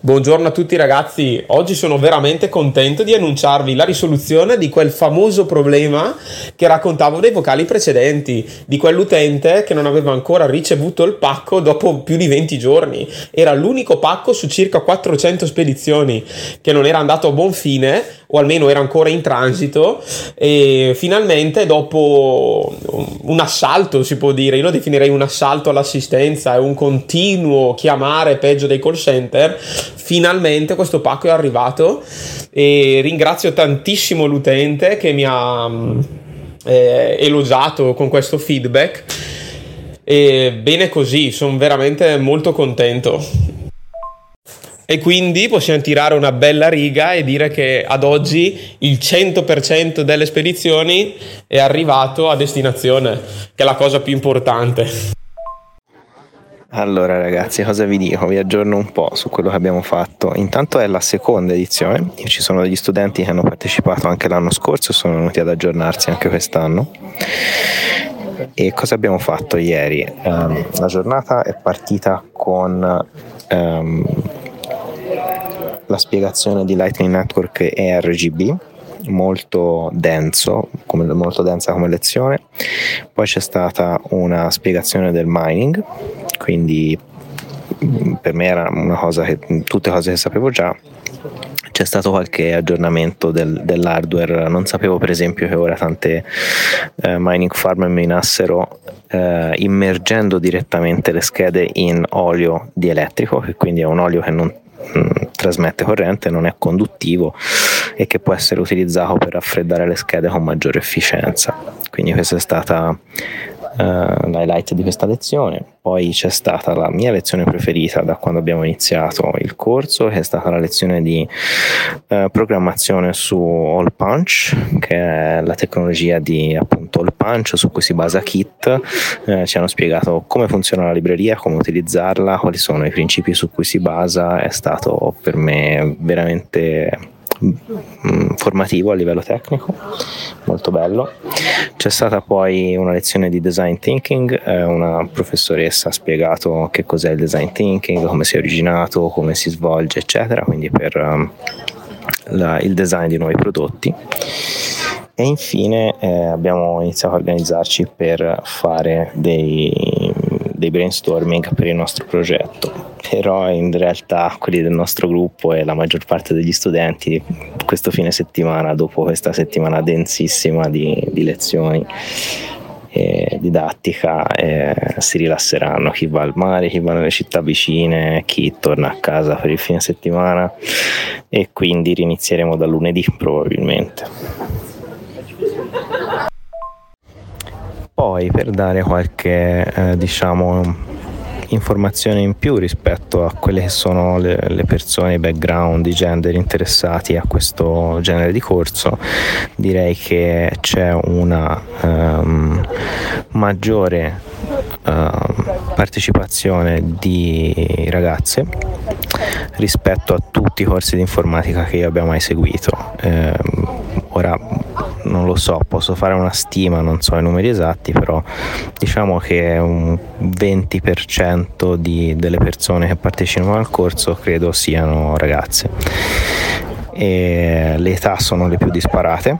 Buongiorno a tutti ragazzi, oggi sono veramente contento di annunciarvi la risoluzione di quel famoso problema che raccontavo nei vocali precedenti, di quell'utente che non aveva ancora ricevuto il pacco dopo più di 20 giorni, era l'unico pacco su circa 400 spedizioni che non era andato a buon fine, o almeno era ancora in transito, e finalmente dopo un assalto, si può dire, io lo definirei un assalto all'assistenza e un continuo chiamare peggio dei call center, finalmente questo pacco è arrivato e ringrazio tantissimo l'utente che mi ha elogiato con questo feedback. e bene così, sono veramente molto contento. E quindi possiamo tirare una bella riga e dire che ad oggi il 100% delle spedizioni è arrivato a destinazione, che è la cosa più importante. Allora ragazzi, cosa vi dico? Vi aggiorno un po' su quello che abbiamo fatto. Intanto è la seconda edizione, ci sono degli studenti che hanno partecipato anche l'anno scorso e sono venuti ad aggiornarsi anche quest'anno. E cosa abbiamo fatto ieri? La giornata è partita con la spiegazione di Lightning Network e RGB, molto densa come lezione. Poi c'è stata una spiegazione del mining, quindi per me era una cosa che tutte cose che sapevo già. C'è stato qualche aggiornamento dell'hardware, non sapevo per esempio che ora tante mining farm minassero immergendo direttamente le schede in olio di elettrico, che quindi è un olio che non trasmette corrente, non è conduttivo e che può essere utilizzato per raffreddare le schede con maggiore efficienza. Quindi questa è stata l'highlight di questa lezione. Poi c'è stata la mia lezione preferita da quando abbiamo iniziato il corso, che è stata la lezione di programmazione su All Punch, che è la tecnologia di appunto All Punch su cui si basa Kit. Ci hanno spiegato come funziona la libreria, come utilizzarla, quali sono i principi su cui si basa. È stato per me veramente formativo a livello tecnico, molto bello. C'è stata poi una lezione di design thinking, una professoressa ha spiegato che cos'è il design thinking, come si è originato, come si svolge eccetera, quindi per il design di nuovi prodotti. E infine abbiamo iniziato a organizzarci per fare dei brainstorming per il nostro progetto, però in realtà quelli del nostro gruppo e la maggior parte degli studenti questo fine settimana, dopo questa settimana densissima di lezioni e didattica, si rilasseranno. Chi va al mare, chi va nelle città vicine, chi torna a casa per il fine settimana, e quindi rinizieremo da lunedì probabilmente. Poi, per dare qualche informazione in più rispetto a quelle che sono le persone, i background, i gender interessati a questo genere di corso, direi che c'è una maggiore partecipazione di ragazze rispetto a tutti i corsi di informatica che io abbia mai seguito. Ora non lo so, posso fare una stima, non so i numeri esatti, però diciamo che un 20% delle persone che partecipano al corso credo siano ragazze, e le età sono le più disparate,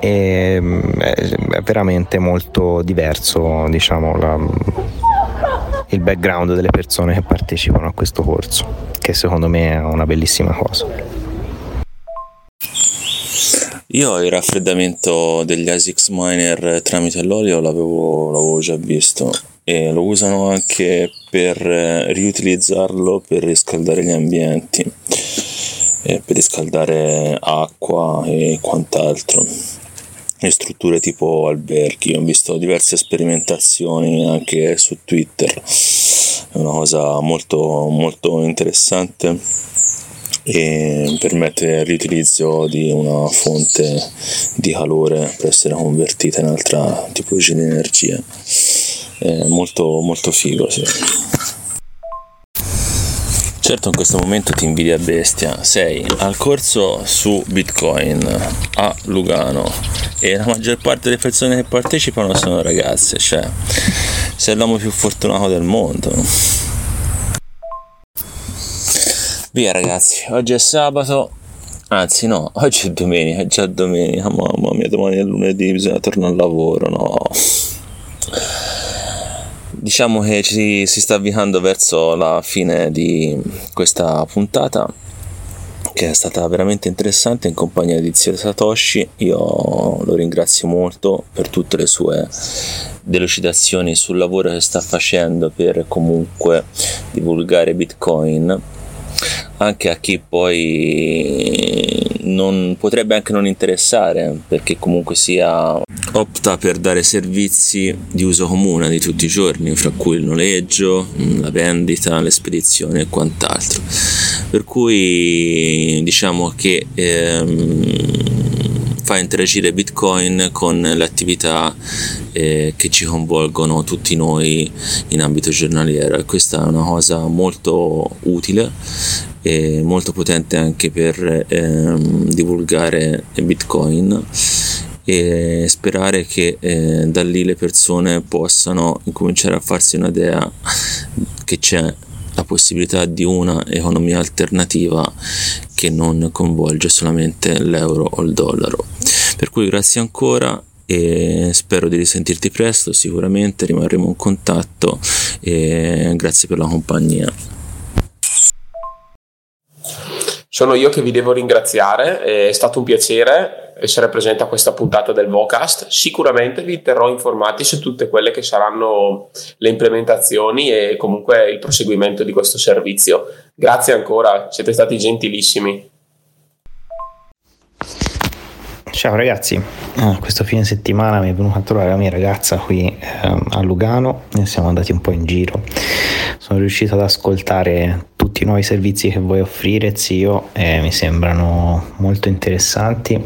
e è veramente molto diverso, diciamo, il background delle persone che partecipano a questo corso, che secondo me è una bellissima cosa. Io il raffreddamento degli ASICS miner tramite l'olio l'avevo già visto, e lo usano anche per riutilizzarlo per riscaldare gli ambienti, per riscaldare acqua e quant'altro, e strutture tipo alberghi. Ho visto diverse sperimentazioni anche su Twitter, è una cosa molto molto interessante e permette il riutilizzo di una fonte di calore per essere convertita in altra tipologia di energia. È molto molto figo, sì. Certo, in questo momento ti invidia bestia, sei al corso su Bitcoin a Lugano e la maggior parte delle persone che partecipano sono ragazze, cioè sei l'uomo più fortunato del mondo. Via ragazzi, oggi è sabato, anzi no, oggi è domenica, è già domenica, mamma mia, domani è lunedì, bisogna tornare al lavoro, no. Diciamo che si sta avviando verso la fine di questa puntata, che è stata veramente interessante, in compagnia di Zio Satoshi. Io lo ringrazio molto per tutte le sue delucidazioni sul lavoro che sta facendo per comunque divulgare Bitcoin, anche a chi poi non potrebbe anche non interessare, perché comunque sia opta per dare servizi di uso comune di tutti i giorni, fra cui il noleggio, la vendita, le spedizioni e quant'altro. Per cui diciamo che fa interagire Bitcoin con le attività che ci coinvolgono tutti noi in ambito giornaliero, e questa è una cosa molto utile e molto potente anche per divulgare Bitcoin e sperare che da lì le persone possano incominciare a farsi un'idea che c'è la possibilità di una economia alternativa che non coinvolge solamente l'euro o il dollaro. Per cui grazie ancora e spero di risentirti presto, sicuramente rimarremo in contatto, e grazie per la compagnia. Sono io che vi devo ringraziare, è stato un piacere essere presente a questa puntata del Vocast. Sicuramente vi terrò informati su tutte quelle che saranno le implementazioni e comunque il proseguimento di questo servizio. Grazie ancora, siete stati gentilissimi. Ciao ragazzi, questo fine settimana mi è venuta a trovare la mia ragazza qui a Lugano, ne siamo andati un po' in giro, sono riuscito ad ascoltare tutti i nuovi servizi che vuoi offrire, zio, e mi sembrano molto interessanti.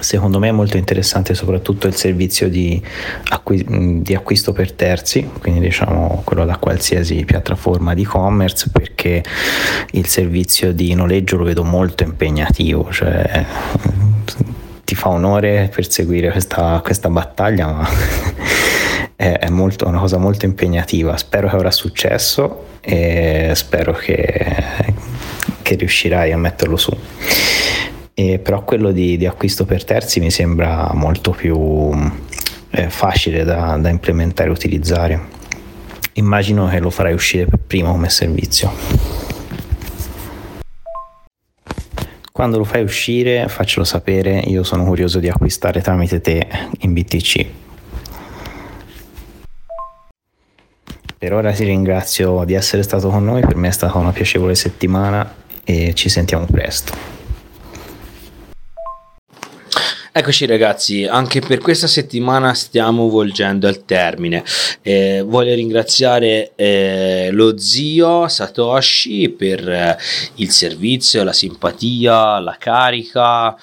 Secondo me è molto interessante soprattutto il servizio di acquisto per terzi, quindi diciamo quello da qualsiasi piattaforma di e-commerce, perché il servizio di noleggio lo vedo molto impegnativo, cioè ti fa onore perseguire questa battaglia, ma è una cosa molto impegnativa. Spero che avrà successo e spero che riuscirai a metterlo su. Però quello di acquisto per terzi mi sembra molto più facile da implementare e utilizzare. Immagino che lo farai uscire per primo come servizio. Quando lo fai uscire faccelo sapere, io sono curioso di acquistare tramite te in BTC. Per ora ti ringrazio di essere stato con noi, per me è stata una piacevole settimana e ci sentiamo presto. Eccoci ragazzi, anche per questa settimana stiamo volgendo al termine. Voglio ringraziare lo zio Satoshi per il servizio, la simpatia, la carica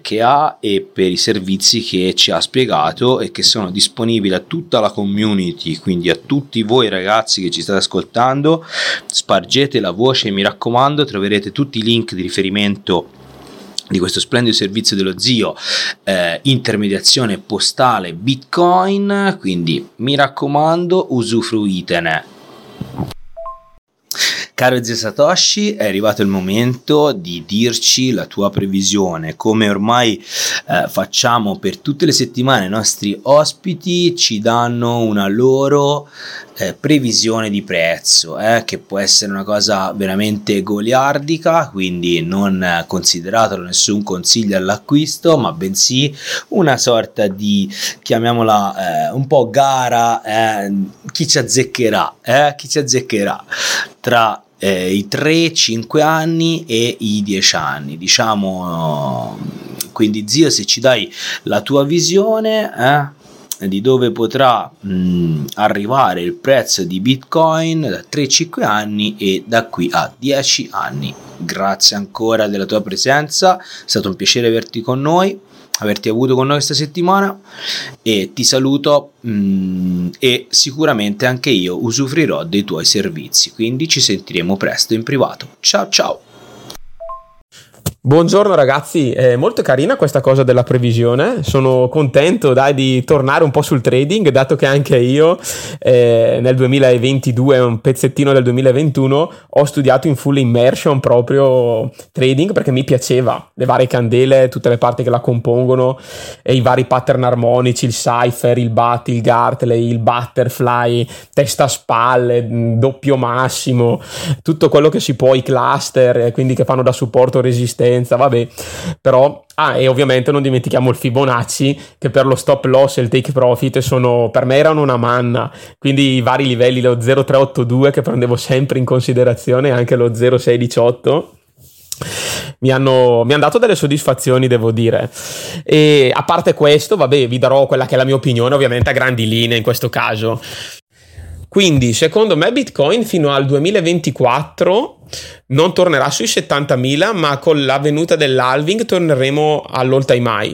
che ha, e per i servizi che ci ha spiegato e che sono disponibili a tutta la community, quindi a tutti voi ragazzi che ci state ascoltando. Spargete la voce, mi raccomando, troverete tutti i link di riferimento di questo splendido servizio dello zio, intermediazione postale Bitcoin, quindi mi raccomando, usufruitene. Caro zio Satoshi, è arrivato il momento di dirci la tua previsione. Come ormai facciamo per tutte le settimane, i nostri ospiti ci danno una loro previsione di prezzo, che può essere una cosa veramente goliardica, quindi non consideratelo nessun consiglio all'acquisto, ma bensì una sorta di, chiamiamola un po' gara, chi ci azzeccherà tra i 3, 5 anni e i 10 anni, diciamo. Quindi zio, se ci dai la tua visione di dove potrà arrivare il prezzo di Bitcoin da 3-5 anni e da qui a 10 anni. Grazie ancora della tua presenza, è stato un piacere averti avuto con noi questa settimana, e ti saluto e sicuramente anche io usufruirò dei tuoi servizi, quindi ci sentiremo presto in privato. Ciao. Buongiorno ragazzi, è molto carina questa cosa della previsione, sono contento di tornare un po' sul trading, dato che anche io nel 2022, un pezzettino del 2021, ho studiato in full immersion proprio trading, perché mi piaceva, le varie candele, tutte le parti che la compongono e i vari pattern armonici, il cipher, il BAT, il Gartley, il butterfly, testa spalle, doppio massimo, tutto quello che si può, i cluster, quindi che fanno da supporto resistenza, vabbè, però e ovviamente non dimentichiamo il Fibonacci, che per lo stop loss e il take profit per me erano una manna, quindi i vari livelli, lo 0382 che prendevo sempre in considerazione, anche lo 0618, mi hanno dato delle soddisfazioni, devo dire. E a parte questo, vabbè, vi darò quella che è la mia opinione, ovviamente a grandi linee in questo caso. Quindi, secondo me, Bitcoin fino al 2024 non tornerà sui 70.000, ma con l'avvenuta dell'halving torneremo all'all time high.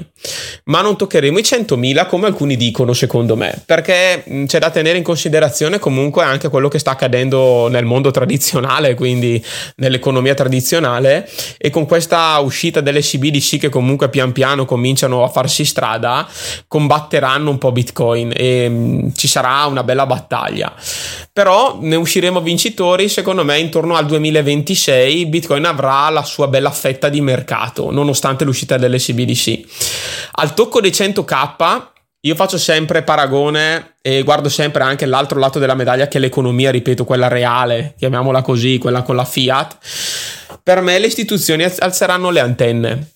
Ma non toccheremo i 100.000 come alcuni dicono, secondo me, perché c'è da tenere in considerazione comunque anche quello che sta accadendo nel mondo tradizionale, quindi nell'economia tradizionale, e con questa uscita delle CBDC che comunque pian piano cominciano a farsi strada, combatteranno un po' Bitcoin e ci sarà una bella battaglia. Però ne usciremo vincitori, secondo me, intorno al 2026 Bitcoin avrà la sua bella fetta di mercato, nonostante l'uscita delle CBDC. Al tocco dei 100.000, io faccio sempre paragone e guardo sempre anche l'altro lato della medaglia, che è l'economia, ripeto, quella reale, chiamiamola così, quella con la fiat. Per me le istituzioni alzeranno le antenne.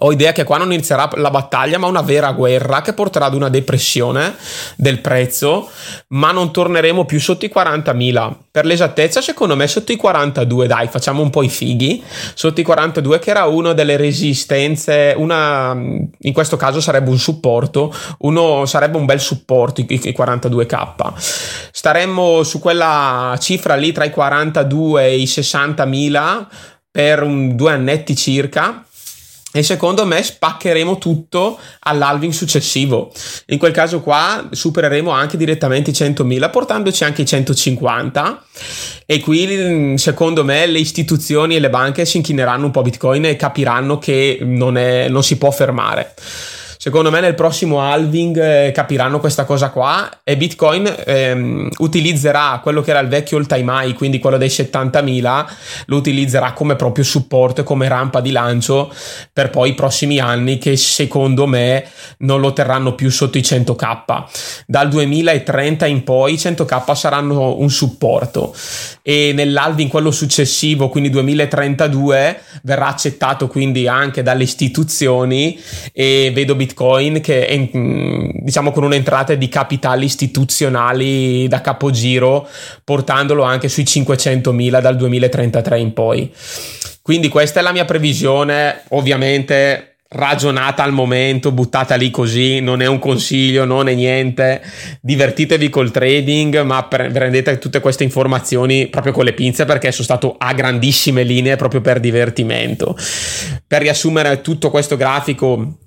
Ho idea che qua non inizierà la battaglia, ma una vera guerra che porterà ad una depressione del prezzo, ma non torneremo più sotto i 40.000. Per l'esattezza, secondo me sotto i 42, dai, facciamo un po' i fighi, sotto i 42, che era una delle resistenze, una, in questo caso sarebbe un supporto, uno sarebbe un bel supporto, i 42k. Staremmo su quella cifra lì tra i 42 e i 60.000 per 2 annetti circa. E secondo me spaccheremo tutto all'halving successivo. In quel caso qua supereremo anche direttamente i 100.000, portandoci anche i 150. E qui secondo me le istituzioni e le banche si inchineranno un po' a Bitcoin e capiranno che non si può fermare. Secondo me nel prossimo halving capiranno questa cosa qua e Bitcoin utilizzerà quello che era il vecchio all time high, quindi quello dei 70.000, lo utilizzerà come proprio supporto e come rampa di lancio per poi i prossimi anni, che secondo me non lo terranno più sotto i 100.000. Dal 2030 in poi i 100.000 saranno un supporto e nell'halving quello successivo, quindi 2032, verrà accettato quindi anche dalle istituzioni e vedo Bitcoin che è, diciamo, con un'entrata di capitali istituzionali da capogiro, portandolo anche sui 500.000 dal 2033 in poi. Quindi questa è la mia previsione, ovviamente ragionata al momento, buttata lì così, non è un consiglio, non è niente, divertitevi col trading, ma prendete tutte queste informazioni proprio con le pinze, perché sono stato a grandissime linee proprio per divertimento. Per riassumere tutto questo grafico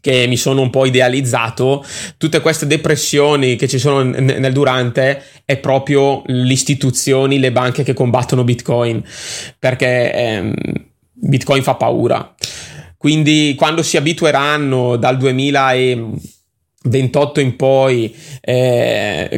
che mi sono un po' idealizzato, tutte queste depressioni che ci sono nel durante è proprio le istituzioni, le banche che combattono Bitcoin, perché Bitcoin fa paura. Quindi quando si abitueranno dal 2028 in poi,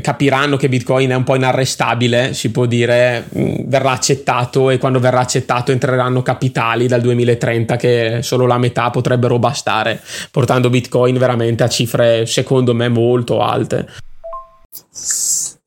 capiranno che Bitcoin è un po' inarrestabile, si può dire, verrà accettato, e quando verrà accettato entreranno capitali dal 2030 che solo la metà potrebbero bastare, portando Bitcoin veramente a cifre secondo me molto alte.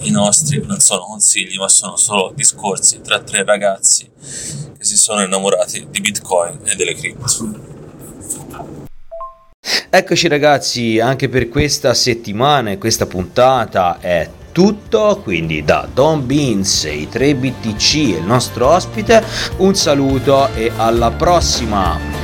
I nostri non sono consigli, ma sono solo discorsi tra 3 ragazzi che si sono innamorati di Bitcoin e delle cripto. Eccoci ragazzi, anche per questa settimana e questa puntata è tutto, quindi da Don Beans, i 3 BTC e il nostro ospite un saluto e alla prossima!